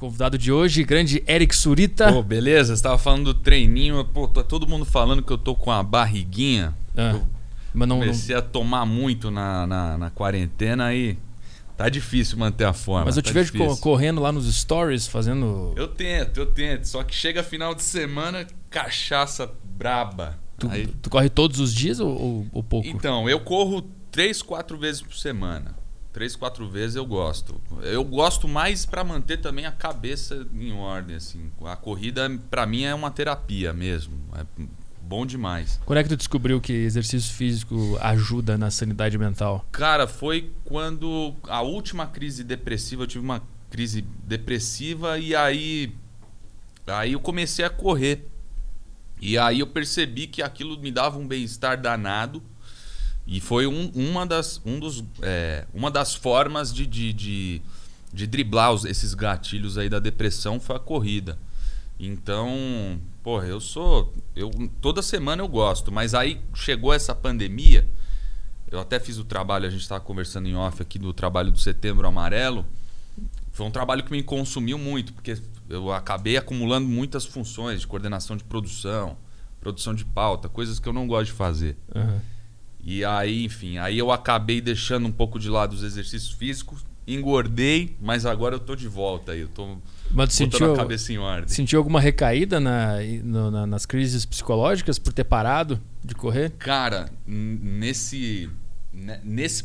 Convidado de hoje, grande Eric Surita. Pô, beleza, você tava falando do treininho. Pô, tá todo mundo falando que eu tô com a barriguinha. Mas não, comecei a tomar muito na quarentena aí. Tá difícil manter a forma. Mas eu te vejo correndo lá nos stories, fazendo... Eu tento. Só que chega final de semana, cachaça braba. Tu corre todos os dias ou pouco? Então, eu corro 3-4 vezes por semana. 3-4 vezes eu gosto. Eu gosto mais pra manter também a cabeça em ordem, assim. A corrida, pra mim, é uma terapia mesmo. É bom demais. Quando é que tu descobriu que exercício físico ajuda na sanidade mental? Cara, foi quando a última crise depressiva, eu tive uma crise depressiva e aí eu comecei a correr. E aí eu percebi que aquilo me dava um bem-estar danado e foi uma das formas de driblar esses gatilhos aí da depressão foi a corrida. Então, porra, toda semana eu gosto, mas aí chegou essa pandemia. Eu até fiz o trabalho, a gente estava conversando em off aqui do trabalho do Setembro Amarelo. Foi um trabalho que me consumiu muito, porque eu acabei acumulando muitas funções de coordenação de produção de pauta, coisas que eu não gosto de fazer. Uhum. E aí, enfim, aí eu acabei deixando um pouco de lado os exercícios físicos. Engordei, mas agora eu tô de volta aí. Eu tô botando a cabeça em ordem. Sentiu alguma recaída nas crises psicológicas por ter parado de correr? Cara, nesse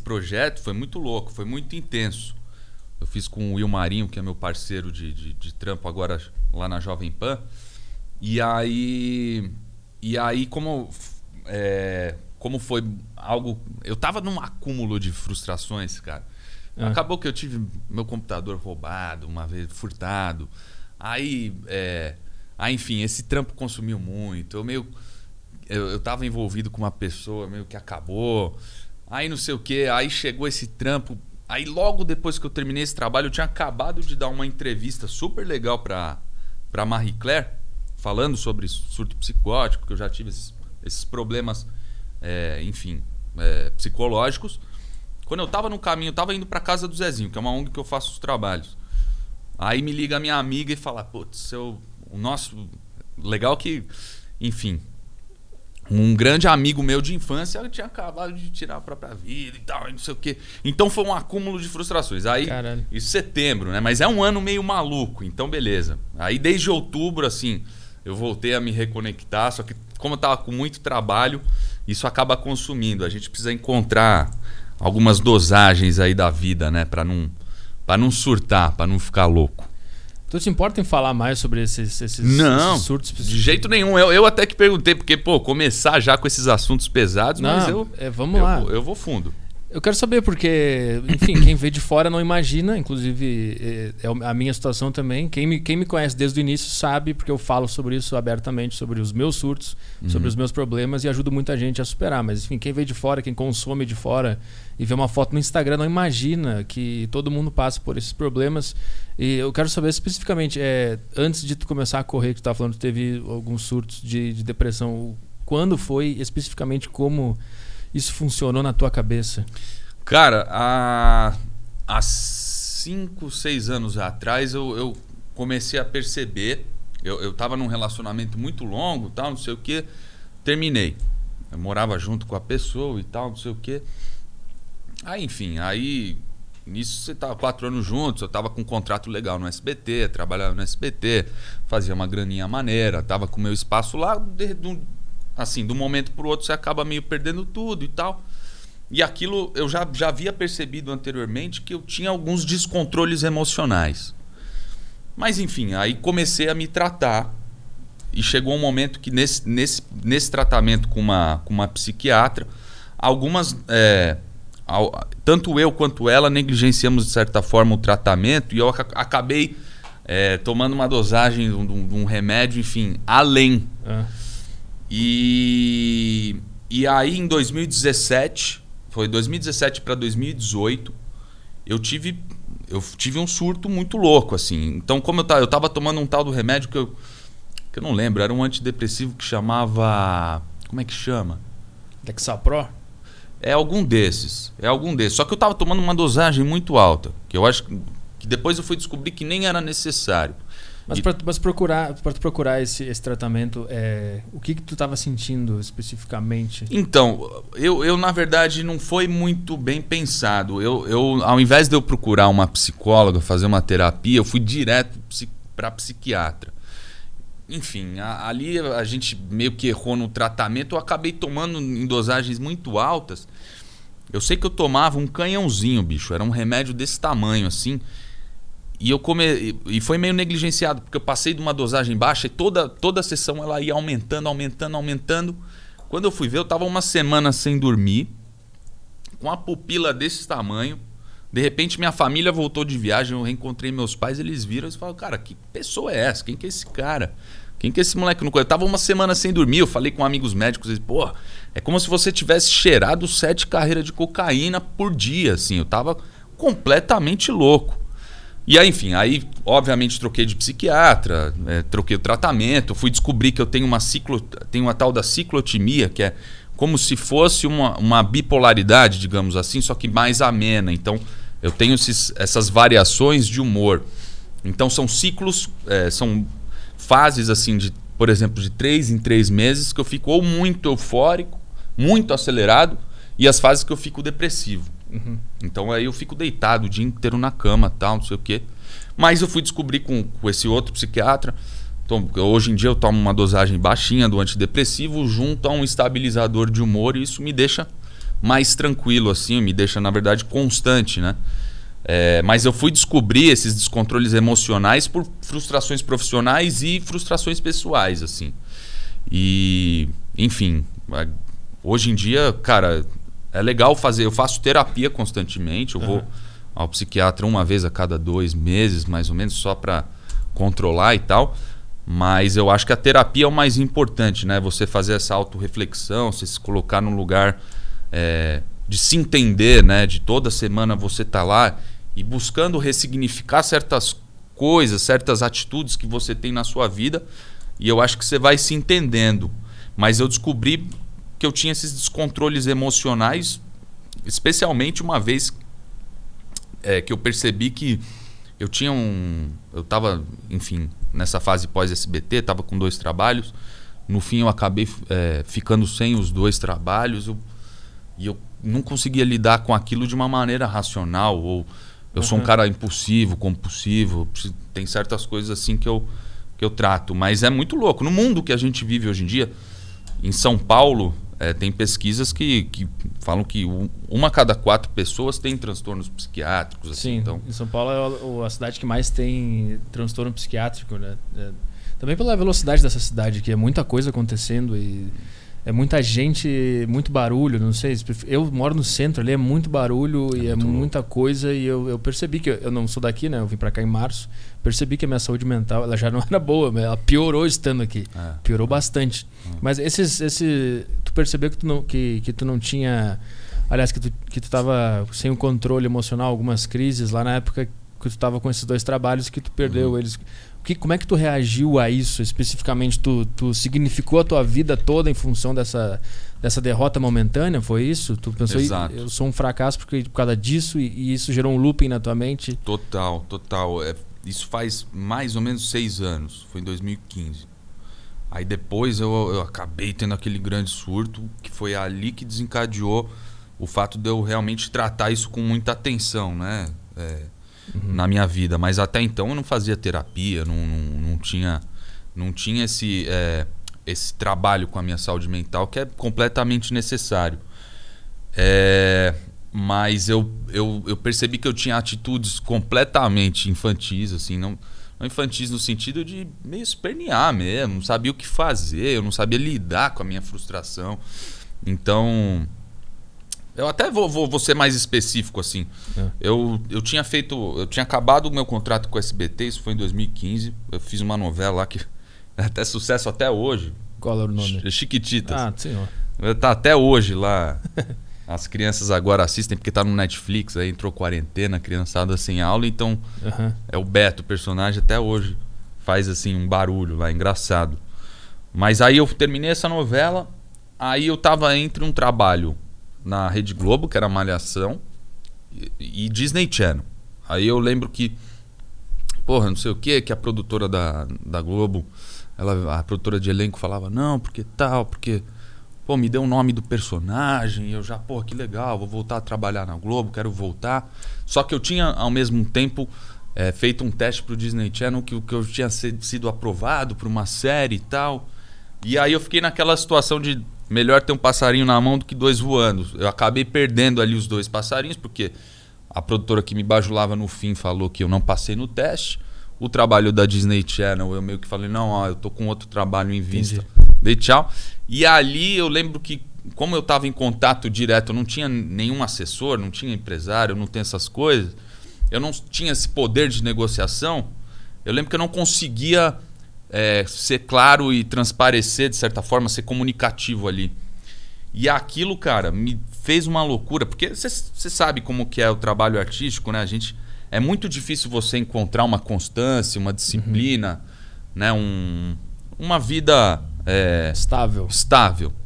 projeto foi muito louco, foi muito intenso. Eu fiz com o Will Marinho, que é meu parceiro de trampo agora lá na Jovem Pan. E aí como foi algo... Eu tava num acúmulo de frustrações, cara. Acabou que eu tive meu computador roubado, uma vez furtado. Aí, enfim, esse trampo consumiu muito. Eu tava envolvido com uma pessoa, meio que acabou. Aí não sei o quê, aí chegou esse trampo. Aí logo depois que eu terminei esse trabalho, eu tinha acabado de dar uma entrevista super legal pra Marie Claire, falando sobre surto psicótico, que eu já tive esses problemas, psicológicos. Quando eu tava no caminho, eu tava indo pra casa do Zezinho, que é uma ONG que eu faço os trabalhos. Aí me liga a minha amiga e fala, putz, o nosso... Legal que, enfim, um grande amigo meu de infância, eu tinha acabado de tirar a própria vida e tal, e não sei o quê. Então foi um acúmulo de frustrações. Aí, caralho. Isso setembro, né? Mas é um ano meio maluco, então beleza. Aí desde outubro, assim, eu voltei a me reconectar, só que como eu tava com muito trabalho, isso acaba consumindo. A gente precisa encontrar... algumas dosagens aí da vida, né? Pra não surtar, pra não ficar louco. Tu te importa em falar mais sobre esses surtos? De jeito nenhum. Eu até que perguntei, porque, começar já com esses assuntos pesados, não, mas eu... vamos lá. Eu vou fundo. Eu quero saber porque, enfim, quem vê de fora não imagina, inclusive é a minha situação também. Quem me conhece desde o início sabe, porque eu falo sobre isso abertamente, sobre os meus surtos, sobre os meus problemas e ajudo muita gente a superar. Mas, enfim, quem vê de fora, quem consome de fora e vê uma foto no Instagram não imagina que todo mundo passa por esses problemas. E eu quero saber especificamente, antes de tu começar a correr, que tu estava falando que teve alguns surtos de depressão, quando foi especificamente, como... isso funcionou na tua cabeça? Cara, há 5-6 anos atrás eu comecei a perceber. Eu tava num relacionamento muito longo, tal, não sei o quê. Terminei. Eu morava junto com a pessoa e tal, não sei o quê. Aí, enfim, nisso você tava 4 anos juntos, eu tava com um contrato legal no SBT, trabalhava no SBT, fazia uma graninha maneira, tava com o meu espaço lá assim, de um momento para o outro você acaba meio perdendo tudo e tal. E aquilo eu já havia percebido anteriormente que eu tinha alguns descontroles emocionais. Mas enfim, aí comecei a me tratar. E chegou um momento que nesse tratamento com uma psiquiatra, tanto eu quanto ela negligenciamos de certa forma o tratamento e eu acabei tomando uma dosagem de um remédio, enfim, além. E aí em 2017, foi 2017 para 2018, eu tive um surto muito louco, assim. Então, como eu tava tomando um tal do remédio que eu não lembro, era um antidepressivo que chamava... Como é que chama? Lexapro? É algum desses. Só que eu tava tomando uma dosagem muito alta, que eu acho que que depois eu fui descobrir que nem era necessário. Mas para procurar esse tratamento, o que tu estava sentindo especificamente? Então, eu na verdade não foi muito bem pensado. Eu ao invés de eu procurar uma psicóloga, fazer uma terapia, eu fui direto para psiquiatra. Enfim, ali a gente meio que errou no tratamento. Eu acabei tomando em dosagens muito altas. Eu sei que eu tomava um canhãozinho, bicho. Era um remédio desse tamanho, assim. E foi meio negligenciado, porque eu passei de uma dosagem baixa e toda a sessão ela ia aumentando. Quando eu fui ver, eu estava uma semana sem dormir, com a pupila desse tamanho. De repente, minha família voltou de viagem, eu reencontrei meus pais, eles viram e falaram, cara, que pessoa é essa? Quem que é esse cara? Quem que é esse moleque? Eu estava uma semana sem dormir, eu falei com amigos médicos, eles, pô, é como se você tivesse cheirado 7 carreiras de cocaína por dia, assim, eu estava completamente louco. E aí, enfim, aí obviamente troquei de psiquiatra, troquei o tratamento, fui descobrir que eu tenho tenho uma tal da ciclotimia, que é como se fosse uma bipolaridade, digamos assim, só que mais amena. Então eu tenho essas variações de humor. Então são ciclos, são fases assim, por exemplo, de 3 em 3 meses que eu fico ou muito eufórico, muito acelerado, e as fases que eu fico depressivo. Uhum. Então aí eu fico deitado o dia inteiro na cama, tal, não sei o quê. Mas eu fui descobrir com esse outro psiquiatra. Então, hoje em dia eu tomo uma dosagem baixinha do antidepressivo junto a um estabilizador de humor, e isso me deixa mais tranquilo, assim, me deixa, na verdade, constante, né? Mas eu fui descobrir esses descontroles emocionais por frustrações profissionais e frustrações pessoais, assim. E, enfim, hoje em dia, cara, é legal fazer. Eu faço terapia constantemente. Eu vou ao psiquiatra uma vez a cada 2 meses, mais ou menos, só para controlar e tal. Mas eu acho que a terapia é o mais importante, né? Você fazer essa autorreflexão, você se colocar num lugar de se entender, né? De toda semana você tá lá e buscando ressignificar certas coisas, certas atitudes que você tem na sua vida. E eu acho que você vai se entendendo. Mas eu descobri que eu tinha esses descontroles emocionais, especialmente uma vez que eu percebi que eu tinha eu estava, enfim, nessa fase pós-SBT, estava com 2 trabalhos. No fim eu acabei ficando sem os 2 trabalhos, e eu não conseguia lidar com aquilo de uma maneira racional. Ou eu sou um cara impulsivo, compulsivo, tem certas coisas assim que eu trato. Mas é muito louco. No mundo que a gente vive hoje em dia, em São Paulo, tem pesquisas que falam que 1 a cada 4 pessoas tem transtornos psiquiátricos. Assim. Sim, então, em São Paulo é a cidade que mais tem transtorno psiquiátrico, né? Também pela velocidade dessa cidade, que é muita coisa acontecendo e é muita gente, muito barulho, não sei. Eu moro no centro ali, é muito barulho e é muita coisa. E eu percebi que eu não sou daqui, né? Eu vim pra cá em março. Percebi que a minha saúde mental ela já não era boa, ela piorou estando aqui. Piorou bastante. Mas tu percebeu que tu não tinha... Aliás, que tu tava sem o controle emocional, algumas crises lá na época que tu tava com esses 2 trabalhos que tu perdeu eles. Como é que tu reagiu a isso especificamente? Tu significou a tua vida toda em função dessa derrota momentânea? Foi isso? Tu pensou, eu sou um fracasso por causa disso, e isso gerou um looping na tua mente? Total. Isso faz mais ou menos 6 anos. Foi em 2015. Aí depois eu acabei tendo aquele grande surto, que foi ali que desencadeou o fato de eu realmente tratar isso com muita atenção, né? Na minha vida. Mas até então eu não fazia terapia, não tinha esse trabalho com a minha saúde mental, que é completamente necessário. Mas eu percebi que eu tinha atitudes completamente infantis, assim, não infantis no sentido de meio espernear mesmo, não sabia o que fazer, eu não sabia lidar com a minha frustração. Então, eu até vou ser mais específico, assim. Eu tinha acabado o meu contrato com o SBT, isso foi em 2015. Eu fiz uma novela lá que é até sucesso até hoje. Qual era o nome? Chiquititas. Ah, senhor. Tá até hoje lá. As crianças agora assistem porque tá no Netflix, aí entrou quarentena, criançada sem aula, então é o Beto, o personagem, até hoje faz assim um barulho lá, engraçado. Mas aí eu terminei essa novela, aí eu tava entre um trabalho na Rede Globo, que era Malhação, e Disney Channel. Aí eu lembro que porra, não sei o quê, que a produtora da Globo, ela, a produtora de elenco falava, não, porque tal, porque... Pô, me deu o nome do personagem, eu já, pô, que legal, vou voltar a trabalhar na Globo, quero voltar. Só que eu tinha, ao mesmo tempo, feito um teste pro Disney Channel que eu tinha sido aprovado por uma série e tal. E aí eu fiquei naquela situação de melhor ter um passarinho na mão do que dois voando. Eu acabei perdendo ali os dois passarinhos, porque a produtora que me bajulava no fim falou que eu não passei no teste. O trabalho da Disney Channel, eu meio que falei, não, ó, eu tô com outro trabalho em vista. Entendi. Dei tchau. E ali eu lembro que, como eu estava em contato direto, eu não tinha nenhum assessor, não tinha empresário, eu não tenho essas coisas, eu não tinha esse poder de negociação, eu lembro que eu não conseguia ser claro e transparecer, de certa forma, ser comunicativo ali. E aquilo, cara, me fez uma loucura, porque você sabe como que é o trabalho artístico, né? A gente, é muito difícil você encontrar uma constância, uma disciplina, né? Uma vida... Estável.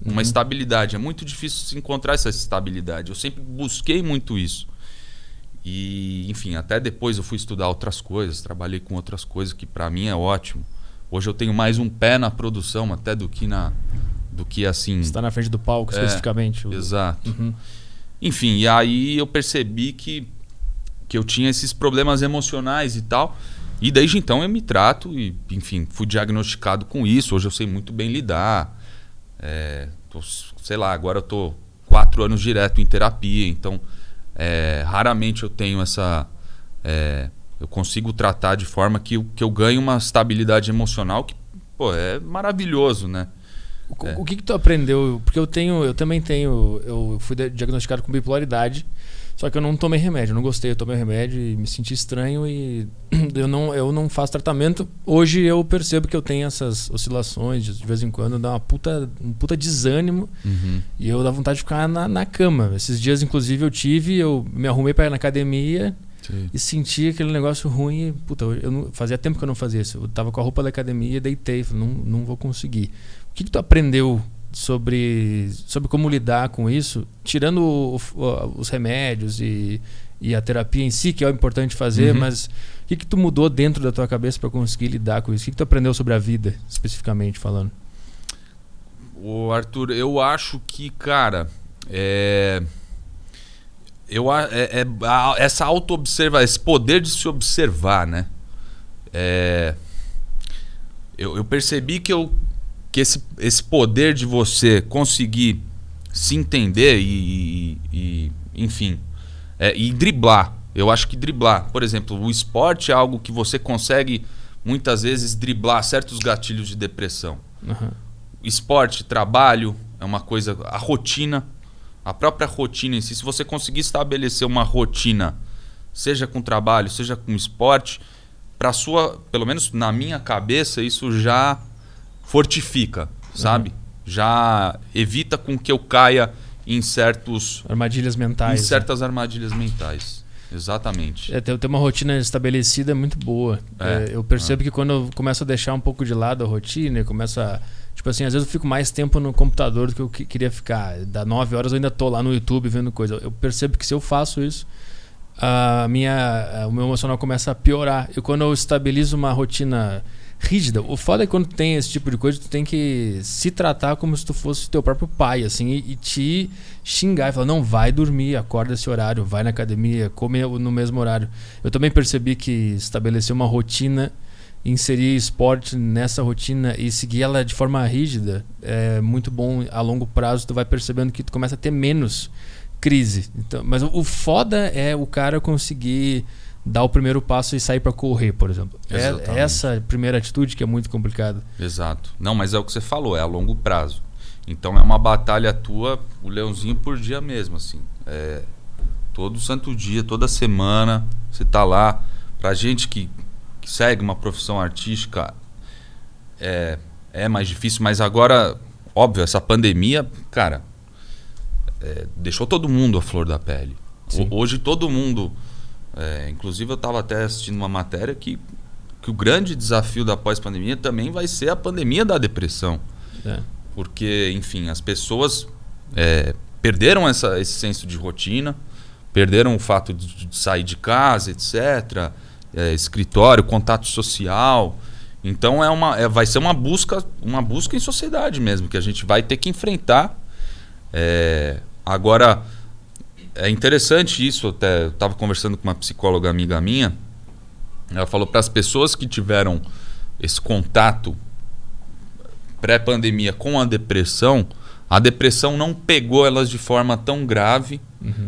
Uhum. Uma estabilidade. É muito difícil se encontrar essa estabilidade. Eu sempre busquei muito isso. E, enfim, até depois eu fui estudar outras coisas, trabalhei com outras coisas, que pra mim é ótimo. Hoje eu tenho mais um pé na produção até do que assim... Você tá na frente do palco, especificamente. Exato. Uhum. Enfim, e aí eu percebi que eu tinha esses problemas emocionais e tal... E desde então eu me trato e, enfim, fui diagnosticado com isso. Hoje eu sei muito bem lidar. Sei lá, agora eu tô 4 anos direto em terapia. Então, raramente eu tenho essa... eu consigo tratar de forma que eu ganho uma estabilidade emocional que, pô, é maravilhoso, né? O que tu aprendeu? Porque eu também tenho... Eu fui diagnosticado com bipolaridade. Só que eu não tomei remédio, eu não gostei, eu tomei remédio e me senti estranho e eu não faço tratamento. Hoje eu percebo que eu tenho essas oscilações, de vez em quando dá um puta desânimo. Uhum. E eu dá vontade de ficar na cama. Esses dias, inclusive, eu me arrumei para ir na academia. Sim. E senti aquele negócio ruim. Puta, fazia tempo que eu não fazia isso. Eu tava com a roupa da academia e deitei, falei, não vou conseguir. O que tu aprendeu sobre como lidar com isso, tirando os remédios e a terapia em si, que é o importante fazer, uhum. Mas o que tu mudou dentro da tua cabeça para conseguir lidar com isso? O que tu aprendeu sobre a vida, especificamente falando? Arthur, eu acho que, cara, essa auto-observação, esse poder de se observar, né? Eu percebi que esse poder de você conseguir se entender enfim, e driblar. Eu acho que driblar, por exemplo, o esporte é algo que você consegue muitas vezes driblar certos gatilhos de depressão. Uhum. Esporte, trabalho, é uma coisa... A rotina, a própria rotina em si. Se você conseguir estabelecer uma rotina, seja com trabalho, seja com esporte, pelo menos na minha cabeça, isso já... fortifica, sabe? Uhum. Já evita com que eu caia em certos... Armadilhas mentais. Em certas armadilhas mentais. Exatamente. Ter uma rotina estabelecida é muito boa. Eu percebo que quando eu começo a deixar um pouco de lado a rotina, tipo assim, às vezes eu fico mais tempo no computador do que eu queria ficar. Da 9 horas eu ainda tô lá no YouTube vendo coisa. Eu percebo que se eu faço isso, o meu emocional começa a piorar. E quando eu estabilizo uma rotina... rígida. O foda é que quando tem esse tipo de coisa, tu tem que se tratar como se tu fosse teu próprio pai, assim, e te xingar e falar, não, vai dormir, acorda esse horário, vai na academia, come no mesmo horário. Eu também percebi que estabelecer uma rotina, inserir esporte nessa rotina e seguir ela de forma rígida é muito bom. A longo prazo tu vai percebendo que tu começa a ter menos crise. Então, mas o foda é o cara conseguir... dar o primeiro passo e sair para correr, por exemplo. É essa primeira atitude que é muito complicada. Exato. Não, mas é o que você falou, é a longo prazo. Então é uma batalha tua, o leãozinho por dia mesmo, assim. Todo santo dia, toda semana, você tá lá. Pra gente que segue uma profissão artística, é mais difícil. Mas agora, óbvio, essa pandemia, cara, deixou todo mundo à flor da pele. Sim. Hoje todo mundo... inclusive eu estava até assistindo uma matéria que o grande desafio da pós-pandemia também vai ser a pandemia da depressão. Porque, enfim, as pessoas perderam esse senso de rotina, perderam o fato de sair de casa, etc. escritório, contato social. Então é uma, vai ser uma busca em sociedade mesmo, que a gente vai ter que enfrentar. Agora, é interessante isso, até eu estava conversando com uma psicóloga amiga minha, ela falou para as pessoas que tiveram esse contato pré-pandemia com a depressão não pegou elas de forma tão grave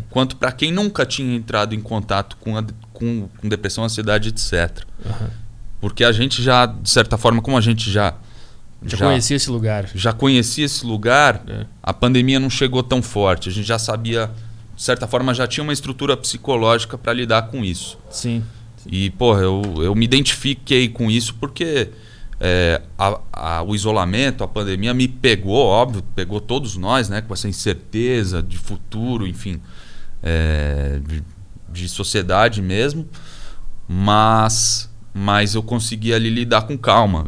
quanto para quem nunca tinha entrado em contato com depressão, ansiedade, etc. Uhum. Porque a gente já, de certa forma, como a gente já conhecia esse lugar. Já conhecia esse lugar, a pandemia não chegou tão forte. A gente já sabia, de certa forma, já tinha uma estrutura psicológica para lidar com isso. Sim. E, porra, eu me identifiquei com isso porque o isolamento, a pandemia me pegou, óbvio, pegou todos nós, né? Com essa incerteza de futuro, enfim, de sociedade mesmo. Mas eu consegui ali lidar com calma.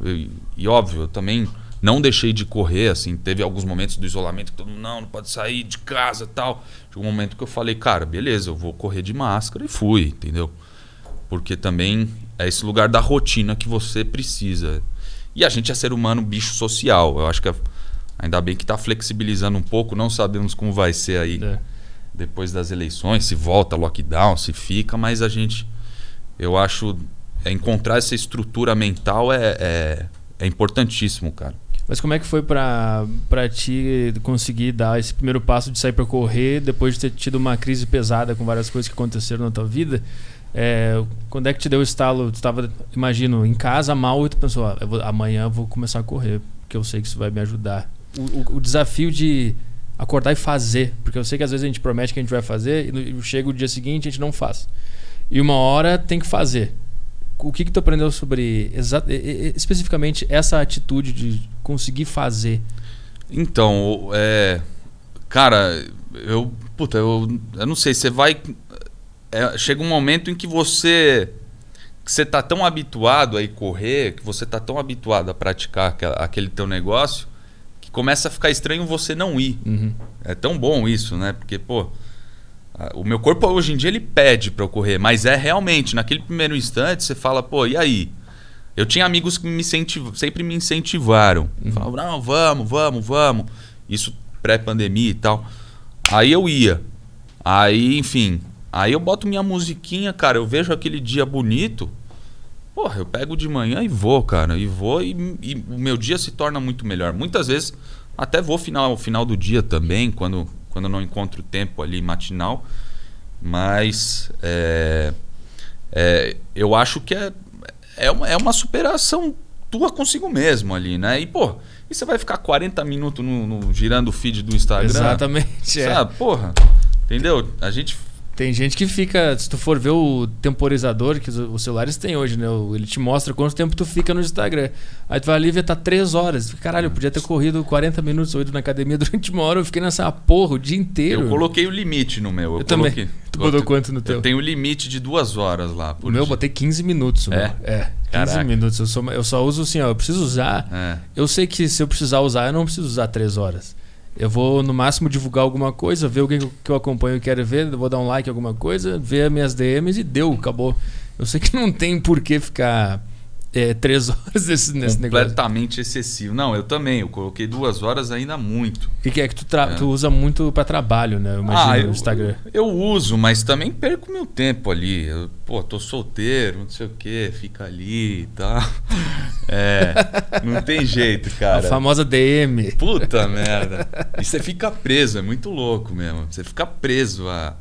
E óbvio, eu também não deixei de correr, assim. Teve alguns momentos do isolamento que todo mundo não pode sair de casa e tal. Chegou um momento que eu falei, cara, beleza, eu vou correr de máscara e fui, entendeu? Porque também é esse lugar da rotina que você precisa. E a gente é ser humano, bicho social. Eu acho que ainda bem que está flexibilizando um pouco, não sabemos como vai ser aí depois das eleições, se volta lockdown, se fica, mas a gente, eu acho... encontrar essa estrutura mental é importantíssimo, cara. Mas como é que foi pra ti conseguir dar esse primeiro passo de sair pra correr depois de ter tido uma crise pesada com várias coisas que aconteceram na tua vida? Quando é que te deu o estalo? Tu estava, imagino, em casa mal e tu pensou, amanhã eu vou começar a correr porque eu sei que isso vai me ajudar. O desafio de acordar e fazer, porque eu sei que às vezes a gente promete que a gente vai fazer e chega o dia seguinte e a gente não faz. E uma hora tem que fazer. O que tu aprendeu sobre especificamente essa atitude de conseguir fazer? Então, cara, eu não sei, você vai... chega um momento em que você tá tão habituado a ir correr, que você tá tão habituado a praticar aquele teu negócio, que começa a ficar estranho você não ir. Uhum. É tão bom isso, né? Porque, pô... O meu corpo hoje em dia ele pede para eu correr, mas realmente, naquele primeiro instante você fala, pô, e aí? Eu tinha amigos que sempre me incentivaram. Falavam, não, vamos. Isso pré-pandemia e tal. Aí eu ia. Aí, enfim. Aí eu boto minha musiquinha, cara, eu vejo aquele dia bonito. Porra, eu pego de manhã e vou, cara. E vou e o meu dia se torna muito melhor. Muitas vezes até vou final do dia também, quando eu não encontro tempo ali matinal, mas eu acho que é uma superação tua consigo mesmo ali, né? E, pô, e você vai ficar 40 minutos girando o feed do Instagram? Exatamente, sabe? Porra, entendeu? A gente... Tem gente que fica, se tu for ver o temporizador que os celulares têm hoje, né? Ele te mostra quanto tempo tu fica no Instagram. Aí tu vai ali e vê, tá 3 horas. Caralho, eu podia ter corrido 40 minutos, 8 na academia durante 1 hora. Eu fiquei nessa porra o dia inteiro. Eu coloquei o limite no meu. Eu também. Tu botou quanto no teu? Eu tenho o limite de 2 horas lá. O meu eu botei 15 minutos. É. 15 minutos. Eu só uso assim, ó. Eu preciso usar. Eu sei que se eu precisar usar, eu não preciso usar 3 horas. Eu vou, no máximo, divulgar alguma coisa, ver alguém que eu acompanho e quero ver, vou dar um like em alguma coisa, ver as minhas DMs e deu, acabou. Eu sei que não tem por que ficar 3 horas nesse negócio. Completamente excessivo. Não, eu também. Eu coloquei 2 horas ainda muito. E que é que tu usa muito para trabalho, né? Eu imagino, no Instagram. Eu uso, mas também perco meu tempo ali. Tô solteiro, não sei o quê, fica ali e tal. Não tem jeito, cara. A famosa DM. Puta merda. E você fica preso, é muito louco mesmo. Você fica preso a...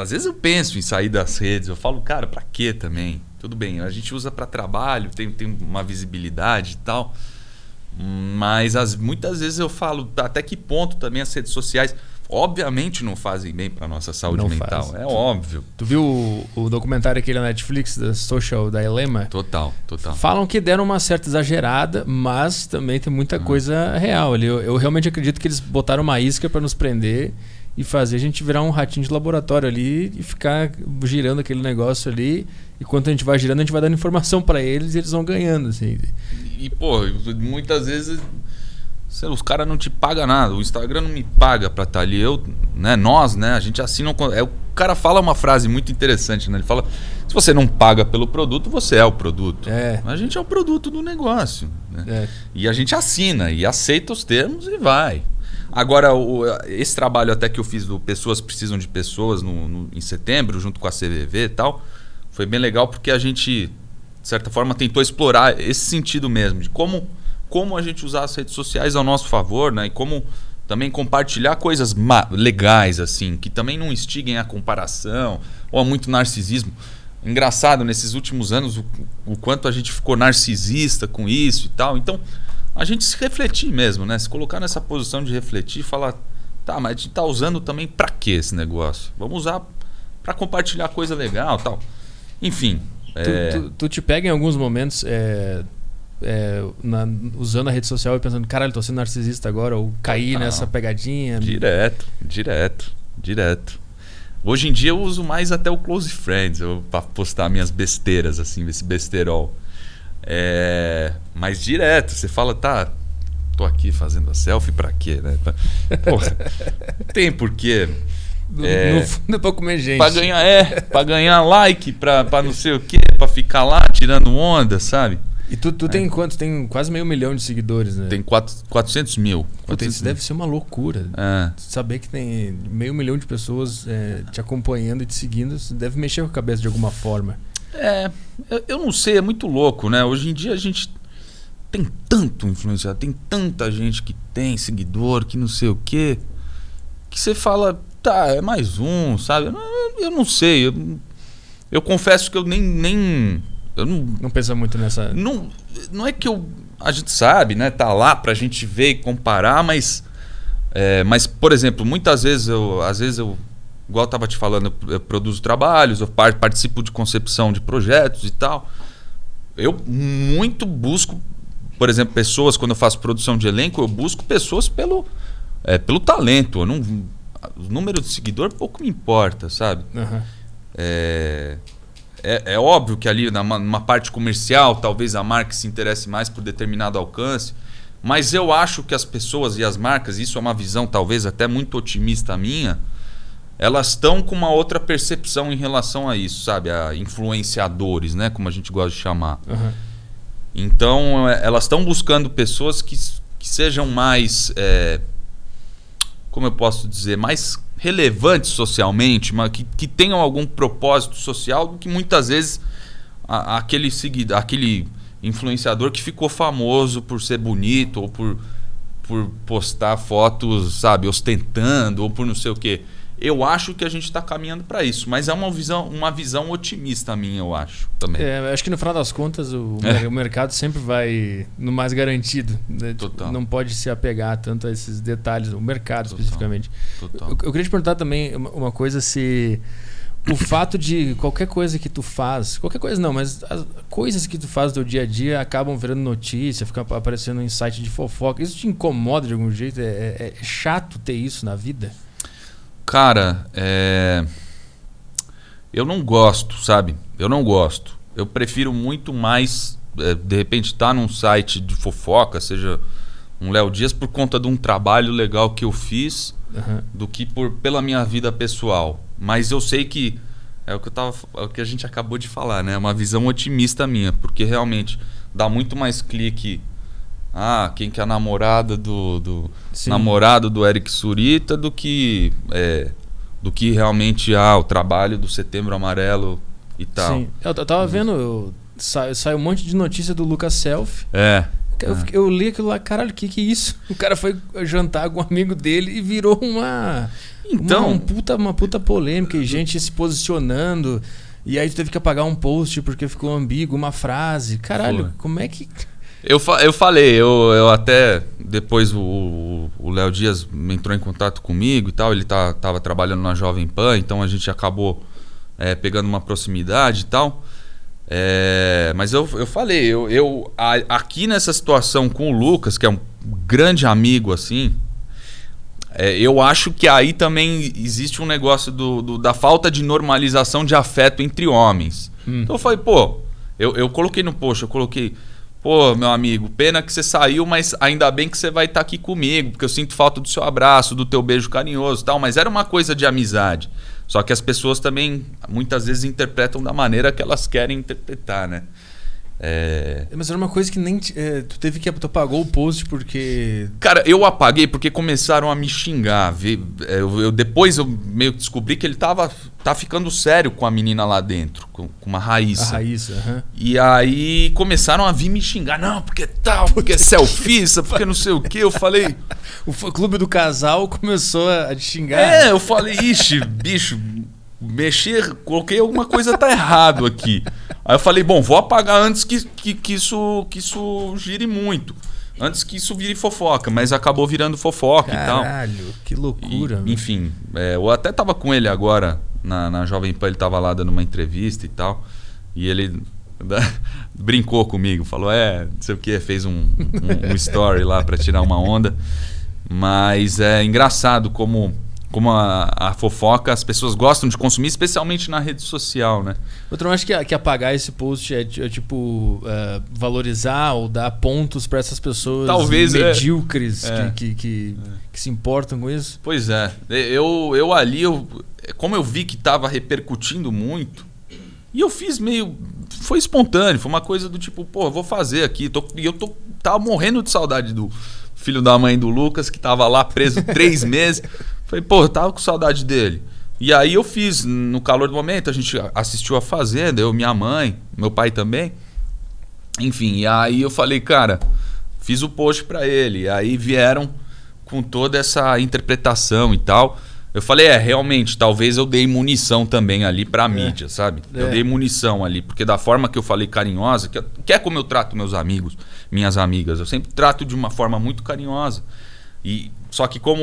Às vezes eu penso em sair das redes, eu falo, cara, pra quê também? Tudo bem, a gente usa para trabalho, tem uma visibilidade e tal, mas muitas vezes eu falo até que ponto também as redes sociais obviamente não fazem bem para nossa saúde mental. Faz. Óbvio. Tu viu o documentário aquele na Netflix, da Social Dilemma? Total. Falam que deram uma certa exagerada, mas também tem muita coisa real ali. Eu realmente acredito que eles botaram uma isca para nos prender e fazer a gente virar um ratinho de laboratório ali e ficar girando aquele negócio ali. E quando a gente vai girando, a gente vai dando informação para eles e eles vão ganhando, assim. E, muitas vezes os caras não te pagam nada. O Instagram não me paga para estar ali. Nós, né? A gente assina... o cara fala uma frase muito interessante, né? Ele fala, se você não paga pelo produto, você é o produto. É. A gente é o produto do negócio, né? É. E a gente assina e aceita os termos e vai. Agora, esse trabalho até que eu fiz do Pessoas Precisam de Pessoas em setembro, junto com a CVV e tal, foi bem legal porque a gente, de certa forma, tentou explorar esse sentido mesmo, de como a gente usar as redes sociais ao nosso favor, né? E como também compartilhar coisas legais, assim, que também não instiguem a comparação ou a muito narcisismo. Engraçado, nesses últimos anos, o quanto a gente ficou narcisista com isso e tal. Então, a gente se refletir mesmo, né? Se colocar nessa posição de refletir e falar, tá, mas a gente tá usando também pra quê esse negócio? Vamos usar pra compartilhar coisa legal e tal. Enfim. Tu te pega em alguns momentos... usando a rede social e pensando, caralho, tô sendo narcisista agora, ou caí nessa pegadinha. Direto. Hoje em dia eu uso mais até o Close Friends pra postar minhas besteiras, assim, esse besterol. Mas direto, você fala, tá, tô aqui fazendo a selfie pra quê, né? Porra, não tem porquê. No fundo é pra comer gente. Pra ganhar like, pra não sei o quê, pra ficar lá tirando onda, sabe? E tu tem quanto? Tem quase 500 mil de seguidores, né? Tem 400 mil. Puta, isso deve ser uma loucura. Saber que tem 500 mil de pessoas te acompanhando e te seguindo, isso deve mexer com a cabeça de alguma forma. Eu não sei, é muito louco, né? Hoje em dia a gente tem tanto influenciador, tem tanta gente que tem seguidor, que não sei o quê, que você fala, tá, é mais um, sabe? Eu não sei, eu confesso que eu nem... Eu não pensa muito nessa... Não é que eu... A gente sabe, né? Tá lá pra gente ver e comparar, mas por exemplo, muitas vezes eu igual eu tava te falando, eu produzo trabalhos, eu participo de concepção de projetos e tal. Eu muito busco, por exemplo, pessoas, quando eu faço produção de elenco, eu busco pessoas pelo talento. Eu não, o número de seguidor pouco me importa, sabe? Uhum. É óbvio que ali numa parte comercial talvez a marca se interesse mais por determinado alcance, mas eu acho que as pessoas e as marcas, isso é uma visão talvez até muito otimista minha, elas estão com uma outra percepção em relação a isso, sabe? A influenciadores, né? Como a gente gosta de chamar. Uhum. Então elas estão buscando pessoas que sejam mais... como eu posso dizer, mais relevantes socialmente, mas que tenham algum propósito social do que muitas vezes aquele influenciador que ficou famoso por ser bonito ou por postar fotos, sabe, ostentando ou por não sei o quê. Eu acho que a gente está caminhando para isso, mas é uma visão otimista minha, eu acho também. Acho que no final das contas o mercado sempre vai no mais garantido, né? Total. Não pode se apegar tanto a esses detalhes, o mercado Total. Especificamente. Total. Eu queria te perguntar também uma coisa, se o fato de qualquer coisa que tu faz, qualquer coisa não, mas as coisas que tu faz do dia a dia acabam virando notícia, ficam aparecendo em site de fofoca, isso te incomoda de algum jeito? É chato ter isso na vida? Cara, eu não gosto, sabe? Eu não gosto. Eu prefiro muito mais, de repente, estar num site de fofoca, seja um Léo Dias, por conta de um trabalho legal que eu fiz, uhum. do que pela minha vida pessoal. Mas eu sei que é o que a gente acabou de falar, né? É uma visão otimista minha, porque realmente dá muito mais clique. Ah, quem que é a namorada do namorado do Eric Surita do que realmente o trabalho do Setembro Amarelo e tal. Sim, eu tava vendo, saiu um monte de notícia do Lucas Self. Eu li aquilo lá, caralho, o que é isso? O cara foi jantar com um amigo dele e virou uma puta polêmica e gente se posicionando. E aí tu teve que apagar um post porque ficou ambíguo, uma frase. Caralho, como é que... Eu falei, eu até depois o Léo Dias entrou em contato comigo e tal, ele tava trabalhando na Jovem Pan, então a gente acabou pegando uma proximidade e tal, mas eu falei, aqui nessa situação com o Lucas, que é um grande amigo assim, eu acho que aí também existe um negócio da falta de normalização de afeto entre homens. Então eu falei, eu coloquei no post, pô, meu amigo, pena que você saiu, mas ainda bem que você vai estar aqui comigo, porque eu sinto falta do seu abraço, do teu beijo carinhoso e tal, mas era uma coisa de amizade. Só que as pessoas também, muitas vezes, interpretam da maneira que elas querem interpretar, né? Mas era uma coisa que nem... Tu apagou o post porque... Cara, eu apaguei porque começaram a me xingar. Depois eu meio que descobri que ele tava ficando sério com a menina lá dentro, com uma Raíssa. A Raíssa, uhum. E aí começaram a vir me xingar. Não, porque tal, porque é selfista, porque não sei o quê. Eu falei... O clube do casal começou a te xingar. Eu falei, ixi, bicho... Coloquei alguma coisa, tá errado aqui. Aí eu falei, bom, vou apagar antes que isso gire muito. Antes que isso vire fofoca, mas acabou virando fofoca. Caralho, e tal. Que loucura. E, enfim, eu até tava com ele agora na Jovem Pan, ele tava lá dando uma entrevista e tal. E ele brincou comigo, falou, não sei o que, fez um story lá pra tirar uma onda. Mas é engraçado como a fofoca, as pessoas gostam de consumir, especialmente na rede social, né? Eu acho que apagar esse post é valorizar ou dar pontos para essas pessoas medíocres que se importam com isso. Pois é. Como eu vi que estava repercutindo muito, e eu fiz meio... Foi espontâneo, foi uma coisa do tipo, pô, eu vou fazer aqui. Tava morrendo de saudade do filho da mãe do Lucas, que tava lá preso 3 meses... Falei, pô, eu tava com saudade dele. E aí eu fiz, no calor do momento, a gente assistiu a Fazenda, eu, minha mãe, meu pai também. Enfim, e aí eu falei, cara, fiz o post pra ele. E aí vieram com toda essa interpretação e tal. Eu falei, realmente, talvez eu dei munição também ali pra mídia, sabe? Eu dei munição ali, porque da forma que eu falei carinhosa, que é como eu trato meus amigos, minhas amigas. Eu sempre trato de uma forma muito carinhosa. Só que como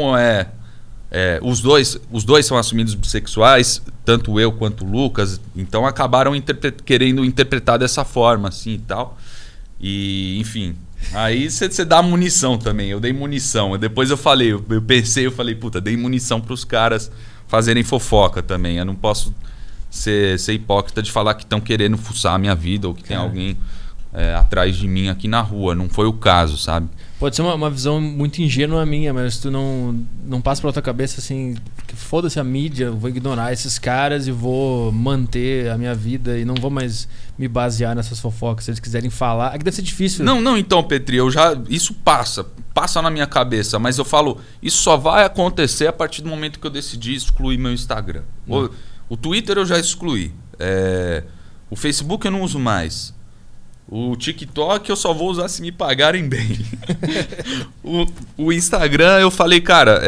os dois são assumidos bissexuais, tanto eu quanto o Lucas, então acabaram querendo interpretar dessa forma, assim, e tal. E, enfim, aí você dá munição também, eu dei munição. Depois eu falei, eu pensei, puta, dei munição pros caras fazerem fofoca também. Eu não posso ser hipócrita de falar que estão querendo fuçar a minha vida ou que tem alguém atrás de mim aqui na rua. Não foi o caso, sabe? Pode ser uma visão muito ingênua minha, mas tu não passa pela tua cabeça assim, que foda-se a mídia, eu vou ignorar esses caras e vou manter a minha vida e não vou mais me basear nessas fofocas. Se eles quiserem falar, que deve ser difícil. Não, então, Petri, isso passa na minha cabeça, mas eu falo, isso só vai acontecer a partir do momento que eu decidi excluir meu Instagram. O Twitter eu já excluí, o Facebook eu não uso mais. O TikTok eu só vou usar se me pagarem bem. O Instagram eu falei, cara,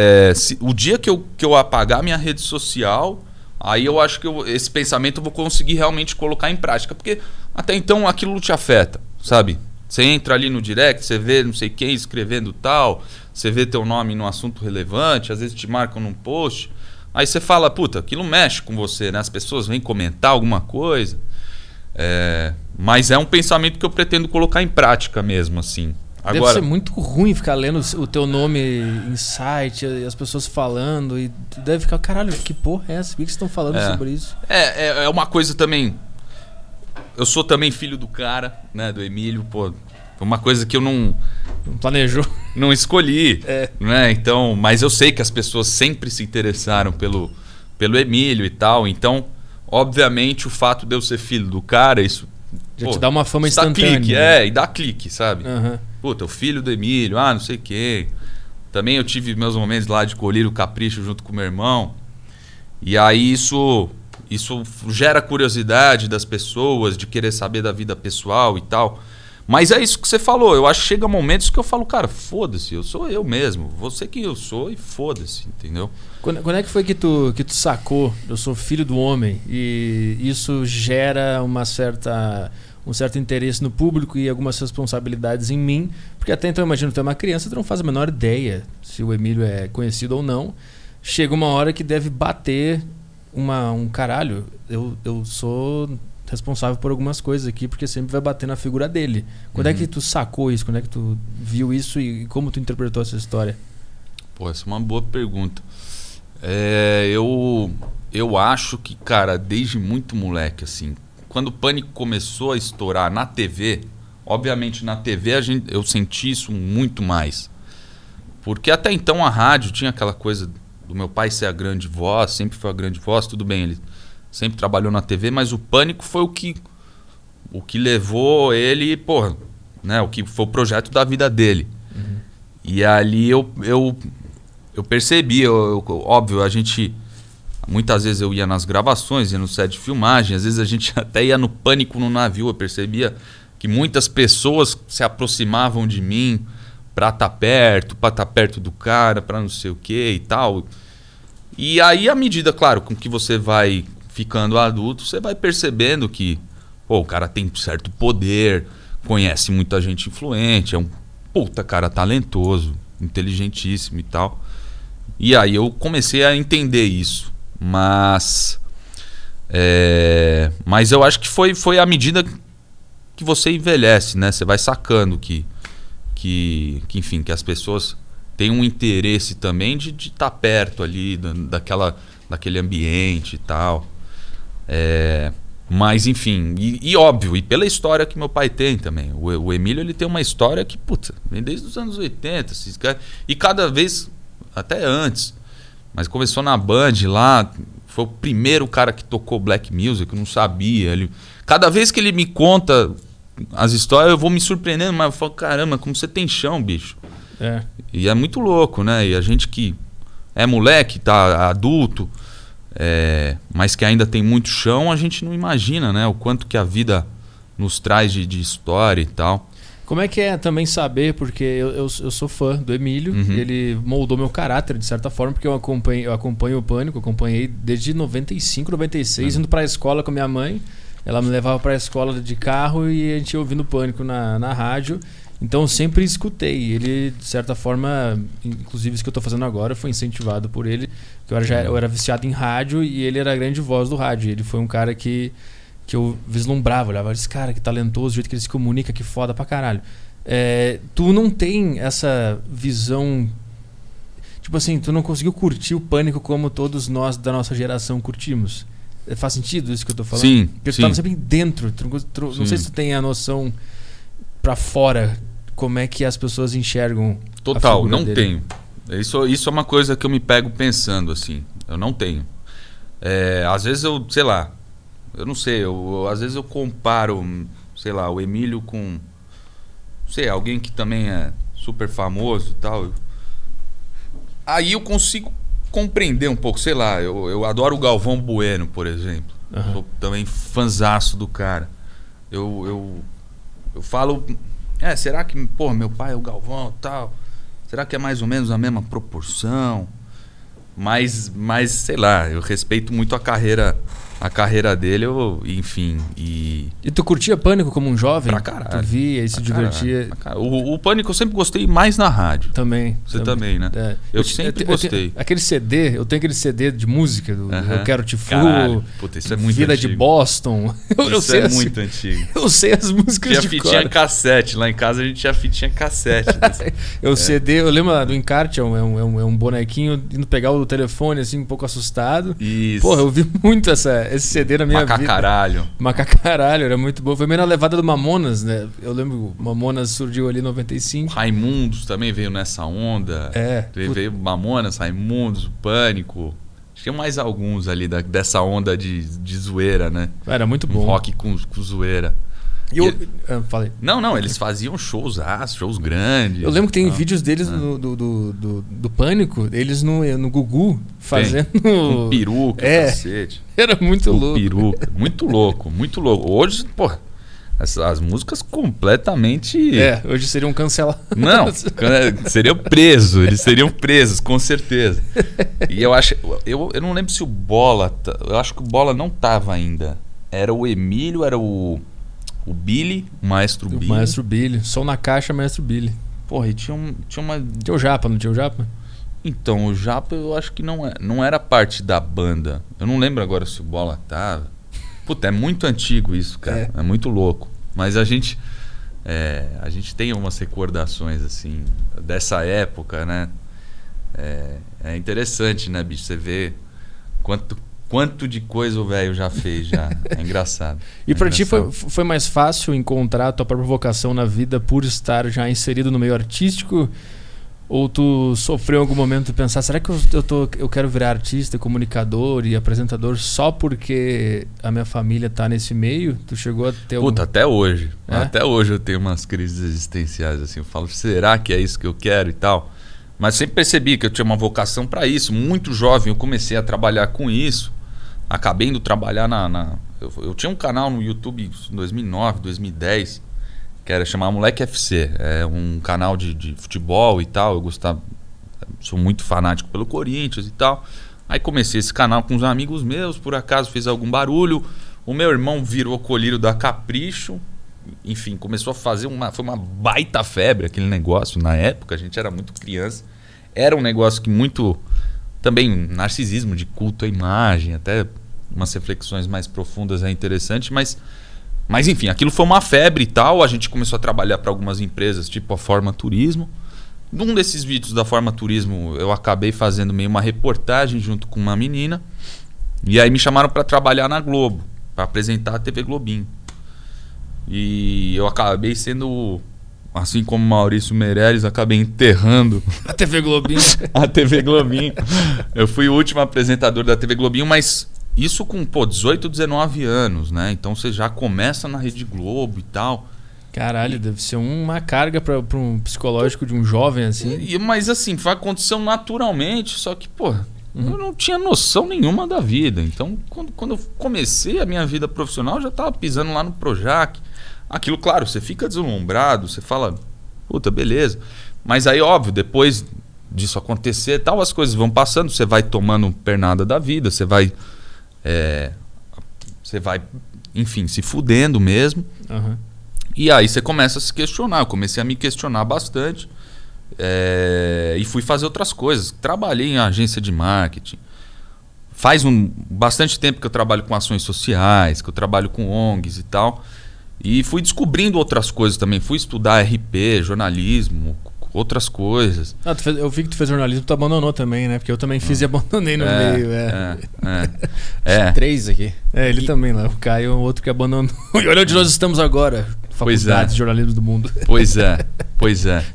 o dia que eu apagar minha rede social, aí eu acho que esse pensamento eu vou conseguir realmente colocar em prática. Porque até então aquilo te afeta, sabe? Você entra ali no direct, você vê não sei quem escrevendo tal, você vê teu nome num assunto relevante, às vezes te marcam num post. Aí você fala, puta, aquilo mexe com você, né? As pessoas vêm comentar alguma coisa. Mas é um pensamento que eu pretendo colocar em prática mesmo, assim. Agora, deve ser muito ruim ficar lendo o teu nome em site, as pessoas falando, e tu deve ficar, caralho, que porra é essa? Por que vocês estão falando sobre isso? É uma coisa também. Eu sou também filho do cara, né? Do Emílio, pô. Foi uma coisa que eu não planejou. Não escolhi. Né? Então, mas eu sei que as pessoas sempre se interessaram pelo Emílio e tal, então. Obviamente, o fato de eu ser filho do cara, isso... Já te dá uma fama instantânea. Dá clique, e dá clique, sabe? Uhum. Puta, o filho do Emílio, não sei quem. Também eu tive meus momentos lá de colher o Capricho junto com o meu irmão. E aí isso gera curiosidade das pessoas, de querer saber da vida pessoal e tal. Mas é isso que você falou. Eu acho que chega momentos que eu falo, cara, foda-se, eu sou eu mesmo. Vou ser quem eu sou e foda-se, entendeu? Quando é que foi que tu sacou, eu sou filho do homem, e isso gera um certo interesse no público e algumas responsabilidades em mim? Porque até então, eu imagino, tu é uma criança, tu não faz a menor ideia se o Emílio é conhecido ou não. Chega uma hora que deve bater um caralho, eu sou responsável por algumas coisas aqui, porque sempre vai bater na figura dele. Quando é que tu sacou isso? Quando é que tu viu isso e como tu interpretou essa história? Pô, essa é uma boa pergunta. Eu acho que, cara, desde muito moleque, assim, quando o Pânico começou a estourar na TV, obviamente na TV eu senti isso muito mais, porque até então a rádio tinha aquela coisa do meu pai ser a grande voz, sempre foi a grande voz, tudo bem, ele sempre trabalhou na TV, mas o Pânico foi o que levou ele, porra, né, o que foi o projeto da vida dele. Uhum. E ali eu percebi, óbvio, a gente... Muitas vezes eu ia nas gravações, ia no set de filmagem, às vezes a gente até ia no Pânico no navio, eu percebia que muitas pessoas se aproximavam de mim pra estar perto do cara, pra não sei o que e tal. E aí, à medida, claro, com que você vai ficando adulto, você vai percebendo que pô, o cara tem certo poder, conhece muita gente influente, é um puta cara talentoso, inteligentíssimo e tal. E aí eu comecei a entender isso. Mas eu acho que foi à medida que você envelhece, né? Você vai sacando que enfim, que as pessoas têm um interesse também de estar perto ali daquele ambiente e tal. Mas enfim, e óbvio, e pela história que meu pai tem também. O Emílio, ele tem uma história que, puta, vem desde os anos 80. E cada vez, até antes... Mas começou na Band lá, foi o primeiro cara que tocou black music, eu não sabia. Cada vez que ele me conta as histórias, eu vou me surpreendendo, mas eu falo, caramba, como você tem chão, bicho. É. E é muito louco, né? E a gente que é moleque, tá adulto, mas que ainda tem muito chão, a gente não imagina, né? O quanto que a vida nos traz de história e tal. Como é que é também saber, porque eu sou fã do Emílio, uhum. Ele moldou meu caráter de certa forma, porque eu acompanho o Pânico, acompanhei desde 95, 96, indo pra escola com a minha mãe, ela me levava pra escola de carro e a gente ia ouvindo o Pânico na rádio, então eu sempre escutei, ele de certa forma, inclusive isso que eu tô fazendo agora, foi incentivado por ele, porque eu era viciado em rádio e ele era a grande voz do rádio, ele foi um cara que eu vislumbrava, olhava, esse cara que talentoso, o jeito que ele se comunica, que foda pra caralho. Tu não tem essa visão... Tipo assim, tu não conseguiu curtir o Pânico como todos nós da nossa geração curtimos. Faz sentido isso que eu tô falando? Sim, porque tu estava sempre dentro. Tu não sei se tu tem a noção pra fora, como é que as pessoas enxergam total, a figura não dele. Tenho. Isso é uma coisa que eu me pego pensando, assim. Eu não tenho. Às vezes eu, sei lá... Eu não sei, às vezes eu comparo, sei lá, o Emílio com, sei, alguém que também é super famoso e tal. Aí eu consigo compreender um pouco, sei lá, eu adoro o Galvão Bueno, por exemplo. Uhum. Sou também fanzaço do cara. Eu falo, será que, pô, meu pai é o Galvão e tal? Será que é mais ou menos a mesma proporção? Mas sei lá, eu respeito muito a carreira dele, enfim. E tu curtia Pânico como um jovem? Pra caralho. Tu via e se divertia? Caralho. O Pânico eu sempre gostei mais na rádio. Também. Você também, né? É. Eu sempre gostei. Eu tenho aquele CD de música, do Eu Quero Te Flu, puta, isso é muito Vida antigo. De Boston. Isso é muito antigo. Eu sei as músicas de cor. Tinha fitinha cassete, lá em casa a gente tinha fitinha cassete. CD, eu lembro do encarte, é um bonequinho indo pegar o telefone, assim, um pouco assustado. Isso. Porra, eu vi muito esse CD na minha vida. Macacaralho, era muito bom. Foi meio na levada do Mamonas, né? Eu lembro que o Mamonas surgiu ali em 95. Raimundos também veio nessa onda. Veio Mamonas, Raimundos, Pânico. Tinha mais alguns ali dessa onda de zoeira, né? Era muito bom. Rock com zoeira. Eu falei. Não, eles faziam shows grandes. Eu lembro que tem vídeos deles do Pânico, eles no Gugu fazendo. Com peruca, cacete. Era muito louco. Peruca. Muito louco. Hoje, porra, as músicas completamente. Hoje seriam canceladas. Não, seriam presos. Eles seriam presos, com certeza. E eu acho. Eu não lembro se o Bola. Eu acho que o Bola não tava ainda. Era o Emílio, era o Billy, o Billy. Maestro Billy. Som na caixa, Maestro Billy. Porra, e tinha uma... Tinha o Japa, não tinha o Japa? Então, o Japa eu acho que não era parte da banda. Eu não lembro agora se o Bola tava. Puta, é muito antigo isso, cara. É muito louco. Mas a gente tem umas recordações, assim, dessa época, né? É interessante, né, bicho? Você vê quanto de coisa o velho já fez, já. É engraçado. E pra ti foi mais fácil encontrar a tua própria vocação na vida por estar já inserido no meio artístico? Ou tu sofreu em algum momento de pensar, será que eu quero virar artista, comunicador e apresentador só porque a minha família tá nesse meio? Tu chegou a ter algum... até hoje. É? Até hoje eu tenho umas crises existenciais, assim. Eu falo, será que é isso que eu quero e tal? Mas sempre percebi que eu tinha uma vocação para isso. Muito jovem eu comecei a trabalhar com isso. Acabei indo trabalhar Eu tinha um canal no YouTube em 2009, 2010... que era chamar Moleque FC, é um canal de futebol e tal, eu gostava, sou muito fanático pelo Corinthians e tal, aí comecei esse canal com uns amigos meus, por acaso fez algum barulho, o meu irmão virou colírio da Capricho, enfim, começou a fazer foi uma baita febre aquele negócio, na época a gente era muito criança, era um negócio que muito, também narcisismo de culto à imagem, até umas reflexões mais profundas é interessante, mas enfim, aquilo foi uma febre e tal, a gente começou a trabalhar para algumas empresas, tipo a Forma Turismo. Num desses vídeos da Forma Turismo, eu acabei fazendo meio uma reportagem junto com uma menina, e aí me chamaram para trabalhar na Globo, para apresentar a TV Globinho. E eu acabei sendo, assim como Maurício Meirelles, acabei enterrando... a TV Globinho. A TV Globinho. Eu fui o último apresentador da TV Globinho, mas... isso com, 18, 19 anos, né? Então você já começa na Rede Globo e tal. Caralho, deve ser uma carga para um psicológico de um jovem, assim. Mas assim, aconteceu naturalmente, só que, eu não tinha noção nenhuma da vida. Então, quando eu comecei a minha vida profissional, eu já tava pisando lá no Projac. Aquilo, claro, você fica deslumbrado, você fala, beleza. Mas aí, óbvio, depois disso acontecer e tal, as coisas vão passando, você vai tomando pernada da vida, você vai, enfim, se fudendo mesmo. Uhum. E aí você começa a se questionar. Eu comecei a me questionar bastante e fui fazer outras coisas. Trabalhei em agência de marketing. Faz bastante tempo que eu trabalho com ações sociais, que eu trabalho com ONGs e tal. E fui descobrindo outras coisas também. Fui estudar RP, jornalismo, outras coisas. Eu vi que tu fez jornalismo, tu abandonou também, né? Porque eu também fiz e abandonei no meio. Três aqui. Ele também lá. O Caio é outro que abandonou. E olha onde nós estamos agora. Faculdades de jornalismo do mundo. Pois é.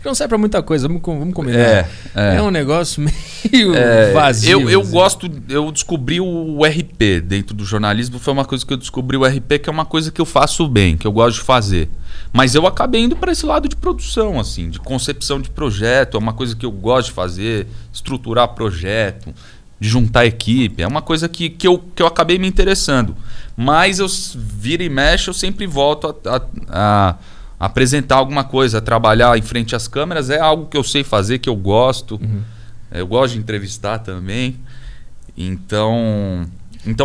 Não serve pra muita coisa, vamos combinar. É um negócio meio vazio. Eu gosto, eu descobri o RP dentro do jornalismo, foi uma coisa que eu descobri o RP, que é uma coisa que eu faço bem, que eu gosto de fazer. Mas eu acabei indo para esse lado de produção, assim, de concepção de projeto, é uma coisa que eu gosto de fazer, estruturar projeto, de juntar equipe, é uma coisa que eu acabei me interessando. Mas eu vira e mexe, eu sempre volto a apresentar alguma coisa, a trabalhar em frente às câmeras, é algo que eu sei fazer, que eu gosto, eu gosto de entrevistar também, Então,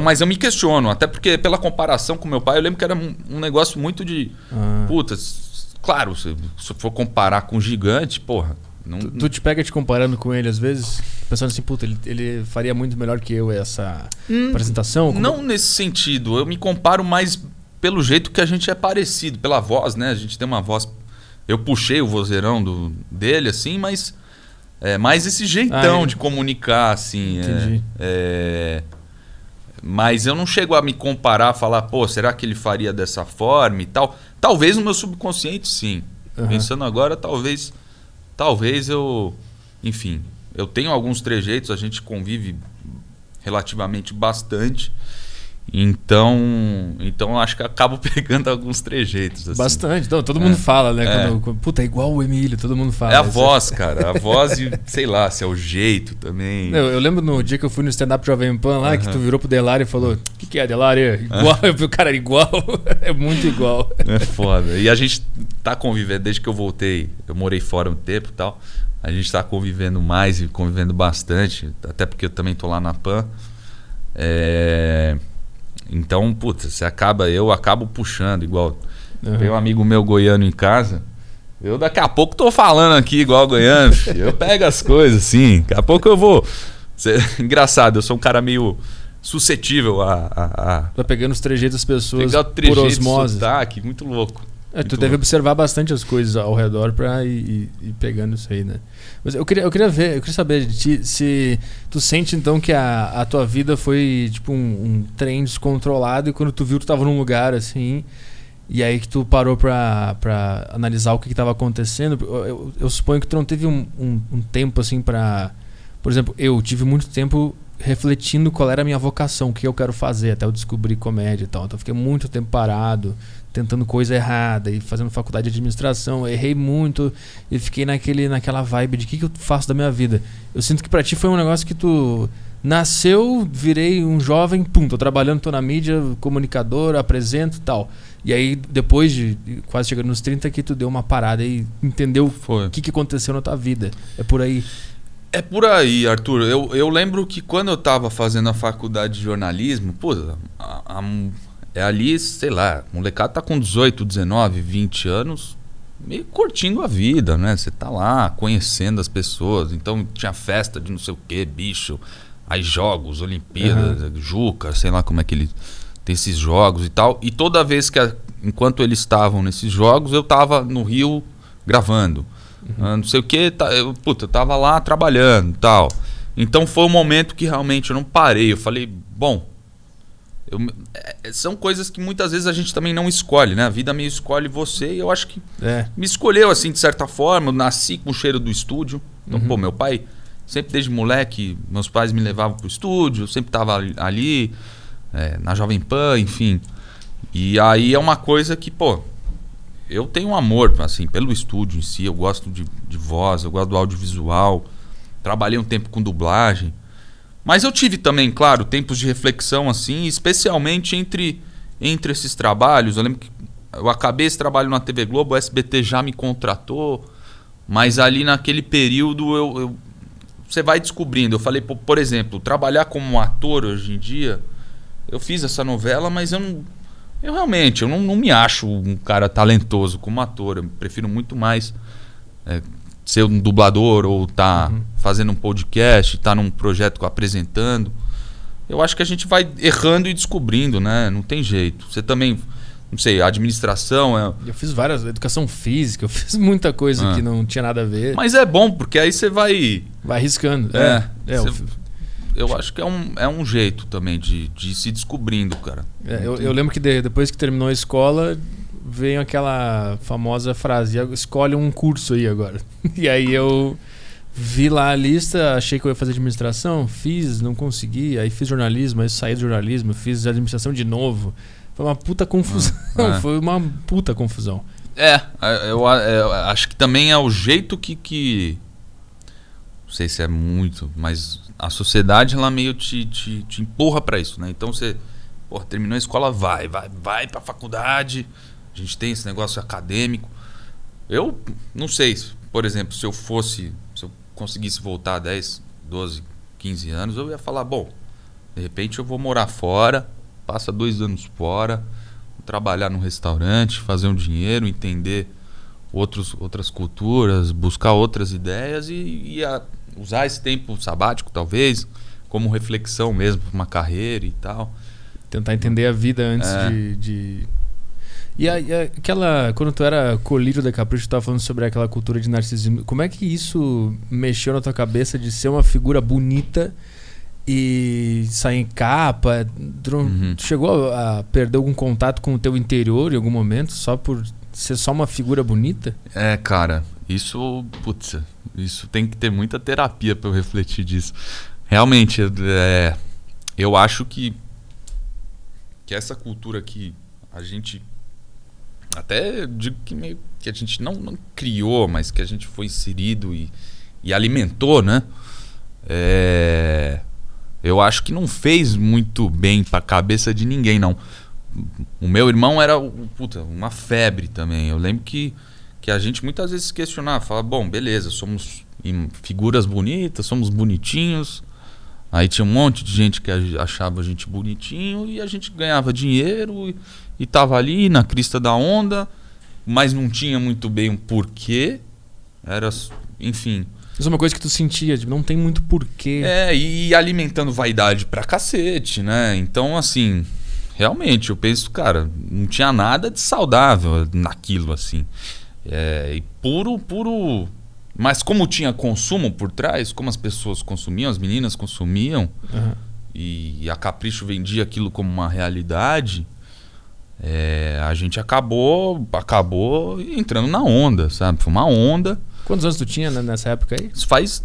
mas eu me questiono, até porque pela comparação com meu pai, eu lembro que era um negócio muito de... claro, se for comparar com um gigante, Não, tu te pega te comparando com ele às vezes, pensando assim, ele faria muito melhor que eu essa apresentação? Não nesse sentido, eu me comparo mais pelo jeito que a gente é parecido, pela voz, né? A gente tem uma voz... Eu puxei o vozeirão dele, assim, mas... É mais esse jeitão de comunicar, assim. Entendi. Mas eu não chego a me comparar, falar, será que ele faria dessa forma e tal? Talvez no meu subconsciente, sim. Uhum. Pensando agora, talvez eu... Enfim, eu tenho alguns trejeitos, a gente convive relativamente bastante. Então acho que acabo pegando alguns trejeitos. Assim. Bastante, então, todo mundo fala, né? É igual o Emílio, todo mundo fala. É a voz, cara. A voz e sei lá, se é o jeito também. Eu lembro no dia que eu fui no stand-up Jovem Pan lá, que tu virou pro Delari e falou: o que é, Delari? Igual, eu vi o cara igual, é muito igual. É foda. E a gente tá convivendo, desde que eu voltei, eu morei fora um tempo e tal. A gente tá convivendo mais e convivendo bastante, até porque eu também tô lá na Pan. Então, eu acabo puxando igual. Tem um amigo meu goiano em casa. Eu daqui a pouco tô falando aqui igual goiano. Eu pego as coisas, sim. Daqui a pouco eu vou. Engraçado, eu sou um cara meio suscetível a... Tá pegando os trejeitos das pessoas por osmose. Sotaque, muito louco. Tu deve observar bastante as coisas ao redor pra ir pegando isso aí, né? Mas eu queria saber de ti se tu sente então que a tua vida foi tipo um trem descontrolado e quando tu viu tu tava num lugar assim E aí que tu parou pra analisar o que tava acontecendo. Eu suponho que tu não teve um tempo assim pra... Por exemplo, eu tive muito tempo refletindo qual era a minha vocação, o que eu quero fazer, até eu descobrir comédia e tal. Então eu fiquei muito tempo parado, tentando coisa errada e fazendo faculdade de administração. Eu errei muito e fiquei naquela vibe de o que eu faço da minha vida. Eu sinto que pra ti foi um negócio que tu... Nasceu, virei um jovem, tô trabalhando, tô na mídia, comunicador, apresento e tal. E aí, depois de quase chegando nos 30, que tu deu uma parada e entendeu o que aconteceu na tua vida. É por aí. É por aí, Arthur. Eu lembro que quando eu tava fazendo a faculdade de jornalismo, é ali, sei lá, o molecado tá com 18, 19, 20 anos, meio curtindo a vida, né? Você tá lá conhecendo as pessoas. Então tinha festa de não sei o que, bicho. Aí jogos, Olimpíadas, Juca, sei lá como é que ele tem esses jogos e tal. E toda vez que, enquanto eles estavam nesses jogos, eu tava no Rio gravando. Não sei o que, eu tava lá trabalhando e tal. Então foi um momento que realmente eu não parei. Eu falei, são coisas que muitas vezes a gente também não escolhe, né? A vida meio escolhe você e eu acho que me escolheu assim de certa forma. Eu nasci com o cheiro do estúdio. Então, meu pai... Sempre desde moleque, meus pais me levavam pro estúdio, eu sempre tava ali, na Jovem Pan, enfim. E aí é uma coisa que, eu tenho um amor, assim, pelo estúdio em si, eu gosto de voz, eu gosto do audiovisual, trabalhei um tempo com dublagem. Mas eu tive também, claro, tempos de reflexão, assim, especialmente entre esses trabalhos. Eu lembro que eu acabei esse trabalho na TV Globo, o SBT já me contratou, mas ali naquele período você vai descobrindo. Eu falei, por exemplo, trabalhar como ator hoje em dia, eu fiz essa novela, mas eu não me acho um cara talentoso como ator. Eu prefiro muito mais ser um dublador ou estar fazendo um podcast, estar num projeto apresentando. Eu acho que a gente vai errando e descobrindo, né? Não tem jeito. Você também, não sei, a administração... Eu fiz várias, educação física, eu fiz muita coisa que não tinha nada a ver. Mas é bom, porque aí você vai... Vai arriscando. Eu acho que é um jeito também de se descobrindo, cara. Eu lembro que depois que terminou a escola, veio aquela famosa frase, escolhe um curso aí agora. E aí eu vi lá a lista, achei que eu ia fazer administração, fiz, não consegui, aí fiz jornalismo, aí saí do jornalismo, fiz administração de novo. Foi uma puta confusão. Foi uma puta confusão. Eu acho que também é o jeito que... Não sei se é muito, mas a sociedade ela meio te empurra pra isso, né? Então você, terminou a escola, vai pra faculdade. A gente tem esse negócio acadêmico. Eu não sei, por exemplo, se eu conseguisse voltar 10, 12, 15 anos, eu ia falar, de repente eu vou morar fora, passa 2 anos fora, vou trabalhar num restaurante, fazer um dinheiro, entender outras culturas, buscar outras ideias e usar esse tempo sabático, talvez, como reflexão mesmo, uma carreira e tal. Tentar entender a vida antes de... E aquela... Quando tu era colírio da Capricho, tu tava falando sobre aquela cultura de narcisismo. Como é que isso mexeu na tua cabeça de ser uma figura bonita e sair em capa? Tu chegou a perder algum contato com o teu interior em algum momento, só por ser só uma figura bonita? Cara, isso tem que ter muita terapia pra eu refletir disso. Realmente, eu acho que essa cultura que a gente... Até digo que meio que a gente não criou, mas que a gente foi inserido e alimentou, né? Eu acho que não fez muito bem pra cabeça de ninguém, não. O meu irmão era uma febre também. Eu lembro que a gente muitas vezes se questionava, falava, beleza, somos figuras bonitas, somos bonitinhos. Aí tinha um monte de gente que achava a gente bonitinho e a gente ganhava dinheiro e tava ali na crista da onda, mas não tinha muito bem um porquê. Era, enfim... Isso é uma coisa que tu sentia, não tem muito porquê. E alimentando vaidade pra cacete, né? Então, assim... Realmente, eu penso, cara, não tinha nada de saudável naquilo, assim. E puro... Mas como tinha consumo por trás, como as pessoas consumiam, as meninas consumiam, e a Capricho vendia aquilo como uma realidade, a gente acabou entrando na onda, sabe? Foi uma onda. Quantos anos tu tinha nessa época aí? Isso faz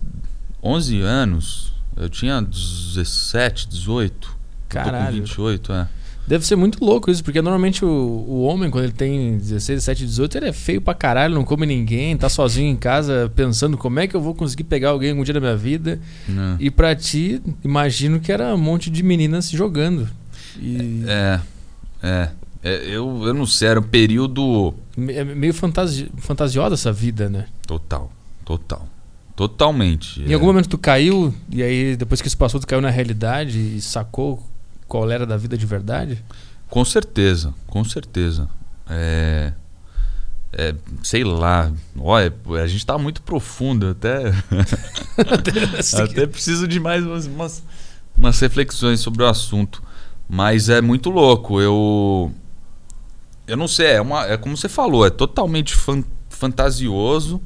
11 anos. Eu tinha 17, 18. Caralho. Eu tô com 28, é. Deve ser muito louco isso, porque normalmente o homem, quando ele tem 16, 17, 18, ele é feio pra caralho, não come ninguém, tá sozinho em casa pensando como é que eu vou conseguir pegar alguém algum dia da minha vida. É. E pra ti, imagino que era um monte de meninas se jogando. E... Eu não sei, era um período... Meio fantasiosa essa vida, né? Totalmente. Em algum momento tu caiu, e aí depois que isso passou, tu caiu na realidade e sacou... Qual era da vida de verdade? Com certeza. Sei lá. Olha, a gente tá muito profundo até. Até preciso de mais umas reflexões sobre o assunto. Mas é muito louco. Eu não sei, é como você falou, é totalmente fantasioso.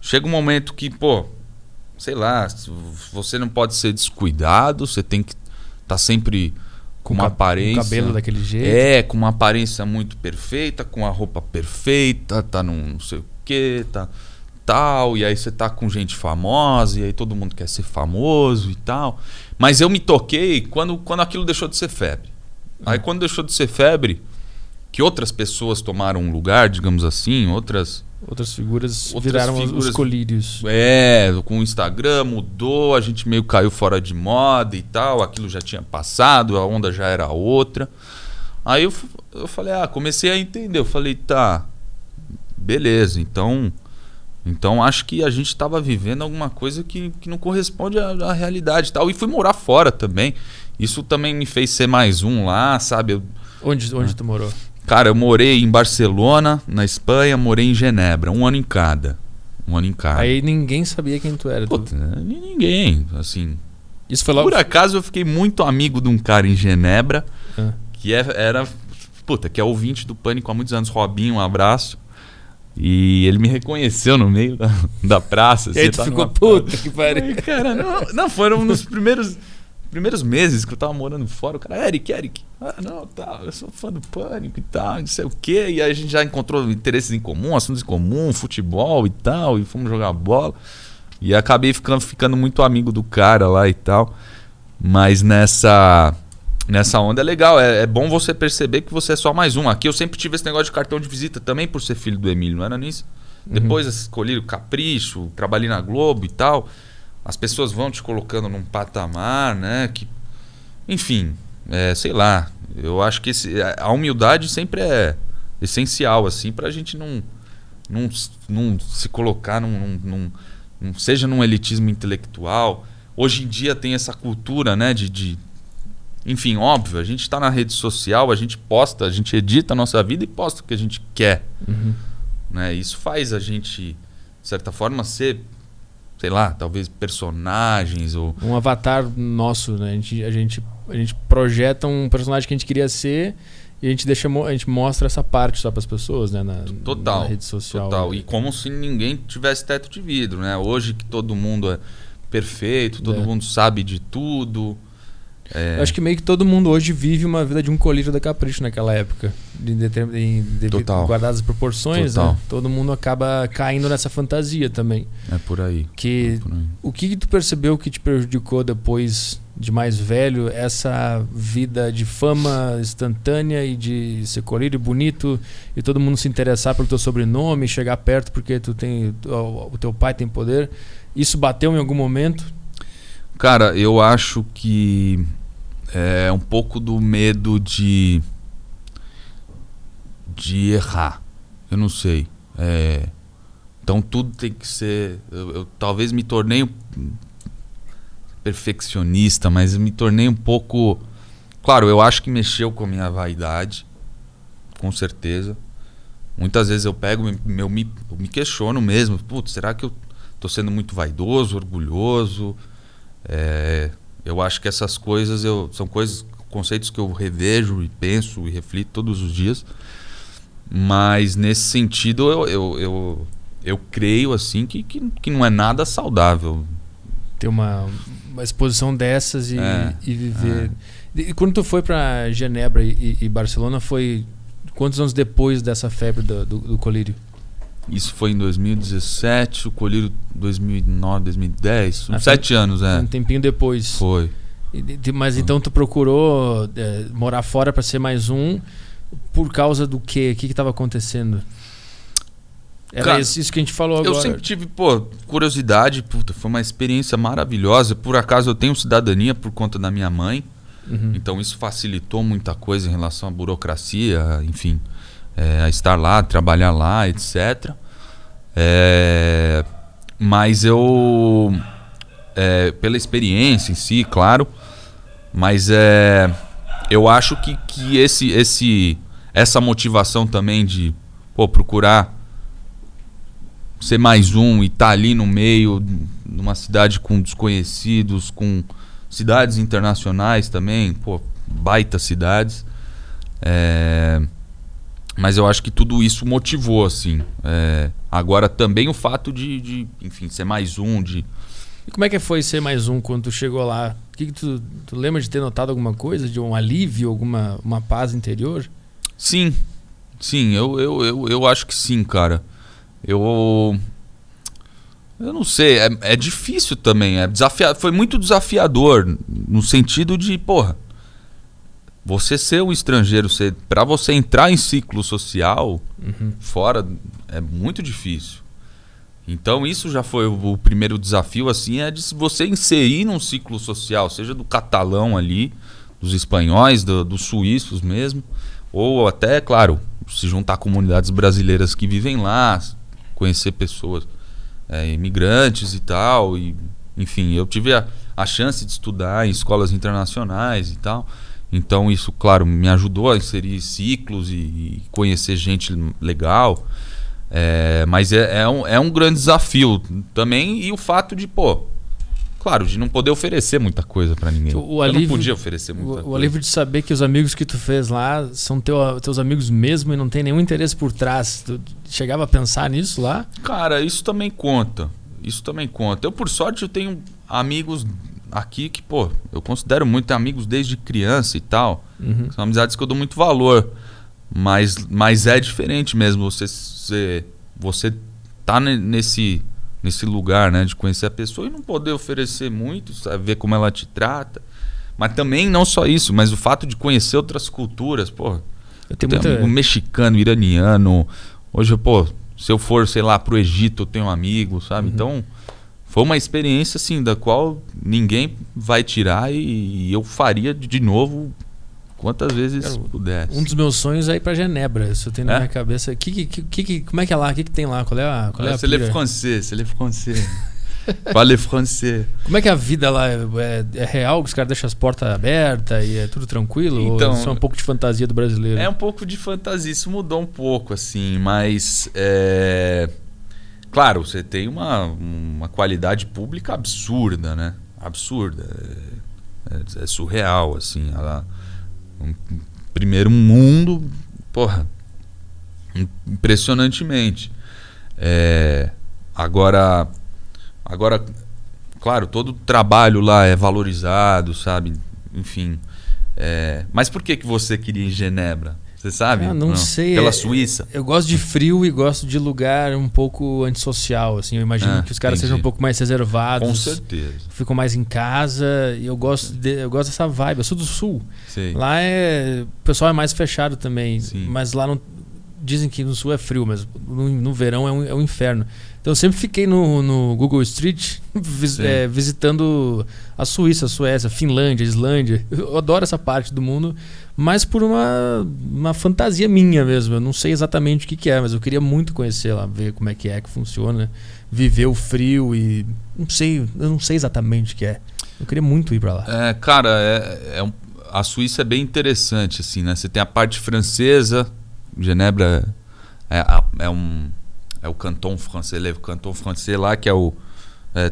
Chega um momento que, sei lá, você não pode ser descuidado, você tem que tá sempre... Com uma aparência. Com o cabelo daquele jeito. Com uma aparência muito perfeita, com a roupa perfeita, tá num não sei o que, tá tal. E aí você tá com gente famosa, e aí todo mundo quer ser famoso e tal. Mas eu me toquei quando aquilo deixou de ser febre. Aí quando deixou de ser febre, que outras pessoas tomaram um lugar, digamos assim, Outras figuras viraram os colírios. Com o Instagram mudou, a gente meio caiu fora de moda e tal, aquilo já tinha passado, a onda já era outra. Aí eu falei, comecei a entender. Eu falei, tá, beleza, então acho que a gente estava vivendo alguma coisa que não corresponde à realidade e tal. E fui morar fora também. Isso também me fez ser mais um lá, sabe? Onde tu morou? Cara, eu morei em Barcelona, na Espanha, morei em Genebra, um ano em cada. Aí ninguém sabia quem tu era. Ninguém, assim... Isso foi logo... Por acaso eu fiquei muito amigo de um cara em Genebra, que era... que é ouvinte do Pânico há muitos anos, Robinho, um abraço. E ele me reconheceu no meio da praça. E aí tu ficou puta que pariu. Cara, não, foram nos primeiros meses que eu tava morando fora, o cara, Eric, eu sou fã do Pânico e tal, não sei o quê, e aí a gente já encontrou interesses em comum, assuntos em comum, futebol e tal, e fomos jogar bola, e acabei ficando muito amigo do cara lá e tal, mas nessa onda é legal, é bom você perceber que você é só mais um. Aqui eu sempre tive esse negócio de cartão de visita também por ser filho do Emílio, não era nisso? Uhum. Depois escolhi o Capricho, trabalhei na Globo e tal... As pessoas vão te colocando num patamar, né? Que, enfim, sei lá. Eu acho que a humildade sempre é essencial, assim, pra gente não se colocar seja num elitismo intelectual. Hoje em dia tem essa cultura, né? Enfim, óbvio, a gente tá na rede social, a gente posta, a gente edita a nossa vida e posta o que a gente quer. Uhum. Né? Isso faz a gente, de certa forma, ser... sei lá, talvez personagens ou... Um avatar nosso, né? A gente projeta um personagem que a gente queria ser e a gente mostra essa parte só para as pessoas, né? Na rede social. Total, e como se ninguém tivesse teto de vidro, né? Hoje que todo mundo é perfeito, todo mundo sabe de tudo... Eu acho que meio que todo mundo hoje vive uma vida de um colírio da Capricho naquela época. Guardadas as proporções, né? Todo mundo acaba caindo nessa fantasia também. É por aí. O que tu percebeu que te prejudicou depois de mais velho? Essa vida de fama instantânea e de ser colírio bonito e todo mundo se interessar pelo teu sobrenome, chegar perto porque o teu pai tem poder. Isso bateu em algum momento? Cara, eu acho que é um pouco do medo de errar. Eu não sei. Então tudo tem que ser... Eu talvez me tornei perfeccionista, mas eu me tornei um pouco... Claro, eu acho que mexeu com a minha vaidade, com certeza. Muitas vezes eu pego, eu me questiono mesmo. Putz, será que eu tô sendo muito vaidoso, orgulhoso... eu acho que essas coisas são conceitos que eu revejo e penso e reflito todos os dias, mas nesse sentido eu creio assim que não é nada saudável ter uma exposição dessas e viver. E quando tu foi para Genebra e Barcelona, foi Quantos anos depois dessa febre do colírio? Isso foi em 2017, o colírio 2009, 2010, uns 7 anos, né? Um tempinho depois. Foi. Mas então tu procurou morar fora para ser mais um, por causa do quê? O que estava acontecendo? Era cara, isso que a gente falou agora. Eu sempre tive, curiosidade, foi uma experiência maravilhosa. Por acaso eu tenho cidadania por conta da minha mãe, então isso facilitou muita coisa em relação à burocracia, enfim, a estar lá, trabalhar lá, etc. Mas eu... pela experiência em si, claro, mas eu acho que essa motivação também de procurar ser mais um e estar ali no meio, numa cidade com desconhecidos, com cidades internacionais também, baita cidades, mas eu acho que tudo isso motivou, assim. Agora também o fato de enfim, ser mais um, de... E como é que foi ser mais um quando tu chegou lá? O que tu lembra de ter notado alguma coisa? De um alívio, uma paz interior? Sim, eu acho que sim, cara. Eu não sei, é difícil também. Foi muito desafiador no sentido de, você ser um estrangeiro, para você entrar em ciclo social fora é muito difícil. Então isso já foi o primeiro desafio, assim, é de você inserir num ciclo social, seja do catalão ali, dos espanhóis, dos suíços mesmo, ou até, claro, se juntar a comunidades brasileiras que vivem lá, conhecer pessoas, imigrantes e tal, e, enfim, eu tive a chance de estudar em escolas internacionais e tal, então isso, claro, me ajudou a inserir ciclos e conhecer gente legal. Mas é um grande desafio também, e o fato de, claro, de não poder oferecer muita coisa pra ninguém. Eu não podia oferecer muita coisa. O alívio de saber que os amigos que tu fez lá são teus amigos mesmo e não tem nenhum interesse por trás. Tu chegava a pensar nisso lá? Cara, isso também conta. Eu, por sorte, eu tenho amigos aqui que, eu considero muito amigos desde criança e tal. São amizades que eu dou muito valor. Mas é diferente mesmo você tá nesse lugar, né, de conhecer a pessoa e não poder oferecer muito, sabe, ver como ela te trata. Mas também não só isso, mas o fato de conhecer outras culturas, Eu tenho amigo mexicano, iraniano. Hoje, se eu for, sei lá, pro Egito, eu tenho um amigo, sabe? Então, foi uma experiência assim da qual ninguém vai tirar e eu faria de novo quantas vezes pudesse. Um dos meus sonhos é ir pra Genebra. Isso eu tenho na minha cabeça. Como é que é lá? O que tem lá? Qual é a pira? C'est le français. Parle français. Como é que a vida lá é real? Os caras deixam as portas abertas e é tudo tranquilo? Então, ou isso é um pouco de fantasia do brasileiro? É um pouco de fantasia. Isso mudou um pouco, assim. Mas, claro, você tem uma qualidade pública absurda, né? Absurda. É surreal, assim. Primeiro mundo, impressionantemente. Agora, claro, todo trabalho lá é valorizado, sabe? Enfim. Mas por que você queria ir em Genebra? Você sabe? Não sei. Pela Suíça. Eu gosto de frio e gosto de lugar um pouco antissocial, assim. Eu imagino que os caras sejam um pouco mais reservados. Com certeza. Ficam mais em casa. E eu gosto dessa vibe. Eu sou do sul. Sei. Lá o pessoal é mais fechado também. Sim. Mas lá não... Dizem que no sul é frio, mas no verão é um inferno. Então eu sempre fiquei no Google Street visitando a Suíça, a Suécia, a Finlândia, a Islândia. Eu adoro essa parte do mundo, mas por uma fantasia minha mesmo. Eu não sei exatamente o que é, mas eu queria muito conhecer lá, ver como é que funciona, viver o frio e... Eu não sei exatamente o que é. Eu queria muito ir pra lá. Cara, a Suíça é bem interessante, assim, né? Você tem a parte francesa... Genebra é o canton francês, lá que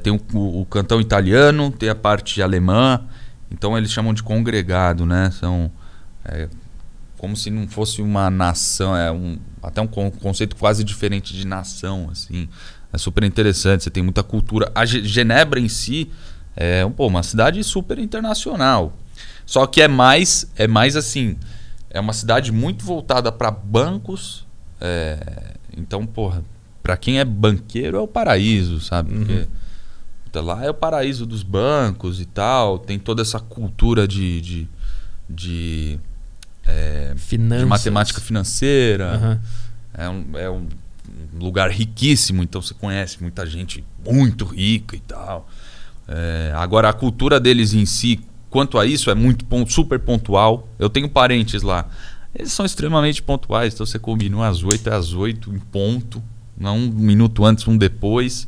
tem o cantão italiano, tem a parte alemã, então eles chamam de congregado, né? São como se não fosse uma nação, até um conceito quase diferente de nação, assim. É super interessante, você tem muita cultura. A Genebra em si é uma cidade super internacional, só que é mais assim. É uma cidade muito voltada para bancos. Então, porra, para quem é banqueiro é o paraíso, sabe? Porque lá é o paraíso dos bancos e tal. Tem toda essa cultura de matemática financeira. É um lugar riquíssimo, então você conhece muita gente muito rica e tal. Agora, a cultura deles em si, quanto a isso, é muito super pontual. Eu tenho parentes lá. Eles são extremamente pontuais. Então você combinou às 8, em ponto. Não um minuto antes, um depois.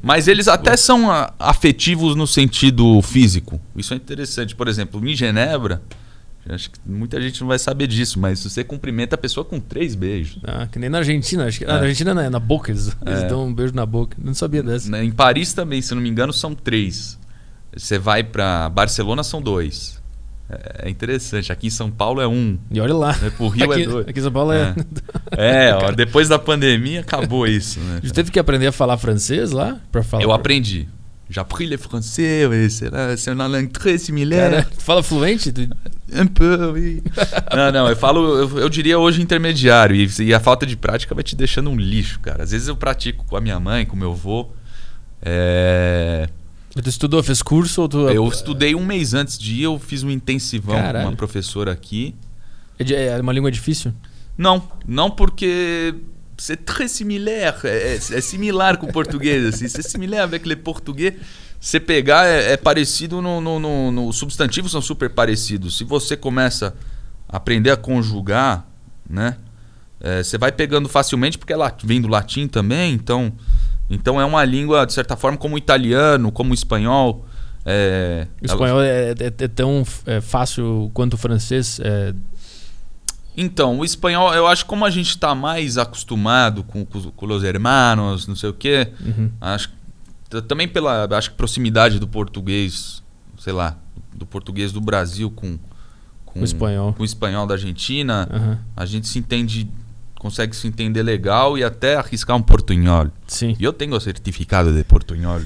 Mas eles até são afetivos no sentido físico. Isso é interessante. Por exemplo, em Genebra, acho que muita gente não vai saber disso, mas você cumprimenta a pessoa com 3 beijos. Ah, que nem na Argentina. Acho que na Argentina é na boca. Eles dão um beijo na boca. Não sabia dessa. Em Paris também, se não me engano, são 3. Você vai para Barcelona, são 2. É interessante. Aqui em São Paulo é 1. E olha lá. Pro Rio aqui, é 2. Aqui em São Paulo ó, depois da pandemia acabou isso, né? Você teve que aprender a falar francês lá? Eu aprendi. J'appris le français, c'est une langue très similaire. Tu fala fluente? Un peu, oui. Não, eu falo, eu diria hoje intermediário. E a falta de prática vai te deixando um lixo, cara. Às vezes eu pratico com a minha mãe, com o meu avô. Tu estudou, fez curso? Eu estudei um mês antes de ir, eu fiz um intensivão com uma professora aqui. É uma língua difícil? Não porque c'est très similaire, é similar com o português, assim, c'est similaire avec le português. Você pegar é parecido no substantivos são super parecidos. Se você começa a aprender a conjugar, né, você vai pegando facilmente porque vem do latim também, então é uma língua, de certa forma, como o italiano, como o espanhol. O espanhol é tão fácil quanto o francês? Então, o espanhol, eu acho que como a gente está mais acostumado com os hermanos, não sei o quê, acho, também pela proximidade do português, sei lá, do português do Brasil com o espanhol. Com o espanhol da Argentina, a gente se entende... Consegue se entender legal e até arriscar um portunhol. Sim. E eu tenho o certificado de portunhol.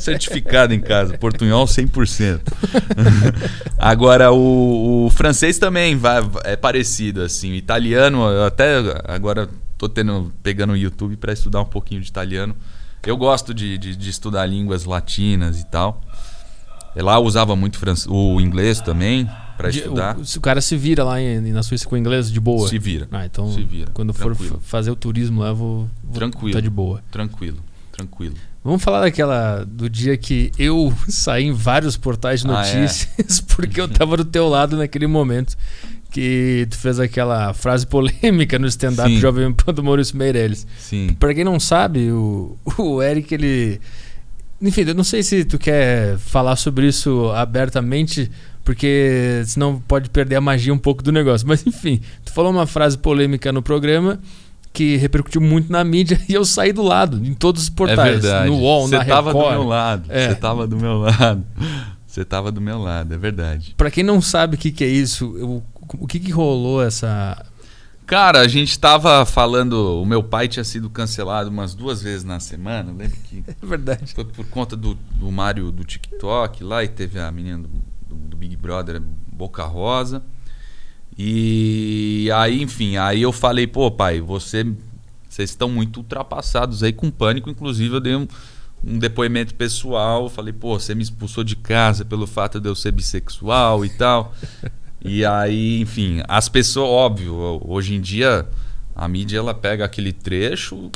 Certificado em casa, portunhol 100%. Agora, o francês também é parecido, assim. O italiano, eu até agora estou pegando o YouTube para estudar um pouquinho de italiano. Eu gosto de estudar línguas latinas e tal. Lá eu usava muito o inglês também. Pra estudar. O cara se vira lá na Suíça com o inglês de boa? Se vira. Então, se vira. Quando tranquilo. For fazer o turismo lá, eu vou tranquilo. Tá de boa. Tranquilo. Vamos falar do dia que eu saí em vários portais de notícias porque eu tava do teu lado naquele momento que tu fez aquela frase polêmica no stand-up Jovem Pan do Maurício Meirelles. Sim. Pra quem não sabe, o Eric, ele... Enfim, eu não sei se tu quer falar sobre isso abertamente... Porque senão pode perder a magia um pouco do negócio. Mas enfim, tu falou uma frase polêmica no programa que repercutiu muito na mídia e eu saí do lado, em todos os portais. É verdade. No UOL, na Record. Você tava do meu lado, é verdade. Pra quem não sabe o que é isso, o que rolou essa... Cara, a gente tava falando... O meu pai tinha sido cancelado umas 2 vezes na semana. Eu lembro que... É verdade. Foi por conta do Mário do TikTok lá e teve a menina do Big Brother, Boca Rosa. E aí, enfim, aí eu falei, pô, pai, vocês estão muito ultrapassados aí com pânico. Inclusive eu dei um depoimento pessoal. Eu falei, pô, você me expulsou de casa pelo fato de eu ser bissexual e tal. E aí, enfim, as pessoas, óbvio, hoje em dia a mídia ela pega aquele trecho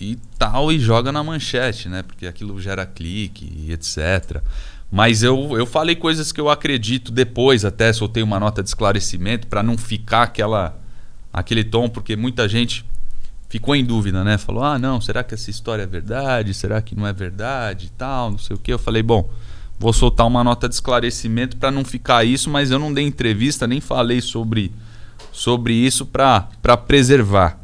e tal e joga na manchete, né? Porque aquilo gera clique e etc. Mas eu falei coisas que eu acredito depois, até soltei uma nota de esclarecimento para não ficar aquele tom, porque muita gente ficou em dúvida, né? Falou, não, será que essa história é verdade? Será que não é verdade e tal, não sei o quê. Eu falei, bom, vou soltar uma nota de esclarecimento para não ficar isso, mas eu não dei entrevista, nem falei sobre isso para preservar.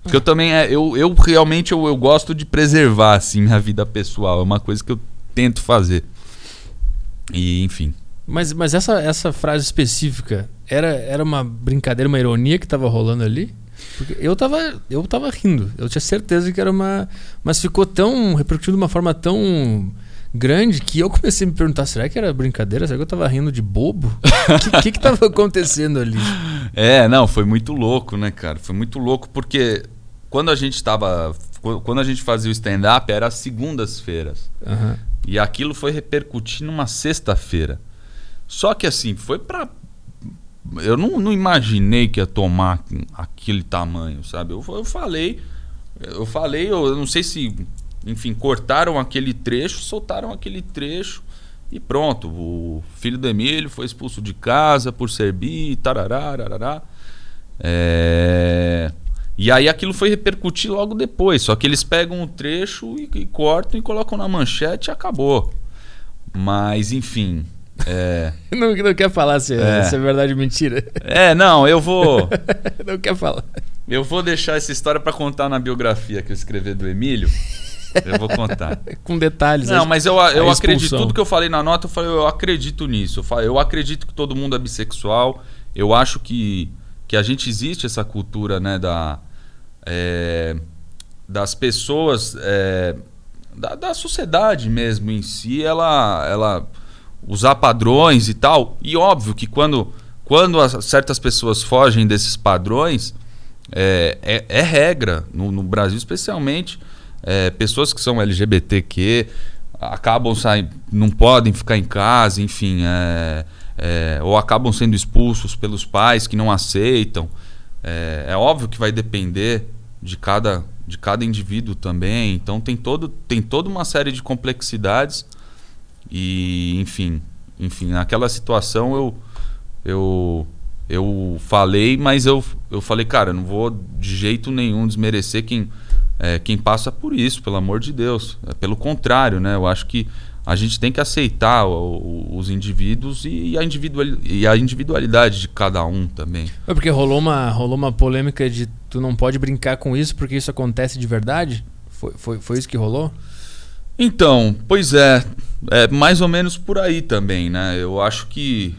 Porque eu também, eu realmente eu gosto de preservar assim, minha vida pessoal, é uma coisa que eu tento fazer. E enfim. Mas essa frase específica era uma brincadeira, uma ironia que estava rolando ali? Porque eu tava rindo. Eu tinha certeza que era uma... Mas ficou repercutido de uma forma tão... grande que eu comecei a me perguntar, será que era brincadeira? Será que eu tava rindo de bobo? O que tava acontecendo ali? É, não, foi muito louco, né, cara? Foi muito louco porque quando a gente fazia o stand-up era às segundas-feiras. Uhum. E aquilo foi repercutir numa sexta-feira. Só que assim, foi pra... Eu não imaginei que ia tomar aquele tamanho, sabe? Eu falei, eu não sei se... Enfim, cortaram aquele trecho, soltaram aquele trecho e pronto. O filho do Emílio foi expulso de casa por ser bi, tarará, tarará. E aí aquilo foi repercutir logo depois. Só que eles pegam o trecho e cortam e colocam na manchete e acabou. Mas, enfim... Não quer falar se é verdade ou mentira. Não quer falar. Eu vou deixar essa história pra contar na biografia que eu escrever do Emílio. Eu vou contar com detalhes. Não, mas eu acredito. Tudo que eu falei na nota, eu acredito nisso. Eu acredito que todo mundo é bissexual. Eu acho que a gente existe essa cultura, né, das pessoas, da sociedade mesmo em si, ela usar padrões e tal. E óbvio que quando certas pessoas fogem desses padrões, é regra, no Brasil especialmente. Pessoas que são LGBTQ acabam saindo, não podem ficar em casa, enfim, ou acabam sendo expulsos pelos pais que não aceitam. É óbvio que vai depender de cada indivíduo também. Então tem toda uma série de complexidades. E enfim, naquela situação eu falei, mas eu falei, cara, não vou de jeito nenhum desmerecer quem passa por isso, pelo amor de Deus. Pelo contrário, né? Eu acho que a gente tem que aceitar os indivíduos e a individualidade de cada um também. É porque rolou uma polêmica de tu não pode brincar com isso porque isso acontece de verdade? Foi isso que rolou? Então, pois é mais ou menos por aí também, né? Eu acho que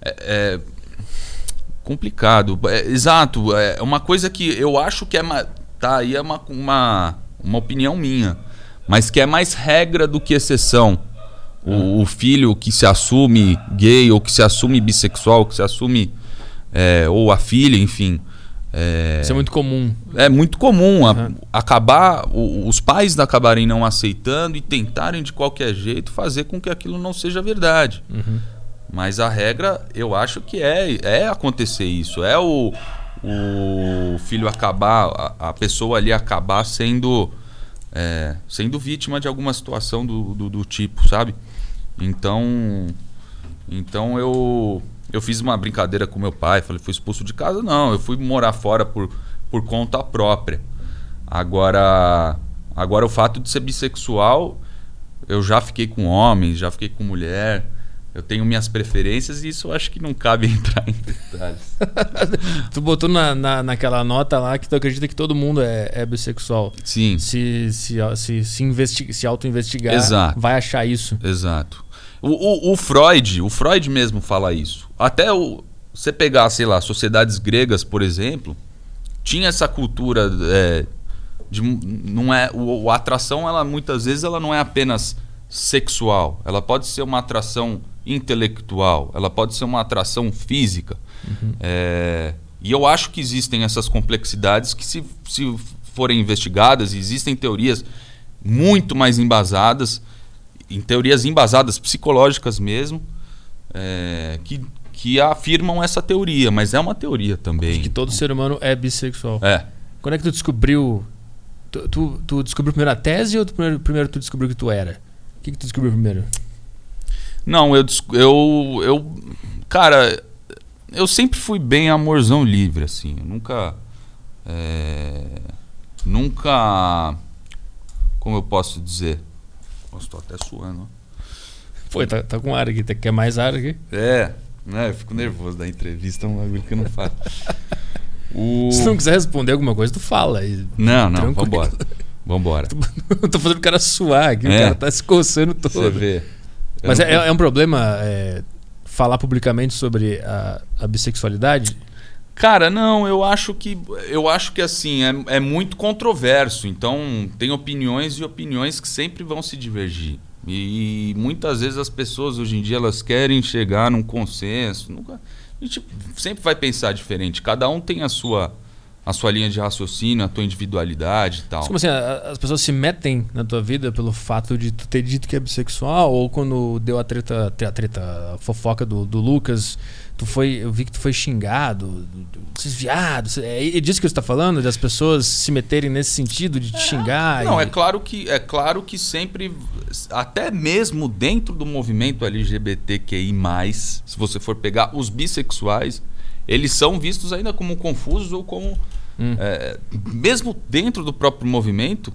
é complicado. Exato, é uma coisa que eu acho que é uma opinião minha, mas que é mais regra do que exceção. O filho que se assume gay ou que se assume bissexual, que se assume ou a filha, enfim... Isso é muito comum. É muito comum. Uhum. Os pais acabarem não aceitando e tentarem de qualquer jeito fazer com que aquilo não seja verdade. Uhum. Mas a regra, eu acho que é acontecer isso. É o filho acabar, a pessoa ali acabar sendo vítima de alguma situação do tipo, sabe? Então eu fiz uma brincadeira com meu pai, falei, fui expulso de casa? Não, eu fui morar fora por conta própria. Agora o fato de ser bissexual, eu já fiquei com homens, já fiquei com mulher, eu tenho minhas preferências e isso eu acho que não cabe entrar em detalhes. Tu botou naquela nota lá que tu acredita que todo mundo é bissexual. Sim. Se auto-investigar, exato, vai achar isso. Exato. O Freud mesmo fala isso. Até você pegar, sei lá, sociedades gregas, por exemplo, tinha essa cultura a atração, ela muitas vezes ela não é apenas sexual, ela pode ser uma atração intelectual, ela pode ser uma atração física. Uhum. E eu acho que existem essas complexidades que se forem investigadas, existem teorias muito mais embasadas, em teorias embasadas, psicológicas mesmo, que afirmam essa teoria, mas é uma teoria também. De que todo ser humano é bissexual. É. Quando é que tu descobriu... Tu descobriu primeiro a tese ou primeiro tu descobriu que tu era? O que tu descobriu primeiro? Não, eu... Cara, eu sempre fui bem amorzão livre, assim. Eu nunca... Nunca... Como eu posso dizer... Nossa, tô até suando. Pô, tá com ar aqui, quer mais ar aqui? Eu fico nervoso da entrevista, é um bagulho que eu não faço. Se não quiser responder alguma coisa, tu fala. Não, vambora. Eu tô fazendo o cara suar aqui, o cara tá se coçando todo. Você vê. Mas é um problema falar publicamente sobre a bissexualidade? Cara, não, eu acho que assim, é muito controverso. Então, tem opiniões e opiniões que sempre vão se divergir. E muitas vezes as pessoas, hoje em dia, elas querem chegar num consenso. Nunca, a gente sempre vai pensar diferente. Cada um tem a sua linha de raciocínio, a tua individualidade e tal. Como assim, as pessoas se metem na tua vida pelo fato de tu ter dito que é bissexual? Ou quando deu a fofoca do Lucas... eu vi que tu foi xingado, desviado. É disso que você está falando? Das pessoas se meterem nesse sentido de te xingar? Não, é claro que sempre, até mesmo dentro do movimento LGBTQI+, se você for pegar os bissexuais, eles são vistos ainda como confusos ou como... mesmo dentro do próprio movimento,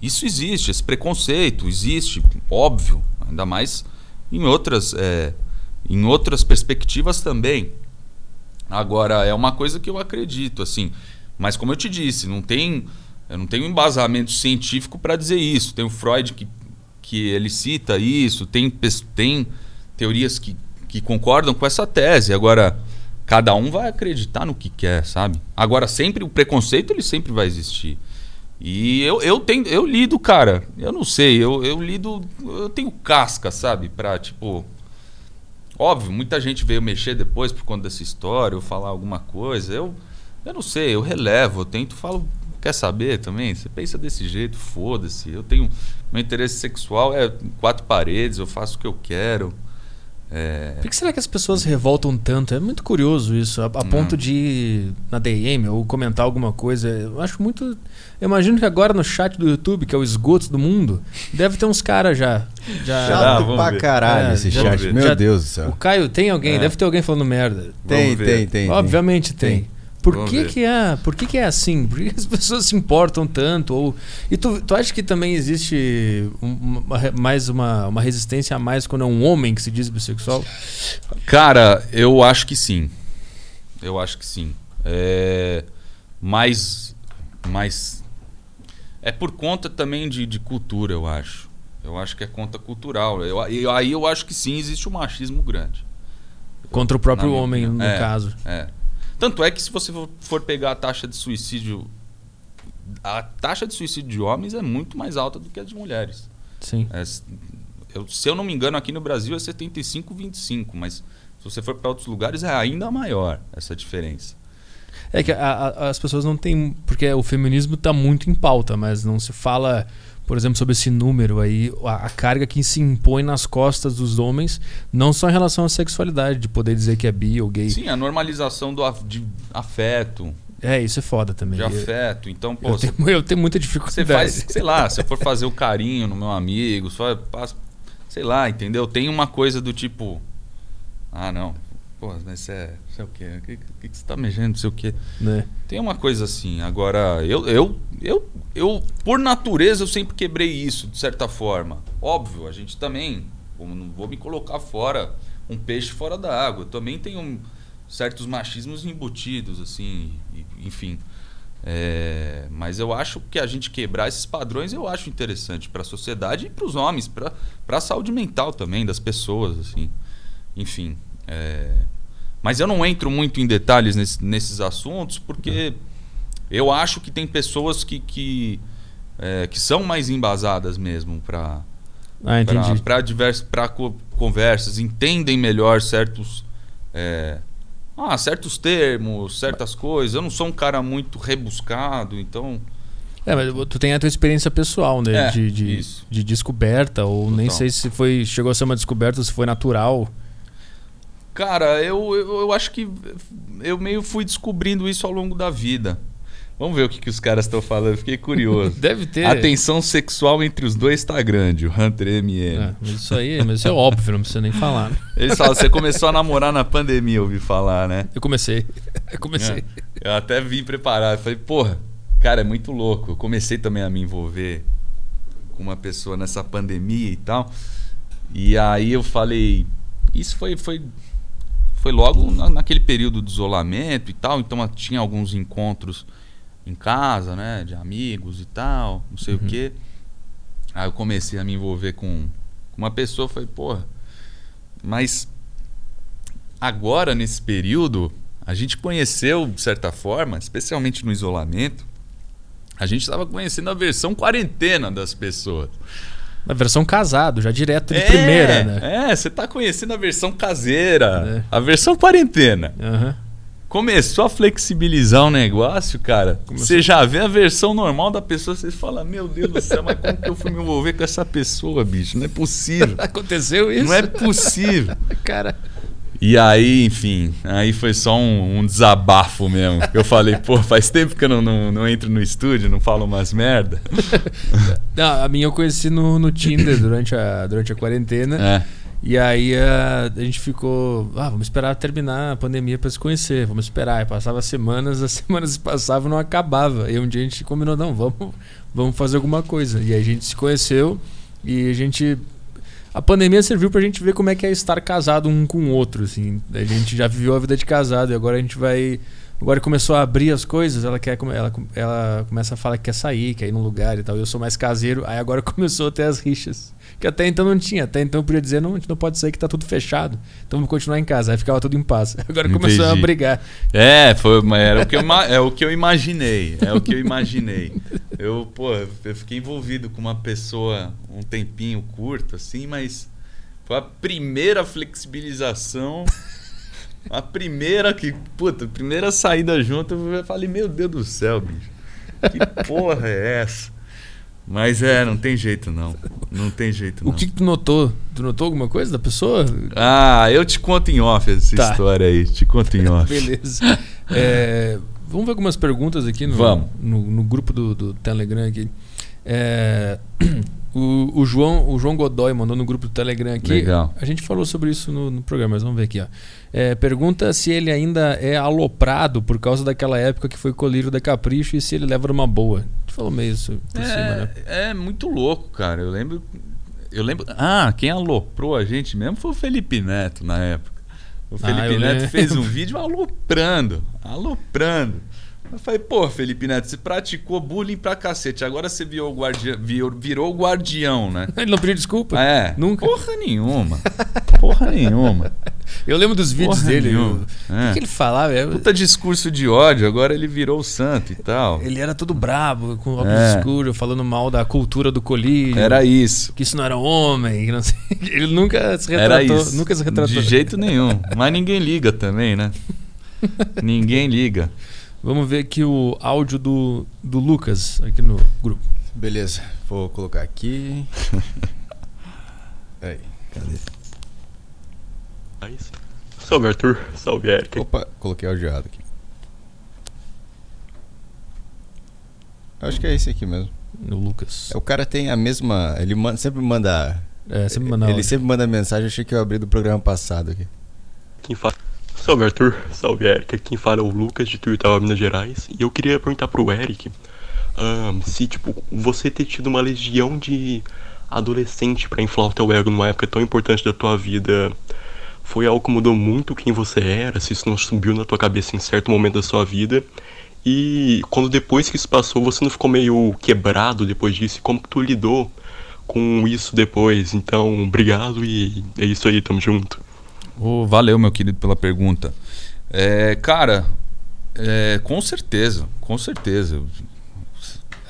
isso existe, esse preconceito existe, óbvio, ainda mais em outras... em outras perspectivas também. Agora, é uma coisa que eu acredito, assim. Mas como eu te disse, eu não tenho embasamento científico para dizer isso. Tem o Freud que ele cita isso, tem teorias que concordam com essa tese. Agora, cada um vai acreditar no que quer, sabe? Agora, sempre o preconceito ele sempre vai existir. E eu lido, cara. Eu não sei, eu lido... Eu tenho casca, sabe? Pra, tipo... Óbvio, muita gente veio mexer depois por conta dessa história, ou falar alguma coisa. Eu não sei, eu relevo, eu tento, falo, quer saber também? Você pensa desse jeito, foda-se. Eu tenho, meu interesse sexual é quatro paredes, eu faço o que eu quero. Por que será que as pessoas revoltam tanto? É muito curioso isso, a ponto de ir na DM ou comentar alguma coisa. Eu acho muito... Eu imagino que agora no chat do YouTube, que é o esgoto do mundo, deve ter uns caras já chato pra caralho esse chat. Meu Deus do céu. O Caio tem alguém, deve ter alguém falando merda. Tem. Obviamente tem. Por que é assim? Por que as pessoas se importam tanto? E tu acha que também existe uma resistência a mais quando é um homem que se diz bissexual? Cara, eu acho que sim. Mas é por conta também de cultura, eu acho. Eu acho que é conta cultural. Aí eu acho que sim, existe um machismo grande. Contra o próprio homem, no caso. Tanto é que se você for pegar a taxa de suicídio de homens é muito mais alta do que a de mulheres. Sim. Se eu não me engano, aqui no Brasil é 75-25, mas se você for para outros lugares é ainda maior essa diferença. É que as pessoas não têm... Porque o feminismo está muito em pauta, mas não se fala... Por exemplo, sobre esse número aí, a carga que se impõe nas costas dos homens, não só em relação à sexualidade, de poder dizer que é bi ou gay. Sim, a normalização de afeto. Isso é foda também. De afeto, então, pô... Eu tenho muita dificuldade. Você faz, sei lá, se eu for fazer o carinho no meu amigo, só passo... Sei lá, entendeu? Tem uma coisa do tipo... Ah, não. Pô, mas você é... Não sei o quê. O que você tá mexendo? Não sei o quê. Né? Tem uma coisa assim. Agora, eu, por natureza, eu sempre quebrei isso, de certa forma. Óbvio, a gente também... Não vou me colocar fora, um peixe fora da água. Eu também tenho certos machismos embutidos, assim, enfim. Mas eu acho que a gente quebrar esses padrões, eu acho interessante para a sociedade e para os homens, para a saúde mental também das pessoas, assim. Enfim... Mas eu não entro muito em detalhes nesses assuntos, porque eu acho que tem pessoas que são mais embasadas mesmo para conversas, entendem melhor certos termos, certas coisas. Eu não sou um cara muito rebuscado, então... Mas tu tem a tua experiência pessoal, né? De descoberta, ou total. Nem sei se chegou a ser uma descoberta ou se foi natural... Cara, eu acho que eu meio fui descobrindo isso ao longo da vida. Vamos ver o que os caras estão falando, fiquei curioso. Deve ter. A tensão sexual entre os dois está grande, o Hunter MM. Mas isso é óbvio, não precisa nem falar. Né? Eles falam, você começou a namorar na pandemia, eu ouvi falar, né? Eu comecei. Eu até vim preparado, falei, porra, cara, é muito louco. Eu comecei também a me envolver com uma pessoa nessa pandemia e tal. E aí eu falei, isso foi logo naquele período de isolamento e tal, então tinha alguns encontros em casa, né, de amigos e tal, não sei o quê. Aí eu comecei a me envolver com uma pessoa, falei, porra, mas agora nesse período A gente conheceu, de certa forma, especialmente no isolamento, a gente estava conhecendo a versão quarentena das pessoas. A versão casado, já direto de primeira, né? É, você está conhecendo a versão caseira, a versão quarentena. Uhum. Começou a flexibilizar o negócio, cara. Você já vê a versão normal da pessoa, você fala, meu Deus do céu, mas como que eu fui me envolver com essa pessoa, bicho? Não é possível. Aconteceu isso? Não é possível. Cara... E aí, enfim, aí foi só um desabafo mesmo. Eu falei, pô, faz tempo que eu não entro no estúdio, não falo umas merda. Não, a minha eu conheci no Tinder durante a quarentena. É. E aí a gente ficou, vamos esperar terminar a pandemia para se conhecer, vamos esperar. E passava semanas, as semanas passavam e não acabava. E um dia a gente combinou, não, vamos fazer alguma coisa. E aí a gente se conheceu e a gente... A pandemia serviu pra gente ver como é que é estar casado um com o outro, assim. A gente já viveu a vida de casado e agora a gente vai... Agora começou a abrir as coisas, ela começa a falar que quer sair, quer ir num lugar e tal. Eu sou mais caseiro, aí agora começou a ter as rixas. Que até então não tinha. Até então eu podia dizer, não, a gente não pode sair que tá tudo fechado. Então vamos continuar em casa. Aí ficava tudo em paz. Agora começou a brigar. É, é o que eu imaginei. É o que eu imaginei. Eu fiquei envolvido com uma pessoa um tempinho curto, assim, mas foi a primeira flexibilização... A primeira saída junto, eu falei, meu Deus do céu, bicho. Que porra é essa? Mas não tem jeito não. Não tem jeito não. O que tu notou? Tu notou alguma coisa da pessoa? Ah, eu te conto em off essa história aí. Te conto em off. Beleza. Vamos ver algumas perguntas aqui no grupo do Telegram aqui. O João Godoy mandou no grupo do Telegram aqui. Legal. A gente falou sobre isso no programa, mas vamos ver aqui, ó. Pergunta se ele ainda é aloprado por causa daquela época que foi colírio da Capricho e se ele leva numa boa. A gente falou meio isso por cima, né? É muito louco, cara. Eu lembro. Ah, quem aloprou a gente mesmo foi o Felipe Neto na época. O Felipe Neto fez um vídeo aloprando. Aloprando. Eu falei, pô, Felipe Neto, você praticou bullying pra cacete. Agora você virou guardião, né? Ele não pediu desculpa? Nunca. Porra nenhuma. Porra nenhuma. Eu lembro dos vídeos dele. O que ele falava? Puta discurso de ódio, agora ele virou o santo e tal. Ele era todo brabo, com óculos escuros, falando mal da cultura do colírio. Era isso. Que isso não era homem, que não sei. Ele nunca se retratou. Era isso. Nunca se retratou. De jeito nenhum. Mas ninguém liga também, né? Ninguém liga. Vamos ver aqui o áudio do Lucas aqui no grupo. Beleza, vou colocar aqui. Aí, cadê? Aí sim. Salve, Arthur. Salve, Eric. Opa, coloquei áudio errado aqui. Acho que é esse aqui mesmo. O Lucas. O cara tem a mesma... Ele sempre manda... Ele sempre manda mensagem. Achei que eu abri do programa passado aqui. Quem fala... Salve Arthur, salve Eric, aqui quem fala é o Lucas de Tuiutaba, Minas Gerais. E eu queria perguntar pro Eric se você ter tido uma legião de adolescente pra inflar o teu ego numa época tão importante da tua vida foi algo que mudou muito quem você era, se isso não subiu na tua cabeça em certo momento da sua vida. E quando depois que isso passou, você não ficou meio quebrado depois disso? Como tu lidou com isso depois? Então, obrigado e é isso aí, tamo junto. Oh, valeu, meu querido, pela pergunta. Com certeza.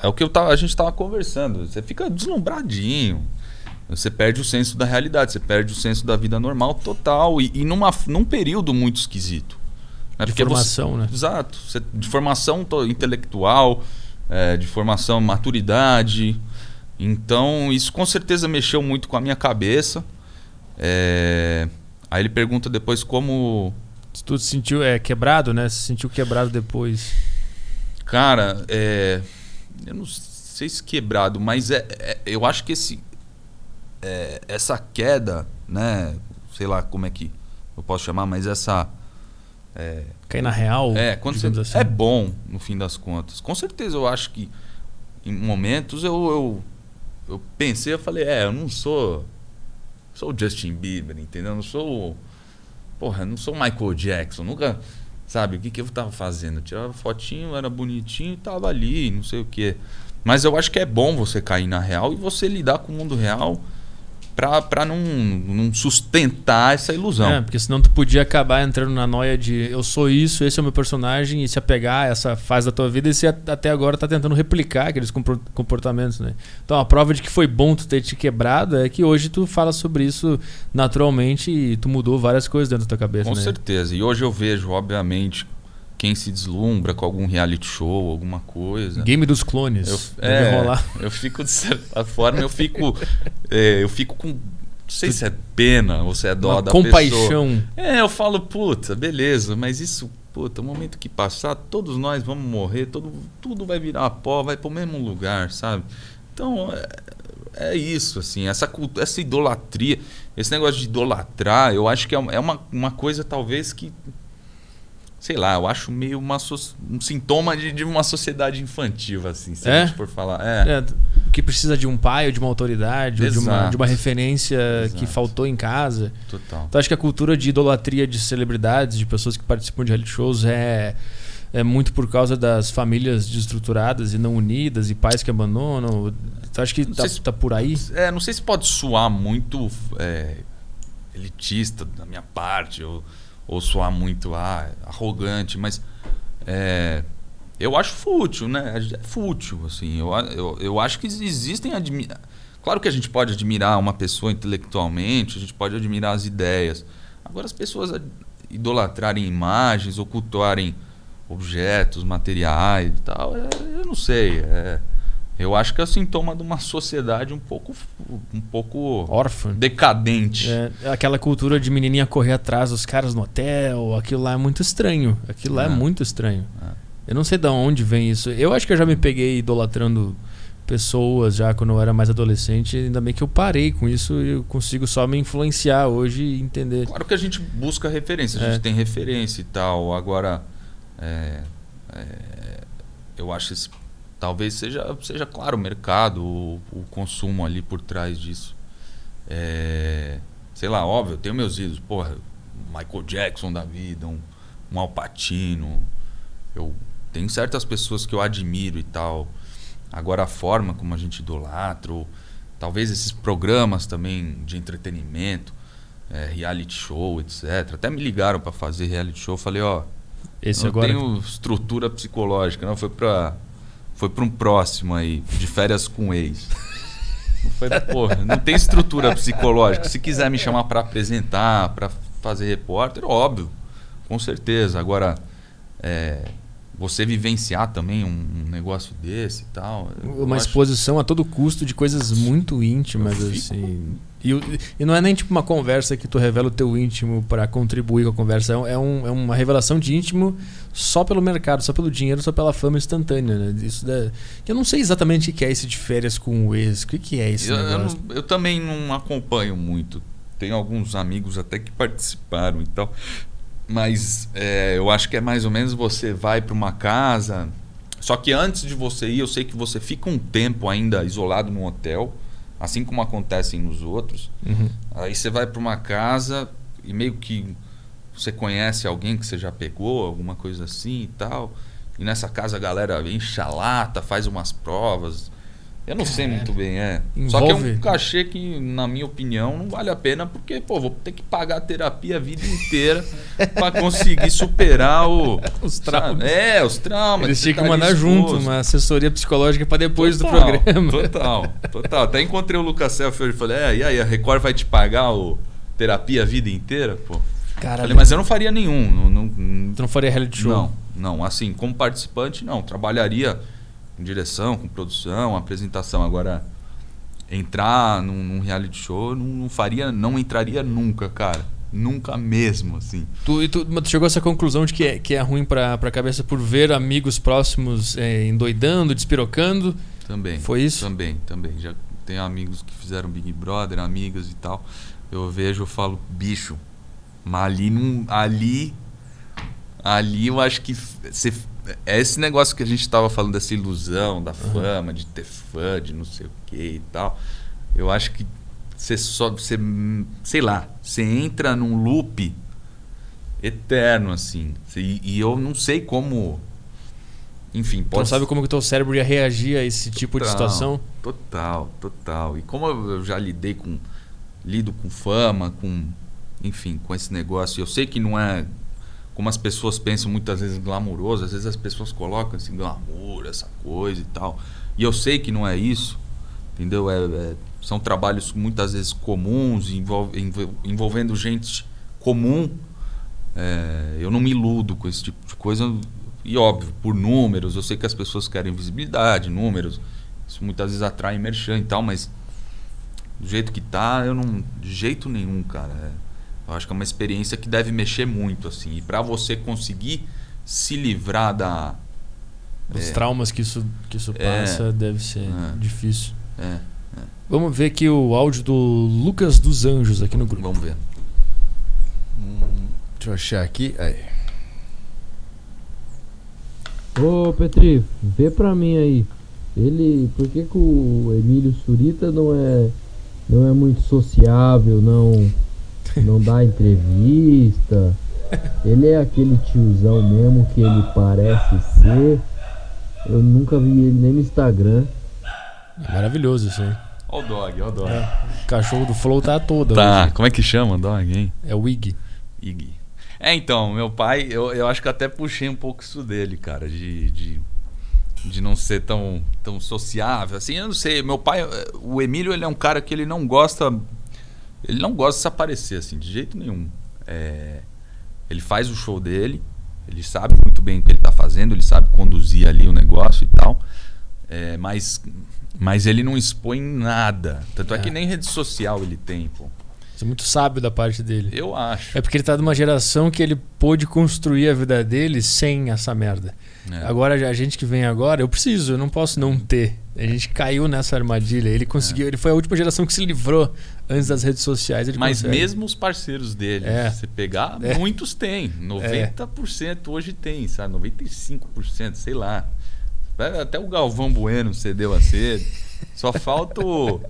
É o que a gente estava conversando. Você fica deslumbradinho. Você perde o senso da realidade. Você perde o senso da vida normal total. E num período muito esquisito. Né? De formação, né? Exato. De formação intelectual, de formação maturidade. Então, isso com certeza mexeu muito com a minha cabeça. Aí ele pergunta depois como... Se tu se sentiu quebrado, né? Se sentiu quebrado depois. Cara, eu não sei se quebrado, mas eu acho que essa queda, né? Sei lá como é que eu posso chamar, mas essa... Cair na real? Quando você, assim. É bom, no fim das contas. Com certeza eu acho que em momentos eu pensei, eu falei, eu não sou... Sou o Justin Bieber, entendeu? Não sou o Michael Jackson. Nunca, sabe, o que eu tava fazendo? Eu tirava fotinho, era bonitinho, tava ali, não sei o quê. Mas eu acho que é bom você cair na real e você lidar com o mundo real para não sustentar essa ilusão. É, porque senão tu podia acabar entrando na noia de eu sou isso, esse é o meu personagem, e se apegar a essa fase da tua vida, e se até agora tá tentando replicar aqueles comportamentos, né? Então a prova de que foi bom tu ter te quebrado é que hoje tu fala sobre isso naturalmente e tu mudou várias coisas dentro da tua cabeça. Com certeza. E hoje eu vejo, obviamente, quem se deslumbra com algum reality show, alguma coisa. Game dos Clones. Eu fico, de certa forma, eu fico com... Não sei se é pena ou se é dó da compaixão. Pessoa. Eu falo, puta, beleza, mas isso, puta, o momento que passar, todos nós vamos morrer, tudo vai virar pó, vai pro mesmo lugar, sabe? Então, é isso, assim, essa idolatria, esse negócio de idolatrar, eu acho que é uma coisa talvez que... Sei lá, eu acho meio um sintoma de uma sociedade infantil, assim, se a gente for falar. Que precisa de um pai ou de uma autoridade, ou de uma referência. Exato. Que faltou em casa. Total. Então acho que a cultura de idolatria de celebridades, de pessoas que participam de reality shows é muito por causa das famílias desestruturadas e não unidas, e pais que abandonam. Então acho que tá por aí. Não sei se pode soar muito elitista da minha parte, ou soar muito arrogante, mas eu acho fútil, né? É fútil, assim. Eu acho que existem... Claro que a gente pode admirar uma pessoa intelectualmente, a gente pode admirar as ideias. Agora, as pessoas idolatrarem imagens, ocultarem objetos, materiais e tal, eu não sei. Eu acho que é o sintoma de uma sociedade um pouco órfã, decadente. Aquela cultura de menininha correr atrás dos caras no hotel, aquilo lá é muito estranho. Aquilo lá é muito estranho. Eu não sei de onde vem isso. Eu acho que eu já me peguei idolatrando pessoas já quando eu era mais adolescente. Ainda bem que eu parei com isso e eu consigo só me influenciar hoje e entender. Claro que a gente busca referência, a gente tem referência e tal. Agora, eu acho esse... Talvez seja claro, o mercado, o consumo ali por trás disso. Sei lá, óbvio, eu tenho meus ídolos. Porra, Michael Jackson da vida, um Al Pacino. Eu tenho certas pessoas que eu admiro e tal. Agora, a forma como a gente idolatra, ou talvez esses programas também de entretenimento, reality show, etc. Até me ligaram para fazer reality show. Eu falei, eu agora... tenho estrutura psicológica. Não, foi para um próximo aí, de férias com ex. Porra, não tem estrutura psicológica. Se quiser me chamar para apresentar, para fazer repórter, óbvio, com certeza. Agora, você vivenciar também um negócio desse e tal... Uma exposição a todo custo de coisas muito íntimas, assim... E não é nem tipo uma conversa que tu revela o teu íntimo para contribuir com a conversa. É uma revelação de íntimo só pelo mercado, só pelo dinheiro, só pela fama instantânea, né? Eu não sei exatamente o que é esse de férias com o ex. O que é esse negócio? Eu também não acompanho muito. Tenho alguns amigos até que participaram e tal. Mas eu acho que é mais ou menos você vai para uma casa... Só que antes de você ir, eu sei que você fica um tempo ainda isolado num hotel... Assim como acontecem nos outros. Uhum. Aí você vai para uma casa e meio que você conhece alguém que você já pegou, alguma coisa assim e tal. E nessa casa a galera enche a lata, faz umas provas. Eu não sei muito bem, Envolve. Só que é um cachê que, na minha opinião, não vale a pena porque, vou ter que pagar a terapia a vida inteira para conseguir superar os traumas. Sabe? Os traumas. Eles tinham que mandar junto uma assessoria psicológica para depois do programa. Total. Até encontrei o Lucas Self e falei, e aí, a Record vai te pagar a terapia a vida inteira? Pô. Falei, mas eu não faria nenhum. Tu não faria reality show? Não, assim, como participante, não. Trabalharia... com direção, com produção, apresentação. Agora, entrar num reality show, não entraria nunca, cara. Nunca mesmo, assim. Tu chegou a essa conclusão de que é ruim pra cabeça por ver amigos próximos endoidando, despirocando? Também. Foi isso? Também. Já tenho amigos que fizeram Big Brother, amigas e tal. Eu vejo, eu falo, bicho, mas ali não... Ali eu acho que... É esse negócio que a gente estava falando, dessa ilusão da fama, de ter fã, de não sei o que e tal. Eu acho que você sei lá, você entra num loop eterno, assim. E eu não sei como... Enfim, pode... Não sabe como que o teu cérebro ia reagir a esse tipo de situação? Total. E como eu já lidei com lido com fama, com, enfim, com esse negócio. Eu sei que não é, como as pessoas pensam muitas vezes, glamouroso. Às vezes as pessoas colocam assim, glamour, essa coisa e tal. E eu sei que não é isso, entendeu? São trabalhos muitas vezes comuns, envolvendo gente comum. Eu não me iludo com esse tipo de coisa. E óbvio, por números, eu sei que as pessoas querem visibilidade, números. Isso muitas vezes atrai merchan e tal, mas do jeito que tá, eu não... De jeito nenhum, cara. Eu acho que é uma experiência que deve mexer muito, assim. E pra você conseguir se livrar da... Os traumas que isso passa, deve ser difícil. Vamos ver aqui o áudio do Lucas dos Anjos aqui no grupo. Vamos ver. Deixa eu achar aqui. Aí. Ô, Petri, vê pra mim aí. Por que que o Emílio Surita não é muito sociável, não dá entrevista? Ele é aquele tiozão mesmo que ele parece ser. Eu nunca vi ele nem no Instagram. É maravilhoso isso aí. Olha o dog, olha o dog. O cachorro do Flow tá todo. Tá, hoje. Como é que chama o dog, hein? É o Iggy. Iggy. Então, meu pai, eu acho que até puxei um pouco isso dele, cara, de não ser tão sociável, assim. Eu não sei, meu pai, o Emílio, ele é um cara que ele não gosta de se aparecer, assim, de jeito nenhum. Ele faz o show dele, ele sabe muito bem o que ele tá fazendo, ele sabe conduzir ali o negócio e tal, mas ele não expõe nada, tanto é que nem rede social ele tem, pô. Isso é muito sábio da parte dele. Eu acho. É porque ele tá de uma geração que ele pôde construir a vida dele sem essa merda. Agora, a gente que vem agora, eu não posso não ter. A gente caiu nessa armadilha. Ele conseguiu, ele foi a última geração que se livrou antes das redes sociais. Mas consegue. Mesmo os parceiros dele, se você pegar, muitos têm. 90% hoje tem, sabe? 95%, sei lá. Até o Galvão Bueno cedeu a sede. Só falta o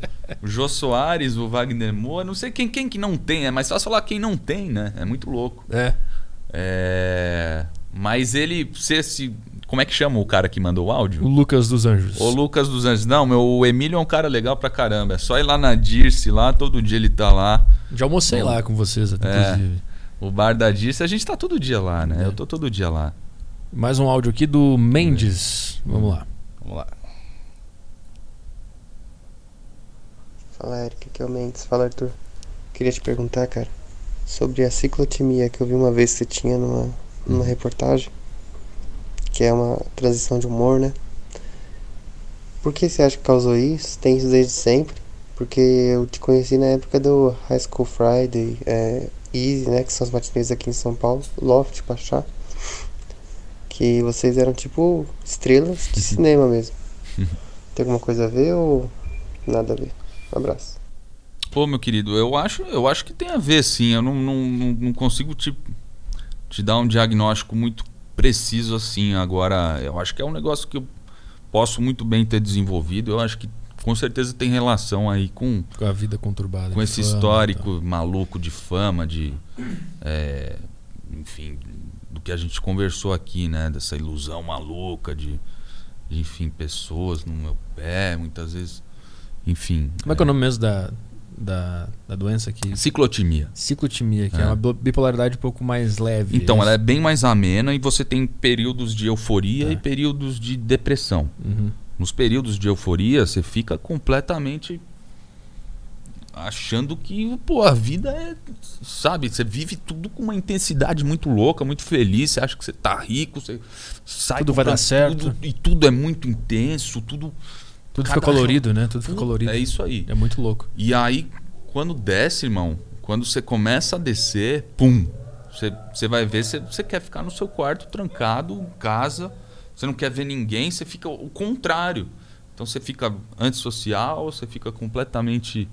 Jô Soares, o Wagner Moura. Não sei quem que não tem. É mais fácil falar quem não tem, né? É muito louco. Mas ele... Como é que chama o cara que mandou o áudio? O Lucas dos Anjos. O Lucas dos Anjos. Não, o Emílio é um cara legal pra caramba. É só ir lá na Dirce, lá todo dia ele tá lá. Já almocei lá com vocês, até inclusive. O bar da Dirce. A gente tá todo dia lá, né? Eu tô todo dia lá. Mais um áudio aqui do Mendes. Vamos lá. Fala, Eric, aqui é o Mendes. Fala, Arthur. Queria te perguntar, cara, sobre a ciclotimia que eu vi uma vez que você tinha numa reportagem, que é uma transição de humor, né? Por que você acha que causou isso? Tem isso desde sempre? Porque eu te conheci na época do High School Friday, Easy, né? Que são as matinês aqui em São Paulo, Loft, Pachá, que vocês eram tipo estrelas de cinema mesmo. Tem alguma coisa a ver ou nada a ver? Um abraço. Pô, meu querido, eu acho que tem a ver, sim. Eu não consigo te dar um diagnóstico muito preciso assim. Agora, eu acho que é um negócio que eu posso muito bem ter desenvolvido. Eu acho que com certeza tem relação aí com a vida conturbada. Com esse histórico maluco de fama, enfim, do que a gente conversou aqui, né? Dessa ilusão maluca de enfim, pessoas no meu pé, muitas vezes... Enfim. Como é que é o nome mesmo da doença aqui? Ciclotimia. Ciclotimia, que é uma bipolaridade um pouco mais leve. Então, ela é bem mais amena e você tem períodos de euforia e períodos de depressão. Uhum. Nos períodos de euforia, você fica completamente achando que, a vida é... Sabe, você vive tudo com uma intensidade muito louca, muito feliz, você acha que você tá rico, você sai... Tudo vai dar certo. Tudo, e tudo é muito intenso, tudo fica colorido, né? Tudo fica colorido. É isso aí. É muito louco. E aí, quando desce, irmão, quando você começa a descer, pum! Você vai ver, você quer ficar no seu quarto trancado, em casa, você não quer ver ninguém, você fica o contrário. Então você fica antissocial, você fica completamente...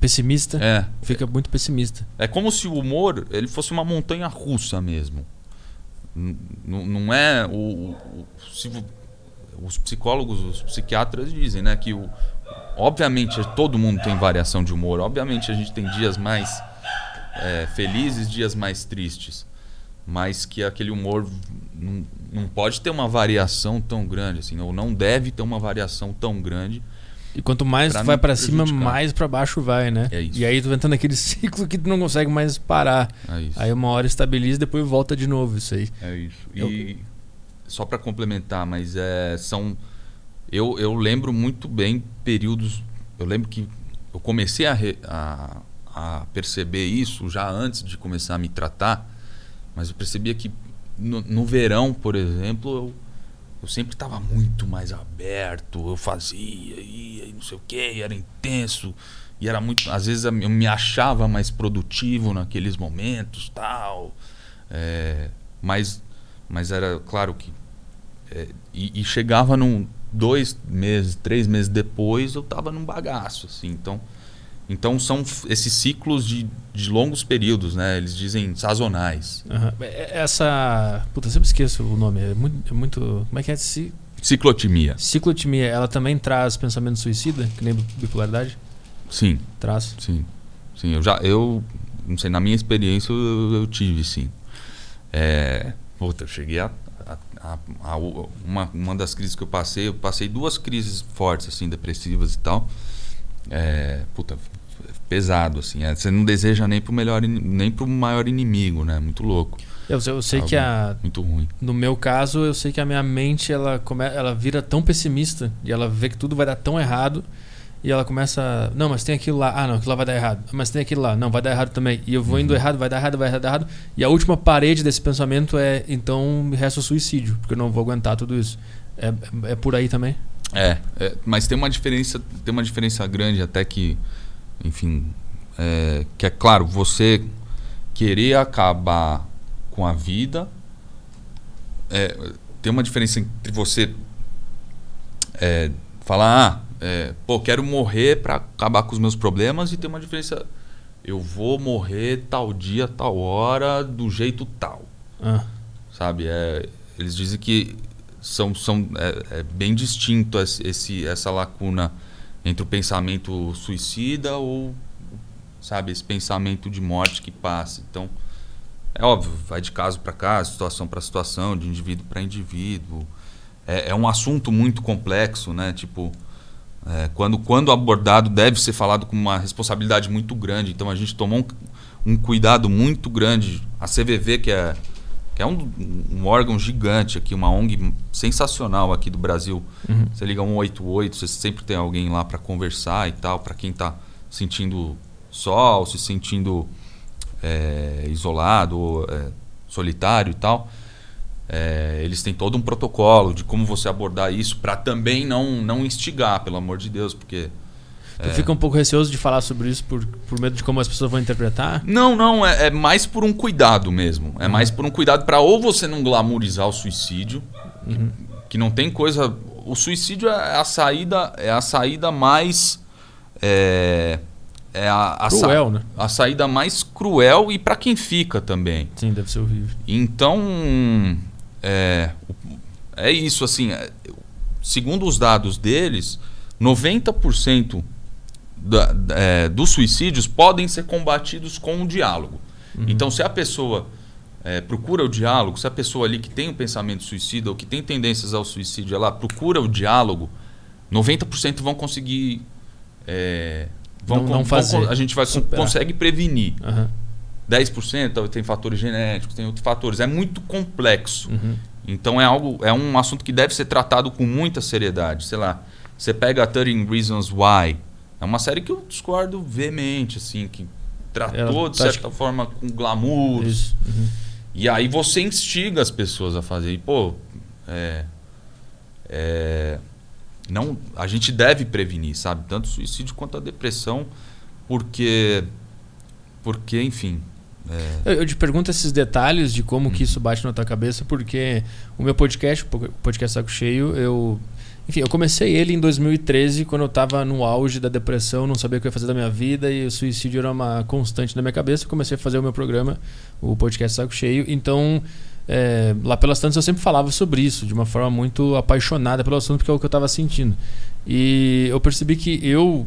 pessimista. Fica muito pessimista. É como se o humor ele fosse uma montanha russa mesmo. Não é os psicólogos, os psiquiatras dizem, né, que obviamente todo mundo tem variação de humor, obviamente a gente tem dias mais felizes, dias mais tristes, mas que aquele humor não pode ter uma variação tão grande, assim, ou não deve ter uma variação tão grande, E quanto mais tu vai pra cima, mais pra baixo vai, né? É isso. E aí tu vai entrando naquele ciclo que tu não consegue mais parar. É isso. Aí uma hora estabiliza e depois volta de novo isso aí. É isso. E só pra complementar, mas são... Eu lembro muito bem períodos... Eu lembro que eu comecei a perceber isso já antes de começar a me tratar, mas eu percebia que no verão, por exemplo, eu sempre estava muito mais aberto, eu fazia e não sei o que, era intenso e era muito, às vezes eu me achava mais produtivo naqueles momentos, tal, mas era claro que e chegava num 2 meses, 3 meses depois eu estava num bagaço, assim, então são esses ciclos de longos períodos, né? Eles dizem sazonais. Uhum. Essa... Puta, eu sempre esqueço o nome. É muito... Como é que é? Ciclotimia. Ciclotimia. Ela também traz pensamento suicida, que nem bipolaridade? Sim. Traz? Sim. Eu não sei, na minha experiência eu tive, sim. Eu cheguei a uma das crises que eu passei 2 crises fortes, assim, depressivas e tal. Pesado, assim. Você não deseja nem pro melhor, nem pro maior inimigo, né? Muito louco. Eu sei que muito ruim. No meu caso, eu sei que a minha mente ela vira tão pessimista e ela vê que tudo vai dar tão errado e ela começa... Não, mas tem aquilo lá. Ah, não, aquilo lá vai dar errado. Mas tem aquilo lá. Não, vai dar errado também. E eu vou indo errado, vai dar errado, vai dar errado. E a última parede desse pensamento é... Então, me resta o suicídio, porque eu não vou aguentar tudo isso. É por aí também? Mas tem uma diferença grande até que... Enfim, que é claro, você querer acabar com a vida, tem uma diferença entre você falar, quero morrer para acabar com os meus problemas, e tem uma diferença, eu vou morrer tal dia, tal hora, do jeito tal. Sabe? Eles dizem que é bem distinto essa lacuna entre o pensamento suicida ou, sabe, esse pensamento de morte que passa. Então, é óbvio, vai de caso para caso, situação para situação, de indivíduo para indivíduo. É um assunto muito complexo, né? Tipo, quando abordado, deve ser falado com uma responsabilidade muito grande. Então, a gente tomou um cuidado muito grande. A CVV, que é um órgão gigante aqui, uma ONG sensacional aqui do Brasil. Uhum. Você liga 188, você sempre tem alguém lá para conversar e tal, para quem está sentindo só, ou se sentindo isolado, ou, solitário e tal. Eles têm todo um protocolo de como você abordar isso para também não instigar, pelo amor de Deus, porque... Tu fica um pouco receoso de falar sobre isso por medo de como as pessoas vão interpretar? Não, é mais por um cuidado mesmo. É mais por um cuidado para ou você não glamourizar o suicídio, que não tem coisa... O suicídio é a saída mais... cruel, né? A saída mais cruel e para quem fica também. Sim, deve ser horrível. Então, é isso, assim... Segundo os dados deles, 90% dos suicídios podem ser combatidos com o diálogo. Então, se a pessoa procura o diálogo, se a pessoa ali que tem um pensamento suicida ou que tem tendências ao suicídio, ela procura o diálogo, 90% vão conseguir... a gente vai consegue prevenir. Uhum. 10% tem fatores genéticos, tem outros fatores. É muito complexo. Então, é um assunto que deve ser tratado com muita seriedade. Sei lá, você pega 13 Reasons Why, é uma série que eu discordo veemente, assim, que tratou, de certa forma, com glamour. E aí você instiga as pessoas a fazer. E, a gente deve prevenir, sabe? Tanto o suicídio quanto a depressão, porque enfim... Eu te pergunto esses detalhes de como que isso bate na tua cabeça, porque o meu podcast, o Podcast Saco Cheio, Enfim, eu comecei ele em 2013, quando eu estava no auge da depressão, não sabia o que eu ia fazer da minha vida e o suicídio era uma constante na minha cabeça. Eu comecei a fazer o meu programa, o Podcast Saco Cheio. Então, lá pelas tantas eu sempre falava sobre isso, de uma forma muito apaixonada pelo assunto, porque é o que eu estava sentindo. E eu percebi que eu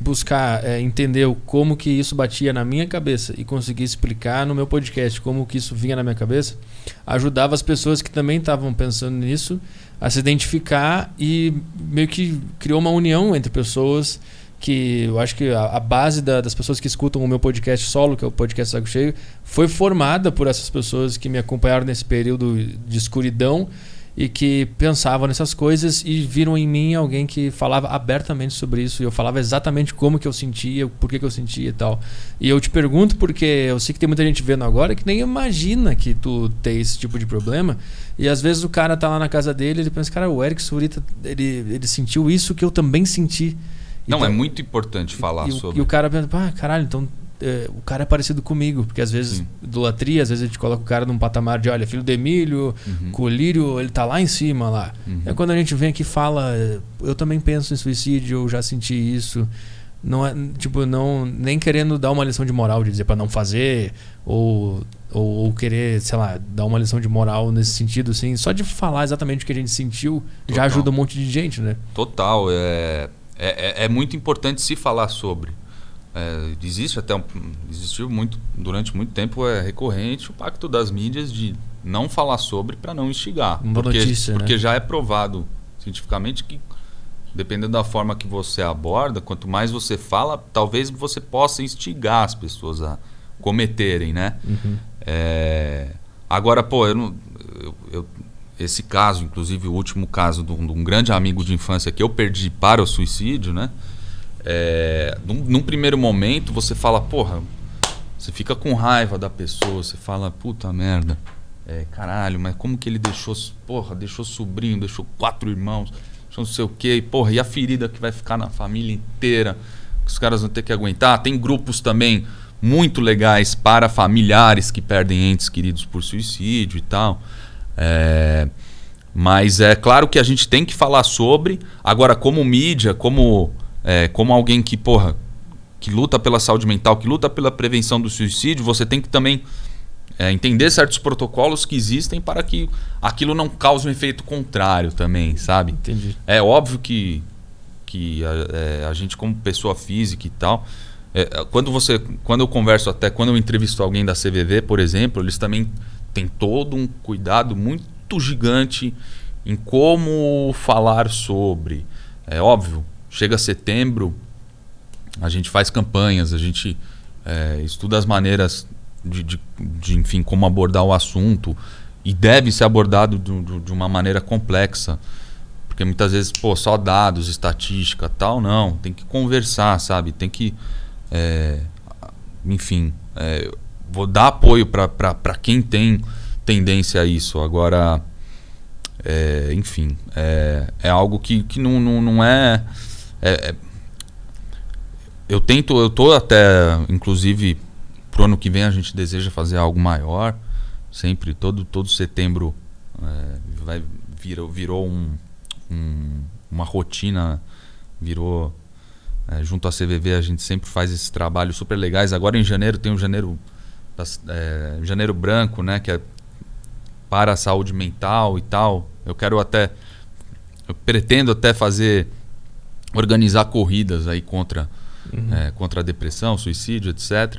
buscar entender como que isso batia na minha cabeça e conseguir explicar no meu podcast como que isso vinha na minha cabeça, ajudava as pessoas que também estavam pensando nisso a se identificar e meio que criou uma união entre pessoas que eu acho que a base das pessoas que escutam o meu podcast solo, que é o podcast Saco Cheio, foi formada por essas pessoas que me acompanharam nesse período de escuridão e que pensavam nessas coisas e viram em mim alguém que falava abertamente sobre isso. E eu falava exatamente como que eu sentia, por que eu sentia e tal. E eu te pergunto porque eu sei que tem muita gente vendo agora que nem imagina que tu tem esse tipo de problema. E às vezes o cara tá lá na casa dele e ele pensa, cara, o Eric Surita, ele sentiu isso que eu também senti. Não, então, é muito importante falar sobre... E o cara pensa, ah, caralho, então o cara é parecido comigo. Porque às vezes, idolatria, às vezes a gente coloca o cara num patamar de, olha, filho do Emílio, Colírio, ele tá lá em cima, lá. É quando a gente vem aqui e fala, eu também penso em suicídio, eu já senti isso. Não é, tipo, não, nem querendo dar uma lição de moral, de dizer pra não fazer, ou querer, sei lá, dar uma lição de moral nesse sentido, assim. Só de falar exatamente o que a gente sentiu, total, já ajuda um monte de gente, né? Total, é muito importante se falar sobre. Existiu durante muito tempo, é recorrente o pacto das mídias de não falar sobre para não instigar. Porque já é provado cientificamente que, dependendo da forma que você aborda, quanto mais você fala, talvez você possa instigar as pessoas a cometerem, né? Agora, esse caso, inclusive o último caso de um grande amigo de infância que eu perdi para o suicídio, né? Num primeiro momento você fala, você fica com raiva da pessoa, você fala, puta merda, caralho, mas como que ele deixou sobrinho, deixou 4 irmãos, deixou não sei o quê, e a ferida que vai ficar na família inteira, que os caras vão ter que aguentar. Tem grupos também muito legais para familiares que perdem entes queridos por suicídio e tal. Mas é claro que a gente tem que falar sobre. Agora, como mídia, como alguém que, que luta pela saúde mental, que luta pela prevenção do suicídio, você tem que também entender certos protocolos que existem para que aquilo não cause um efeito contrário também, sabe? Entendi. É óbvio que a gente, como pessoa física e tal, quando eu entrevisto alguém da CVV, por exemplo, eles também tem todo um cuidado muito gigante em como falar sobre. É óbvio, chega setembro, a gente faz campanhas, a gente estuda as maneiras enfim, como abordar o assunto, e deve ser abordado de uma maneira complexa, porque muitas vezes, só dados, estatística, tal, não, tem que conversar, sabe? Tem que, vou dar apoio para quem tem tendência a isso. Agora, é algo que não é, eu tô até, inclusive, pro ano que vem a gente deseja fazer algo maior. Sempre, todo setembro virou uma rotina, junto à CVV a gente sempre faz esses trabalhos super legais. Agora em janeiro tem um Janeiro Branco, né, que é para a saúde mental e tal. Eu pretendo até organizar corridas aí contra a depressão, suicídio, etc.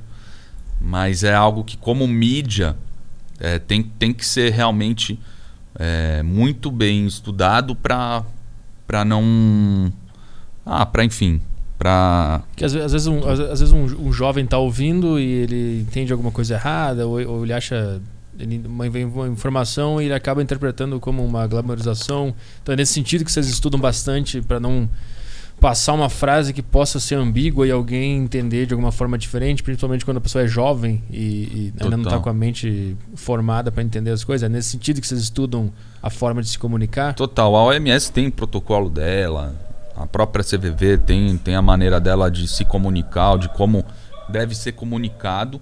Mas é algo que, como mídia, tem que ser realmente muito bem estudado para não... Porque às vezes um jovem tá ouvindo e ele entende alguma coisa errada, ou ele acha uma informação e ele acaba interpretando como uma glamorização. Então é nesse sentido que vocês estudam bastante para não passar uma frase que possa ser ambígua e alguém entender de alguma forma diferente, principalmente quando a pessoa é jovem e ainda não está com a mente formada para entender as coisas. É nesse sentido que vocês estudam a forma de se comunicar? Total. A OMS tem protocolo dela. A própria CVV tem a maneira dela de se comunicar, de como deve ser comunicado,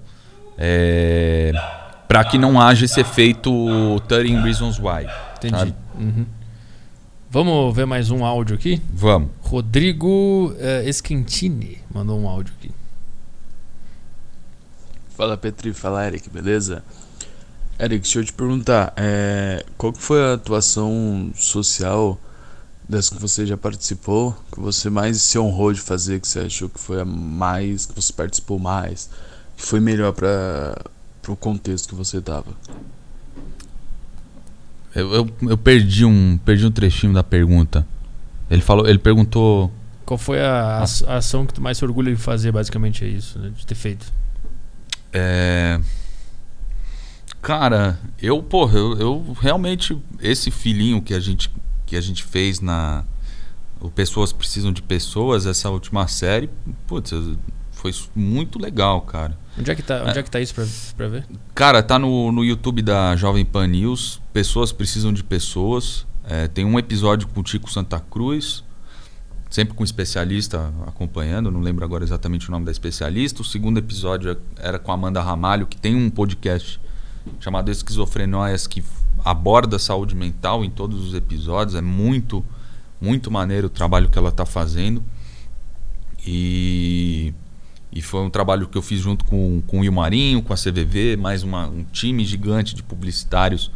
para que não haja esse efeito 13 Reasons Why. Entendi. Vamos ver mais um áudio aqui? Vamos. Rodrigo Esquentini mandou um áudio aqui. Fala, Petri. Fala, Eric. Beleza? Eric, deixa eu te perguntar, qual que foi a atuação social das que você já participou, que você mais se honrou de fazer, que você achou que foi a mais, que você participou mais, que foi melhor para o contexto que você estava? Eu perdi um trechinho da pergunta. Ele perguntou... Qual foi a ação que tu mais se orgulha de fazer, basicamente é isso, né? De ter feito. Cara, eu realmente... Esse filhinho que a gente fez na... O Pessoas Precisam de Pessoas, essa última série, putz, foi muito legal, cara. Onde é que tá isso pra ver? Cara, tá no YouTube da Jovem Pan News, Pessoas Precisam de Pessoas. Tem um episódio com o Tico Santa Cruz, sempre com um especialista acompanhando, não lembro agora exatamente o nome da especialista. O segundo episódio era com a Amanda Ramalho, que tem um podcast chamado Esquizofrenóias, que aborda saúde mental em todos os episódios. É muito... muito maneiro o trabalho que ela está fazendo. E foi um trabalho que eu fiz junto com o Ilmarinho, com a CVV, mais um time gigante de publicitários.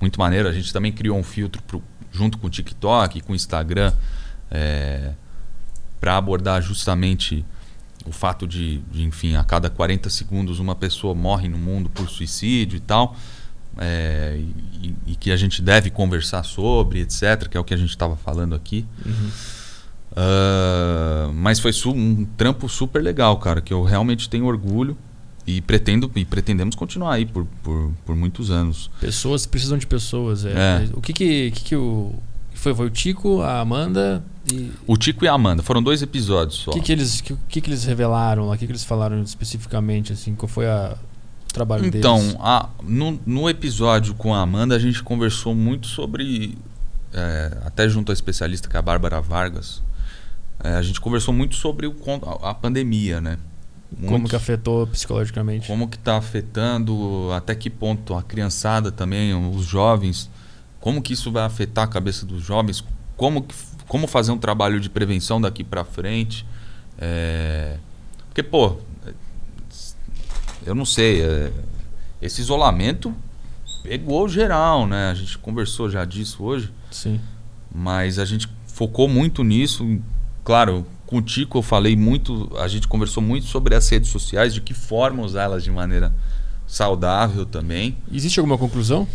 Muito maneiro. A gente também criou um filtro junto com o TikTok, com o Instagram, para abordar justamente o fato de, enfim, a cada 40 segundos uma pessoa morre no mundo por suicídio e tal. E que a gente deve conversar sobre, etc, que é o que a gente estava falando aqui. Uhum. Mas foi um trampo super legal, cara, que eu realmente tenho orgulho e pretendemos continuar aí por muitos anos. Pessoas precisam de pessoas. Foi o Tico, a Amanda e... O Tico e a Amanda, foram 2 episódios só. O que eles revelaram lá? O que eles falaram especificamente, assim? Qual foi a... trabalho então, deles? No episódio com a Amanda, a gente conversou muito sobre, até junto à especialista, que é a Bárbara Vargas, a gente conversou muito sobre a pandemia, né? Como que afetou psicologicamente? Como que está afetando, até que ponto a criançada também, os jovens, como que isso vai afetar a cabeça dos jovens, como fazer um trabalho de prevenção daqui para frente, porque, pô, eu não sei, esse isolamento pegou geral, né? A gente conversou já disso hoje. Sim. Mas a gente focou muito nisso. Claro, com o Tico eu falei muito, a gente conversou muito sobre as redes sociais, de que forma usá-las de maneira saudável também. Existe alguma conclusão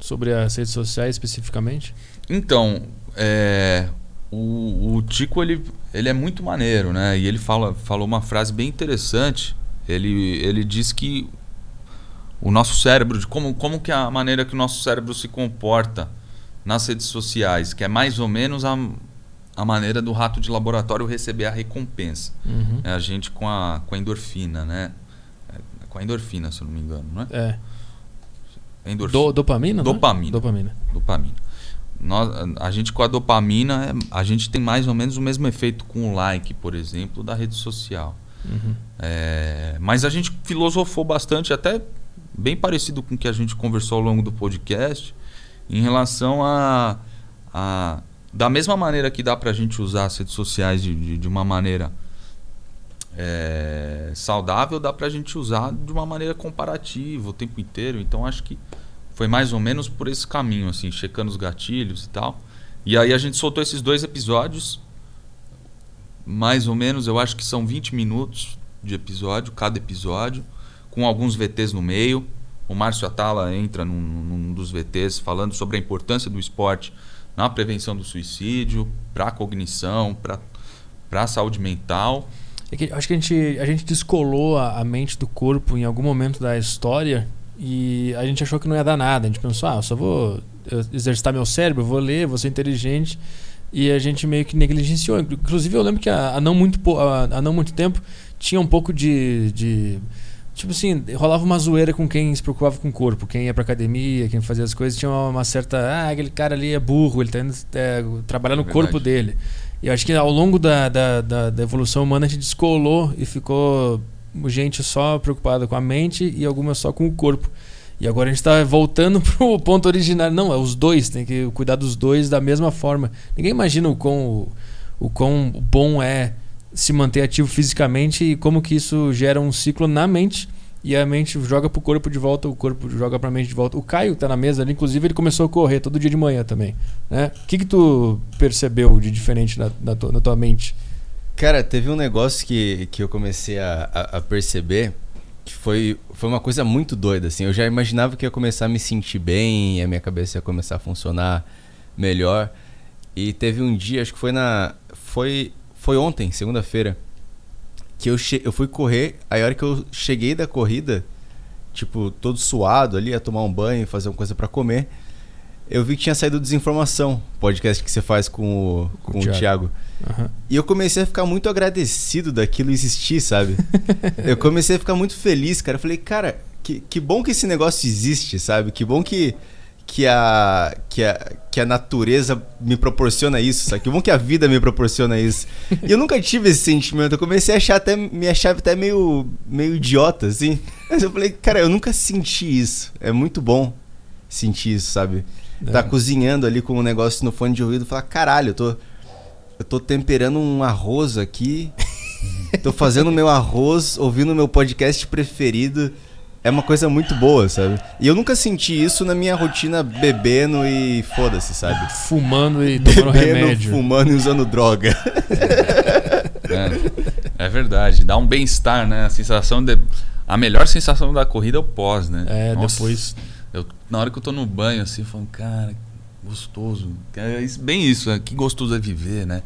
sobre as redes sociais especificamente? Então, o Tico ele é muito maneiro, né? E ele falou uma frase bem interessante. Ele diz que o nosso cérebro, de como que é a maneira que o nosso cérebro se comporta nas redes sociais, que é mais ou menos a maneira do rato de laboratório receber a recompensa. Uhum. É a gente com a endorfina, né? É com a endorfina, se eu não me engano, não é? Dopamina? Dopamina. Não é? Dopamina. A gente com a dopamina, a gente tem mais ou menos o mesmo efeito com o like, por exemplo, da rede social. Uhum. Mas a gente filosofou bastante, até bem parecido com o que a gente conversou ao longo do podcast, em relação a da mesma maneira que dá pra gente usar as redes sociais de uma maneira saudável, dá pra gente usar de uma maneira comparativa o tempo inteiro. Então acho que foi mais ou menos por esse caminho, assim, checando os gatilhos e tal. E aí a gente soltou esses 2 episódios, mais ou menos, eu acho que são 20 minutos de episódio, cada episódio, com alguns VTs no meio. O Márcio Atala entra num dos VTs falando sobre a importância do esporte na prevenção do suicídio, para a cognição, para a saúde mental. Acho que a gente descolou a mente do corpo em algum momento da história e a gente achou que não ia dar nada. A gente pensou, eu só vou exercitar meu cérebro, vou ler, vou ser inteligente. E a gente meio que negligenciou. Inclusive eu lembro que há não muito tempo tinha um pouco de tipo assim, rolava uma zoeira com quem se preocupava com o corpo. Quem ia pra academia, quem fazia as coisas, tinha uma certa... aquele cara ali é burro, ele tá indo trabalhar no corpo dele. E eu acho que ao longo da evolução humana a gente descolou e ficou gente só preocupada com a mente e algumas só com o corpo. E agora a gente está voltando pro ponto originário. Não, é os dois, tem que cuidar dos dois da mesma forma. Ninguém imagina o quão bom é se manter ativo fisicamente e como que isso gera um ciclo na mente. E a mente joga pro corpo de volta, o corpo joga pra mente de volta. O Caio tá na mesa ali, inclusive ele começou a correr todo dia de manhã também, né? O que tu percebeu de diferente na tua mente? Cara, teve um negócio que eu comecei a perceber... que foi uma coisa muito doida, assim. Eu já imaginava que ia começar a me sentir bem, a minha cabeça ia começar a funcionar melhor. E teve um dia, acho que foi ontem, segunda-feira, que eu fui correr. Aí a hora que eu cheguei da corrida, tipo, todo suado ali, ia tomar um banho, fazer uma coisa pra comer, eu vi que tinha saído Desinformação, podcast que você faz com o Thiago. Uhum. E eu comecei a ficar muito agradecido daquilo existir, sabe? Eu comecei a ficar muito feliz, cara. Eu falei, cara, que bom que esse negócio existe, sabe? Que bom que a natureza me proporciona isso, sabe? Que bom que a vida me proporciona isso. E eu nunca tive esse sentimento. Eu comecei a me achar até meio idiota, assim. Mas eu falei, cara, eu nunca senti isso. É muito bom sentir isso, sabe? Tá cozinhando ali com um negócio no fone de ouvido e falar, caralho, eu tô temperando um arroz aqui, tô fazendo meu arroz, ouvindo meu podcast preferido. É uma coisa muito boa, sabe? E eu nunca senti isso na minha rotina bebendo e foda-se, sabe? Fumando e tomando remédio. Fumando e usando droga. É verdade, dá um bem-estar, né? A melhor sensação da corrida é o pós, né? É, nossa, depois... Na hora que eu tô no banho, assim, eu falo, cara, gostoso. É bem isso, né? Que gostoso é viver, né?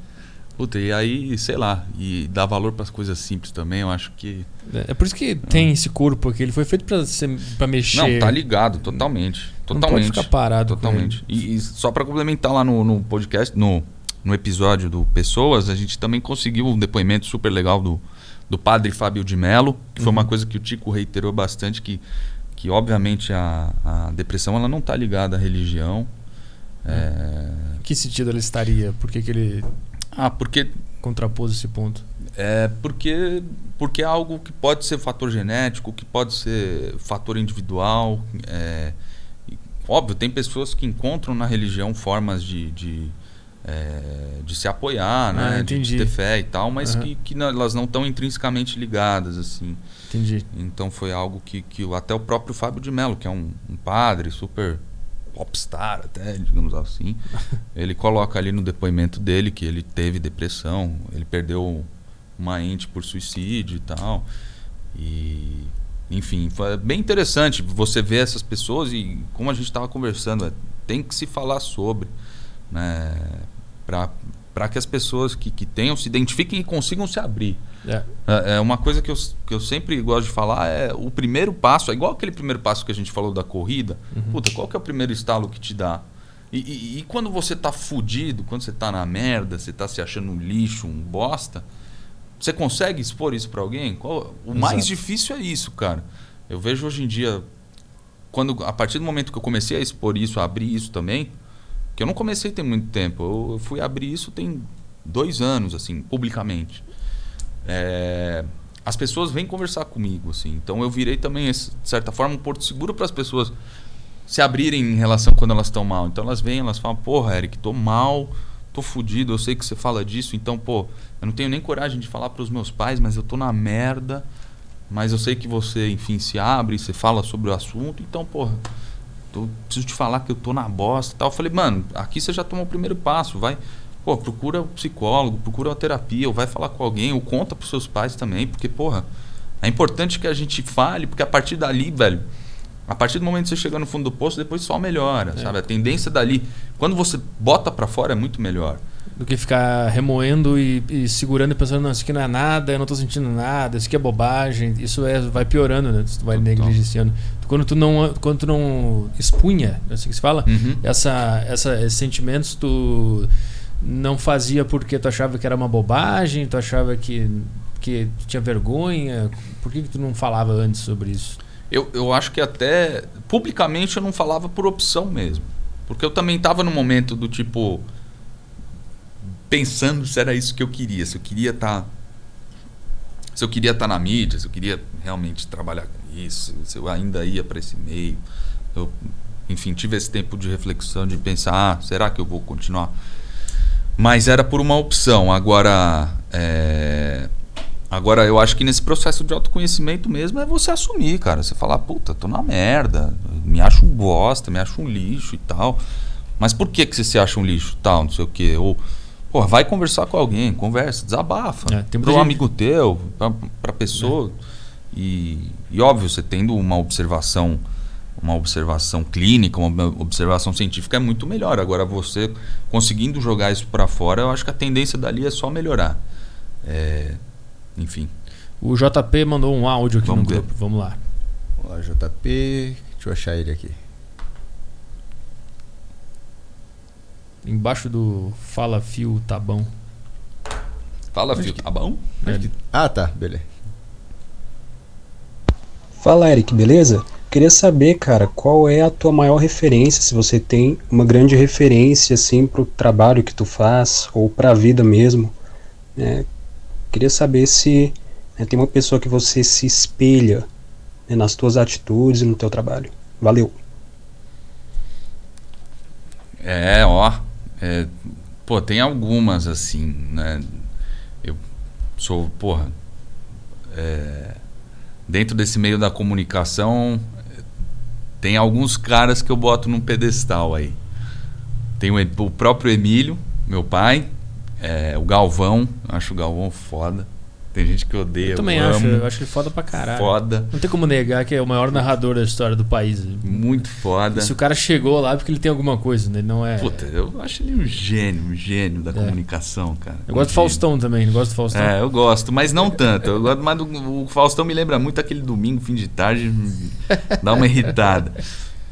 Puta, e aí, sei lá, e dá valor pras coisas simples também, eu acho que... É por isso que tem esse corpo aqui, ele foi feito pra mexer. Não, tá ligado, totalmente. Não pode ficar parado. Totalmente. E só pra complementar lá no podcast, no episódio do Pessoas, a gente também conseguiu um depoimento super legal do padre Fábio de Mello, que foi uma coisa que o Tico reiterou bastante, que obviamente a depressão ela não está ligada à religião. Que sentido ela estaria? Por que ele contrapôs esse ponto? Porque é algo que pode ser fator genético, que pode ser fator individual. Óbvio, tem pessoas que encontram na religião formas de se apoiar, né? De ter fé e tal, mas que elas não estão intrinsecamente ligadas, assim. Entendi. Então foi algo que até o próprio Fábio de Mello, que é um padre super popstar até, digamos assim, ele coloca ali no depoimento dele que ele teve depressão, ele perdeu uma ente por suicídio e tal. E, enfim, foi bem interessante você ver essas pessoas e como a gente estava conversando, tem que se falar sobre, né, para que as pessoas que tenham se identifiquem e consigam se abrir. É uma coisa que eu sempre gosto de falar, é o primeiro passo, é igual aquele primeiro passo que a gente falou da corrida. Puta, qual que é o primeiro estalo que te dá? E quando você tá fudido, quando você tá na merda, você tá se achando um lixo, um bosta, você consegue expor isso pra alguém? Exato. Mais difícil é isso, cara. Eu vejo hoje em dia, a partir do momento que eu comecei a expor isso, a abrir isso também, que eu não comecei tem muito tempo, eu fui abrir isso tem 2 anos, assim, publicamente. As pessoas vêm conversar comigo, assim, então eu virei também, de certa forma, um porto seguro para as pessoas se abrirem em relação quando elas estão mal. Então elas vêm, elas falam, porra, Eric, tô mal, tô fudido, eu sei que você fala disso, então, pô, eu não tenho nem coragem de falar para os meus pais, mas eu tô na merda, mas eu sei que você, enfim, se abre, você fala sobre o assunto, então, porra, preciso te falar que eu tô na bosta e tal. Eu falei, mano, aqui você já tomou o primeiro passo, vai, pô, procura um psicólogo, procura uma terapia, ou vai falar com alguém, ou conta pros seus pais também, porque, porra, é importante que a gente fale, porque a partir dali, velho, a partir do momento que você chega no fundo do poço, depois só melhora, sabe? A tendência dali, quando você bota pra fora, é muito melhor. Do que ficar remoendo e segurando e pensando, não, isso aqui não é nada, eu não tô sentindo nada, isso aqui é bobagem, isso vai piorando, né? Tu vai negligenciando. Quando tu não expunha, é assim que se fala, esses sentimentos, tu não fazia porque tu achava que era uma bobagem, tu achava que tu tinha vergonha. Por que tu não falava antes sobre isso? Eu acho que até publicamente eu não falava por opção mesmo. Porque eu também estava num momento do tipo... pensando se era isso que eu queria, se eu queria estar na mídia, se eu queria realmente trabalhar com isso, se eu ainda ia para esse meio. Eu, enfim, tive esse tempo de reflexão, de pensar, será que eu vou continuar? Mas era por uma opção. Agora eu acho que nesse processo de autoconhecimento mesmo é você assumir, cara. Você falar, puta, tô na merda, me acho um bosta, me acho um lixo e tal. Mas por que você se acha um lixo e tal, não sei o quê? Ou... Porra, vai conversar com alguém, conversa, desabafa. Para um amigo teu, para pessoa. E óbvio, você tendo uma observação clínica, uma observação científica é muito melhor. Agora, você conseguindo jogar isso para fora, eu acho que a tendência dali é só melhorar. Enfim. O JP mandou um áudio aqui no grupo. Vamos lá. Olá, JP. Deixa eu achar ele aqui. Embaixo do Fala Fio Tabão. Fala Fio Tabão? Ah, tá. Beleza. Fala, Eric. Beleza? Queria saber, cara, qual é a tua maior referência, se você tem uma grande referência, assim, pro trabalho que tu faz, ou pra vida mesmo. Queria saber se tem uma pessoa que você se espelha nas tuas atitudes e no teu trabalho. Valeu. Tem algumas, assim, né? Eu sou, dentro desse meio da comunicação... Tem alguns caras que eu boto num pedestal aí. Tem o próprio Emílio, meu pai. O Galvão. Acho o Galvão foda. Tem gente que odeia. Eu também acho. Eu acho ele foda pra caralho. Foda. Não tem como negar que é o maior narrador da história do país. Muito foda. E se o cara chegou lá é porque ele tem alguma coisa, né? Ele não é... Puta, eu acho ele um gênio da comunicação, cara. Eu gosto do Faustão também. Não gosto do Faustão? Eu gosto, mas não tanto. Eu gosto mais do... O Faustão me lembra muito aquele domingo, fim de tarde, dá uma irritada.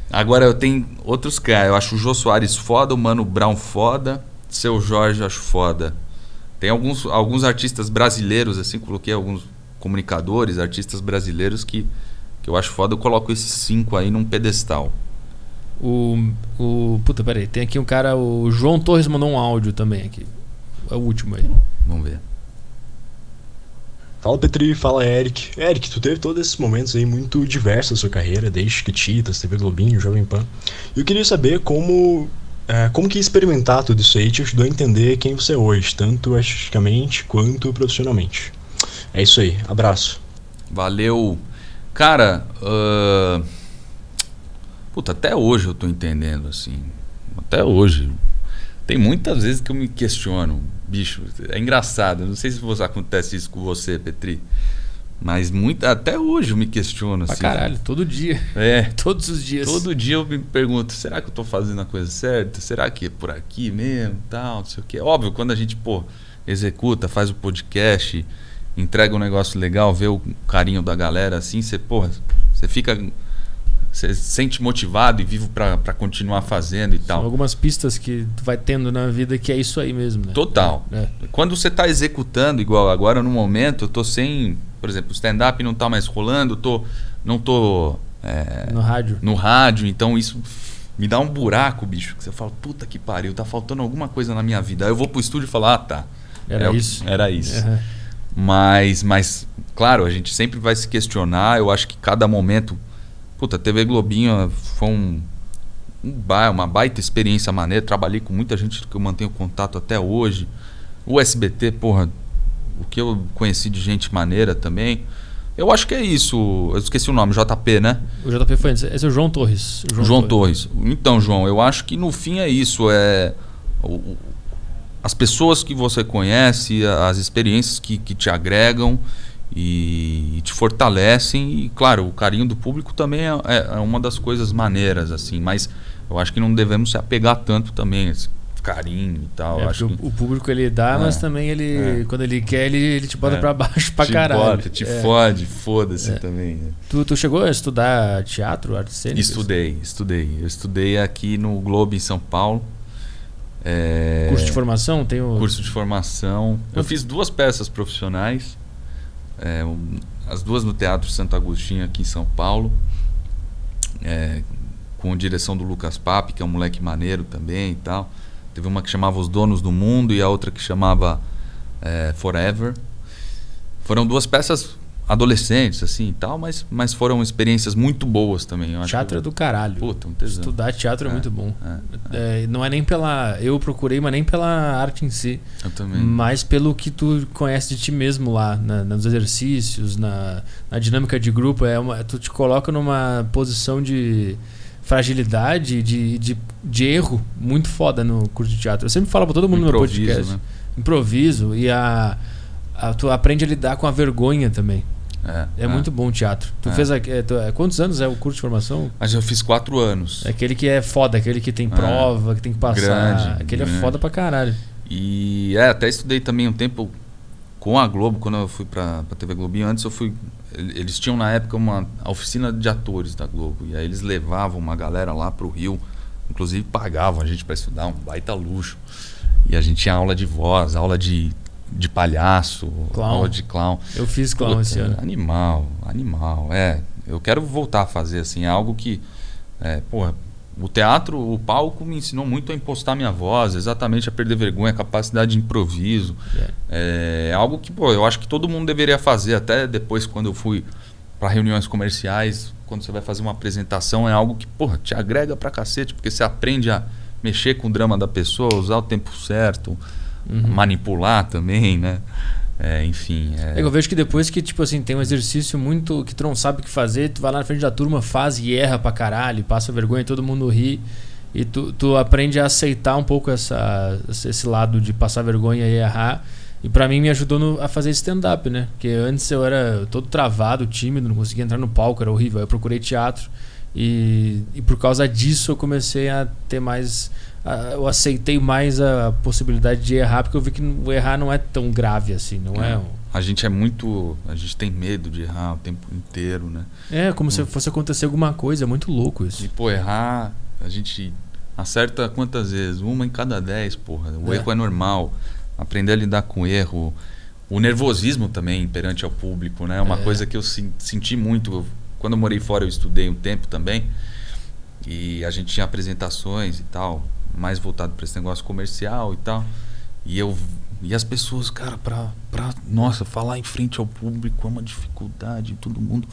Agora eu tenho outros caras. Eu acho o Jô Soares foda, o Mano Brown foda, Seu Jorge acho foda. Tem alguns artistas brasileiros, assim, coloquei alguns comunicadores, artistas brasileiros que eu acho foda, eu coloco esses 5 aí num pedestal. Puta, peraí, tem aqui um cara, o João Torres mandou um áudio também aqui. É o último aí. Vamos ver. Fala, Petri, fala, Eric. Eric, tu teve todos esses momentos aí muito diversos na sua carreira, desde Chiquititas, TV Globinho, Jovem Pan. Eu queria saber como que experimentar tudo isso aí te ajudou a entender quem você é hoje, tanto artisticamente quanto profissionalmente. É isso aí, abraço. Valeu. Cara, puta, até hoje eu tô entendendo, assim. Até hoje. Tem muitas vezes que eu me questiono. Bicho, é engraçado. Não sei se acontece isso com você, Petri. Mas até hoje eu me questiono. Pra assim, caralho, todo dia. Todos os dias. Todo dia eu me pergunto, será que eu tô fazendo a coisa certa? Será que é por aqui mesmo? Tal, não sei o quê. Óbvio, quando a gente, executa, faz o podcast, entrega um negócio legal, vê o carinho da galera, assim, você fica... Você se sente motivado e vivo pra continuar fazendo e tal. São algumas pistas que tu vai tendo na vida que é isso aí mesmo, né? Total. Quando você tá executando, igual agora no momento, eu tô sem... Por exemplo, o stand-up não tá mais rolando, não tô no rádio, então isso me dá um buraco, bicho. Que você fala, puta que pariu, tá faltando alguma coisa na minha vida. Aí eu vou pro estúdio e falo, Era isso. Uhum. Mas, claro, a gente sempre vai se questionar. Eu acho que cada momento... Puta, TV Globinho foi uma baita experiência maneira. Trabalhei com muita gente que eu mantenho contato até hoje. O SBT, o que eu conheci de gente maneira também. Eu acho que é isso. Eu esqueci o nome, JP, né? O JP foi antes. Esse é o João Torres. João Torres. Então, João, eu acho que no fim é isso. As pessoas que você conhece, as experiências que te agregam... E te fortalecem. E claro, o carinho do público também é uma das coisas maneiras, assim. Mas eu acho que não devemos se apegar tanto também, esse carinho e tal. Acho que o público ele dá, mas também ele, quando ele quer, ele te bota pra baixo pra caralho. Bota, te fode, foda-se também. Tu chegou a estudar teatro, arte cênica? Estudei. Eu estudei aqui no Globo em São Paulo. Curso de formação? Curso de formação. Eu fiz 2 peças profissionais. As 2 no Teatro Santo Agostinho aqui em São Paulo, com direção do Lucas Papi, que é um moleque maneiro também e tal. Teve uma que chamava Os Donos do Mundo e a outra que chamava Forever. Foram 2 peças adolescentes assim e tal, mas foram experiências muito boas também. Eu teatro acho que... é do caralho. Puta, um tesão. Estudar teatro é muito bom. Não é nem pela... Eu procurei, mas nem pela arte em si. Eu também. Mas pelo que tu conhece de ti mesmo lá, nos exercícios, na dinâmica de grupo, tu te coloca numa posição de fragilidade, de erro muito foda no curso de teatro. Eu sempre falo pra todo mundo no meu podcast. Improviso, né? Improviso, e tu aprende a lidar com a vergonha também. É muito bom o teatro. Tu fez quantos anos é o curso de formação? Mas eu fiz 4 anos. É aquele que é foda, aquele que tem prova, que tem que passar. Grande, aquele grande. É foda pra caralho. E até estudei também um tempo com a Globo, quando eu fui pra TV Globinho. Antes eu fui... Eles tinham na época a oficina de atores da Globo. E aí eles levavam uma galera lá pro Rio. Inclusive pagavam a gente pra estudar, um baita luxo. E a gente tinha aula de voz, aula de palhaço, clown. Aula de clown. Eu fiz clown esse ano. Animal. Eu quero voltar a fazer assim, algo que... o teatro, o palco me ensinou muito a impostar minha voz, exatamente a perder vergonha, a capacidade de improviso. É algo que eu acho que todo mundo deveria fazer, até depois quando eu fui para reuniões comerciais, quando você vai fazer uma apresentação, é algo que te agrega pra cacete, porque você aprende a mexer com o drama da pessoa, usar o tempo certo, manipular também, né? Enfim... Eu vejo que depois que tipo assim, tem um exercício muito que tu não sabe o que fazer, tu vai lá na frente da turma, faz e erra pra caralho, passa vergonha e todo mundo ri. E tu aprende a aceitar um pouco esse lado de passar vergonha e errar. E pra mim me ajudou a fazer stand-up, né? Porque antes eu era todo travado, tímido, não conseguia entrar no palco, era horrível. Aí eu procurei teatro e por causa disso eu comecei a ter mais... Eu aceitei mais a possibilidade de errar, porque eu vi que errar não é tão grave assim, não é? A gente tem medo de errar o tempo inteiro, né? Como se fosse acontecer alguma coisa, é muito louco isso. E errar, a gente acerta quantas vezes? 1 em cada 10, o erro é normal. Aprender a lidar com o erro. O nervosismo também perante ao público, né? É uma coisa que eu senti muito. Quando eu morei fora eu estudei um tempo também, e a gente tinha apresentações e tal, mais voltado para esse negócio comercial e tal. E as pessoas, cara, falar em frente ao público é uma dificuldade, todo mundo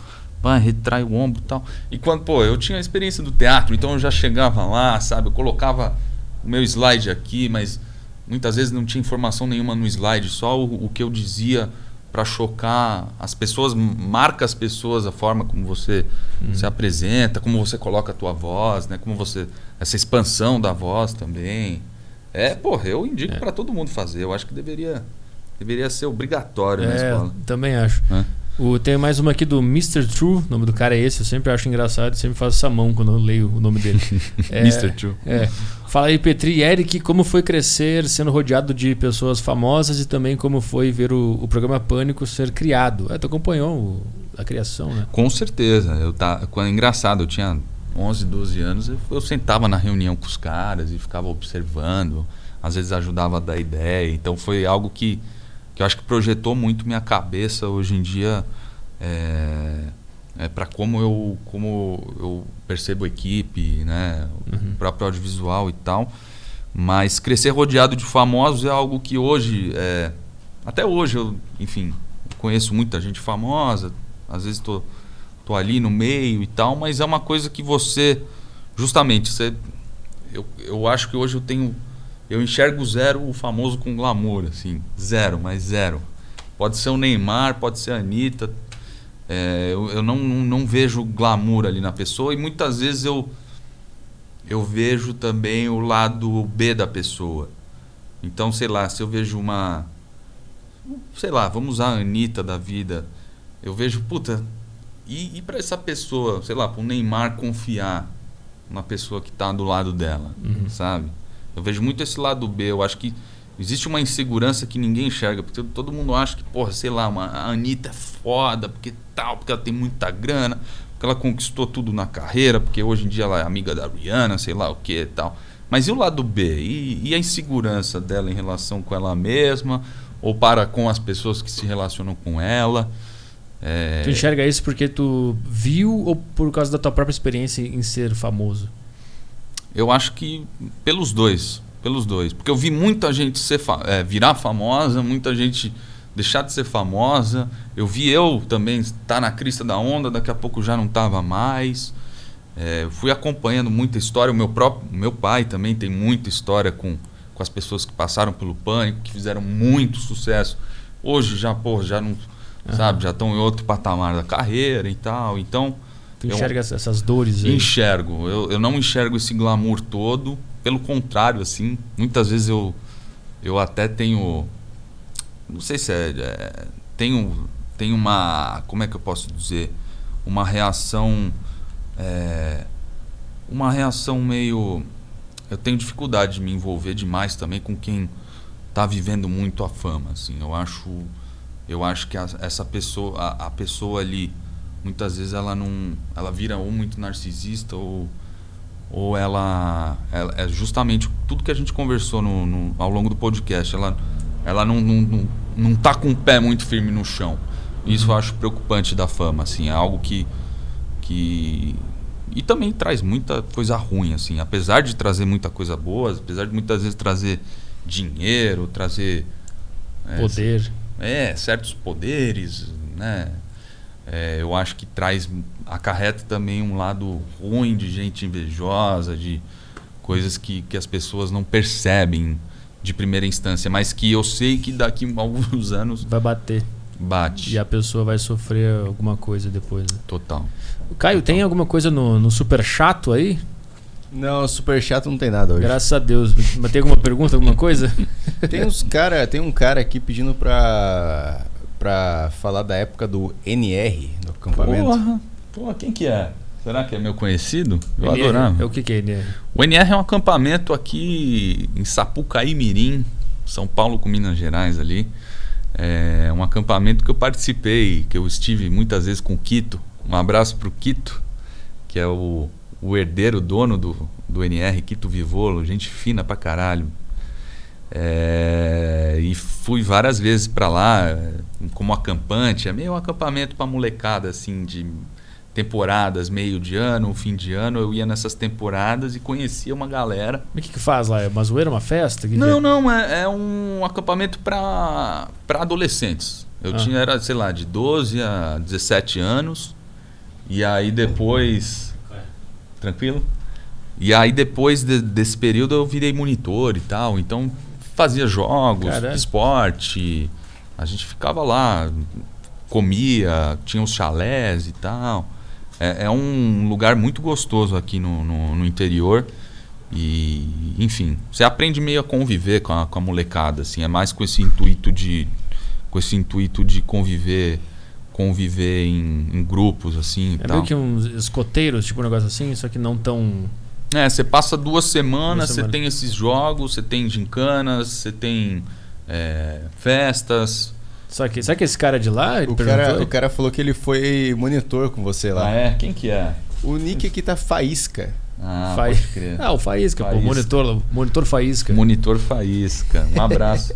retrai o ombro e tal. E quando, eu tinha a experiência do teatro, então eu já chegava lá, sabe? Eu colocava o meu slide aqui, mas muitas vezes não tinha informação nenhuma no slide, só o que eu dizia para chocar as pessoas, marca as pessoas, a forma como você se apresenta, como você coloca a tua voz, né? Como você... Essa expansão da voz também. Eu indico para todo mundo fazer. Eu acho que deveria ser obrigatório na escola. Também acho. Tem mais uma aqui do Mr. True. O nome do cara é esse. Eu sempre acho engraçado e sempre faço essa mão quando eu leio o nome dele. Mr. True. Fala aí, Petri e Eric, como foi crescer sendo rodeado de pessoas famosas e também como foi ver o programa Pânico ser criado? Tu acompanhou a criação, né? Com certeza. Engraçado, eu tinha... 11, 12 anos, eu sentava na reunião com os caras e ficava observando, às vezes ajudava a dar ideia. Então foi algo que eu acho que projetou muito minha cabeça hoje em dia, para como eu percebo a equipe, né? O próprio audiovisual e tal. Mas crescer rodeado de famosos é algo que hoje, até hoje eu, enfim, conheço muita gente famosa, às vezes estou ali no meio e tal, mas é uma coisa que eu acho que hoje eu enxergo zero o famoso com glamour, assim, zero, mas zero. Pode ser o Neymar, pode ser a Anitta, eu não vejo glamour ali na pessoa, e muitas vezes eu vejo também o lado B da pessoa. Então, sei lá, se eu vejo vamos usar a Anitta da vida, eu vejo, puta... E para essa pessoa, sei lá, para o Neymar confiar na pessoa que está do lado dela, sabe? Eu vejo muito esse lado B. Eu acho que existe uma insegurança que ninguém enxerga, porque todo mundo acha que, a Anitta é foda, porque ela tem muita grana, porque ela conquistou tudo na carreira, porque hoje em dia ela é amiga da Rihanna, sei lá o que e tal. Mas e o lado B? E a insegurança dela em relação com ela mesma, ou para com as pessoas que se relacionam com ela? Tu enxerga isso porque tu viu ou por causa da tua própria experiência em ser famoso? Eu acho que pelos dois. Porque eu vi muita gente virar famosa, muita gente deixar de ser famosa. Eu vi eu também estar na crista da onda, daqui a pouco já não estava mais. Eu fui acompanhando muita história. O meu pai também tem muita história com as pessoas que passaram pelo Pânico, que fizeram muito sucesso. Hoje já não... Sabe, já estão em outro patamar da carreira e tal. Então, tu enxerga essas dores aí? Enxergo. Eu não enxergo esse glamour todo. Pelo contrário, assim, muitas vezes eu até tenho... Não sei se tenho tem uma, como é que eu posso dizer, uma reação, uma reação meio, eu tenho dificuldade de me envolver demais também com quem está vivendo muito a fama, assim. Eu acho que essa pessoa, a pessoa ali, muitas vezes ela vira ou muito narcisista ou ela é justamente tudo que a gente conversou ao longo do podcast. Ela não tá com o pé muito firme no chão. Isso eu acho preocupante da fama, assim, é algo que e também traz muita coisa ruim, assim, apesar de trazer muita coisa boa, apesar de muitas vezes trazer dinheiro, trazer poder, certos poderes, né? Eu acho que acarreta também um lado ruim de gente invejosa, de coisas que as pessoas não percebem de primeira instância, mas que eu sei que daqui a alguns anos vai bater. Bate. E a pessoa vai sofrer alguma coisa depois, né? Total. Caio, tem alguma coisa no super chato aí? Não, super chato não tem nada hoje. Graças a Deus. Mas tem alguma pergunta, alguma coisa? Tem um cara aqui pedindo pra falar da época do NR, do acampamento. Porra, quem que é? Será que é meu conhecido? Eu NR, adorava. É o que é NR? O NR é um acampamento aqui em Sapucaí, Mirim, São Paulo com Minas Gerais ali. É um acampamento que eu participei, que eu estive muitas vezes com o Quito. Um abraço pro Quito, que é o herdeiro, dono do NR, Quito Vivolo, gente fina pra caralho. E fui várias vezes pra lá como acampante. É meio um acampamento pra molecada, assim, de temporadas, meio de ano, fim de ano. Eu ia nessas temporadas e conhecia uma galera. O que faz lá? É uma zoeira, uma festa? Não, é um acampamento pra adolescentes. Eu era, sei lá, de 12 a 17 anos. E aí depois... Tranquilo? E aí depois desse período eu virei monitor e tal. Então fazia jogos, esporte. A gente ficava lá, comia, tinha os chalés e tal. É um lugar muito gostoso aqui no interior. E, enfim, você aprende meio a conviver com a molecada, assim. É mais com esse intuito de conviver em grupos, assim, e tal. É meio que uns escoteiros, tipo um negócio assim, só que não tão... Você passa 2 semanas, você tem esses jogos, você tem gincanas, você tem festas. Será que esse cara de lá? O cara falou que ele foi monitor com você lá. Quem que é? O Nick aqui tá Faísca. Pode crer. O Faísca, pô, monitor Faísca. Monitor Faísca, um abraço.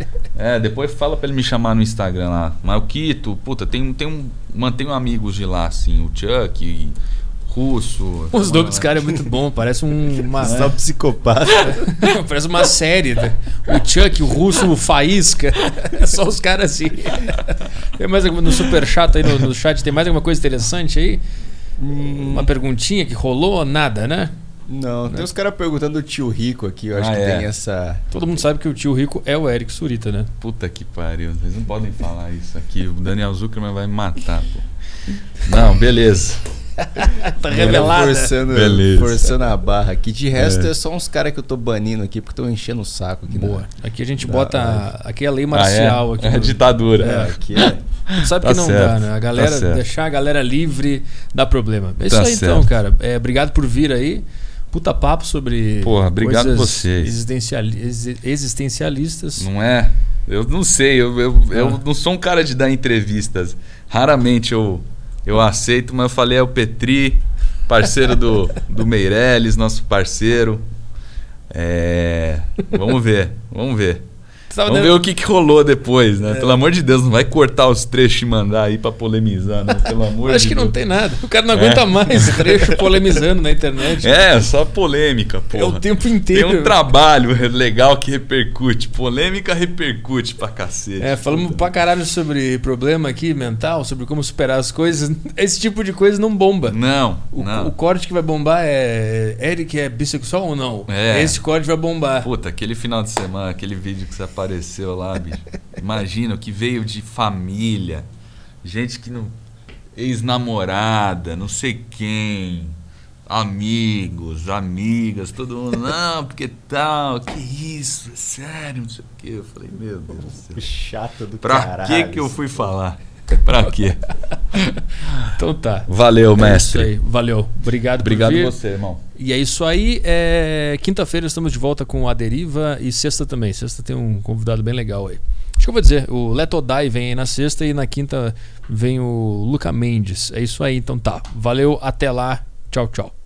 Depois fala pra ele me chamar no Instagram lá. Mas o Quito, puta, mantenho amigos de lá, assim, o Chuck e Russo. Os nomes dos caras é muito bom, parece só psicopata. Parece uma série, né? O Chuck, o Russo, o Faísca. É só os caras assim. Tem mais alguma no super chat aí, no chat, tem mais alguma coisa interessante aí? Uma perguntinha que rolou, nada, né? Não, tem uns caras perguntando do tio Rico aqui, eu acho que tem essa... Todo mundo sabe que o tio Rico é o Eric Surita, né? Puta que pariu, vocês não podem falar isso aqui, o Daniel Zuckerman vai me matar, pô. Não, beleza. Tá revelado. Forçando a barra aqui. De resto é só uns caras que eu tô banindo aqui porque estão enchendo o saco aqui. Boa. Aqui a gente bota. Aqui é a lei marcial. Aqui a ditadura. Aqui sabe tá que não certo. Dá, né? A galera, tá deixar a galera livre dá problema. É isso tá aí certo. Então, cara. Obrigado por vir aí. Puta papo sobre. Porra, obrigado vocês. Existencialistas. Não é? Eu não sei. Eu não sou um cara de dar entrevistas. Raramente eu aceito, mas eu falei o Petri, parceiro do Meirelles, nosso parceiro. Vamos ver. Vamos ver o que rolou depois, né? Pelo amor de Deus, não vai cortar os trechos e mandar aí pra polemizar, né? Pelo amor de Deus. Acho que não tem nada. O cara não aguenta mais trecho polemizando na internet. Só polêmica, pô. É o tempo inteiro. Tem um trabalho legal que repercute. Polêmica repercute pra cacete. Falamos pra caralho sobre problema aqui mental, sobre como superar as coisas. Esse tipo de coisa não bomba. Não. O corte que vai bombar é... Eric é bissexual ou não? Esse corte vai bombar. Puta, aquele final de semana, aquele vídeo que você apareceu lá, bicho. Imagina o que veio de família, gente que não... ex-namorada, não sei quem, amigos, amigas, todo mundo, não, porque tal, que isso, é sério, não sei o que. Eu falei, meu Deus do céu. Chato do caralho. Pra que eu fui falar? Pra quê? Então tá. Valeu, mestre. Isso aí. Valeu. Obrigado por vir. Você, irmão. E é isso aí. Quinta-feira estamos de volta com A Deriva e sexta também. Sexta tem um convidado bem legal aí. Acho que eu vou dizer, o Letodai vem aí na sexta e na quinta vem o Luca Mendes. É isso aí, então tá. Valeu, até lá. Tchau, tchau.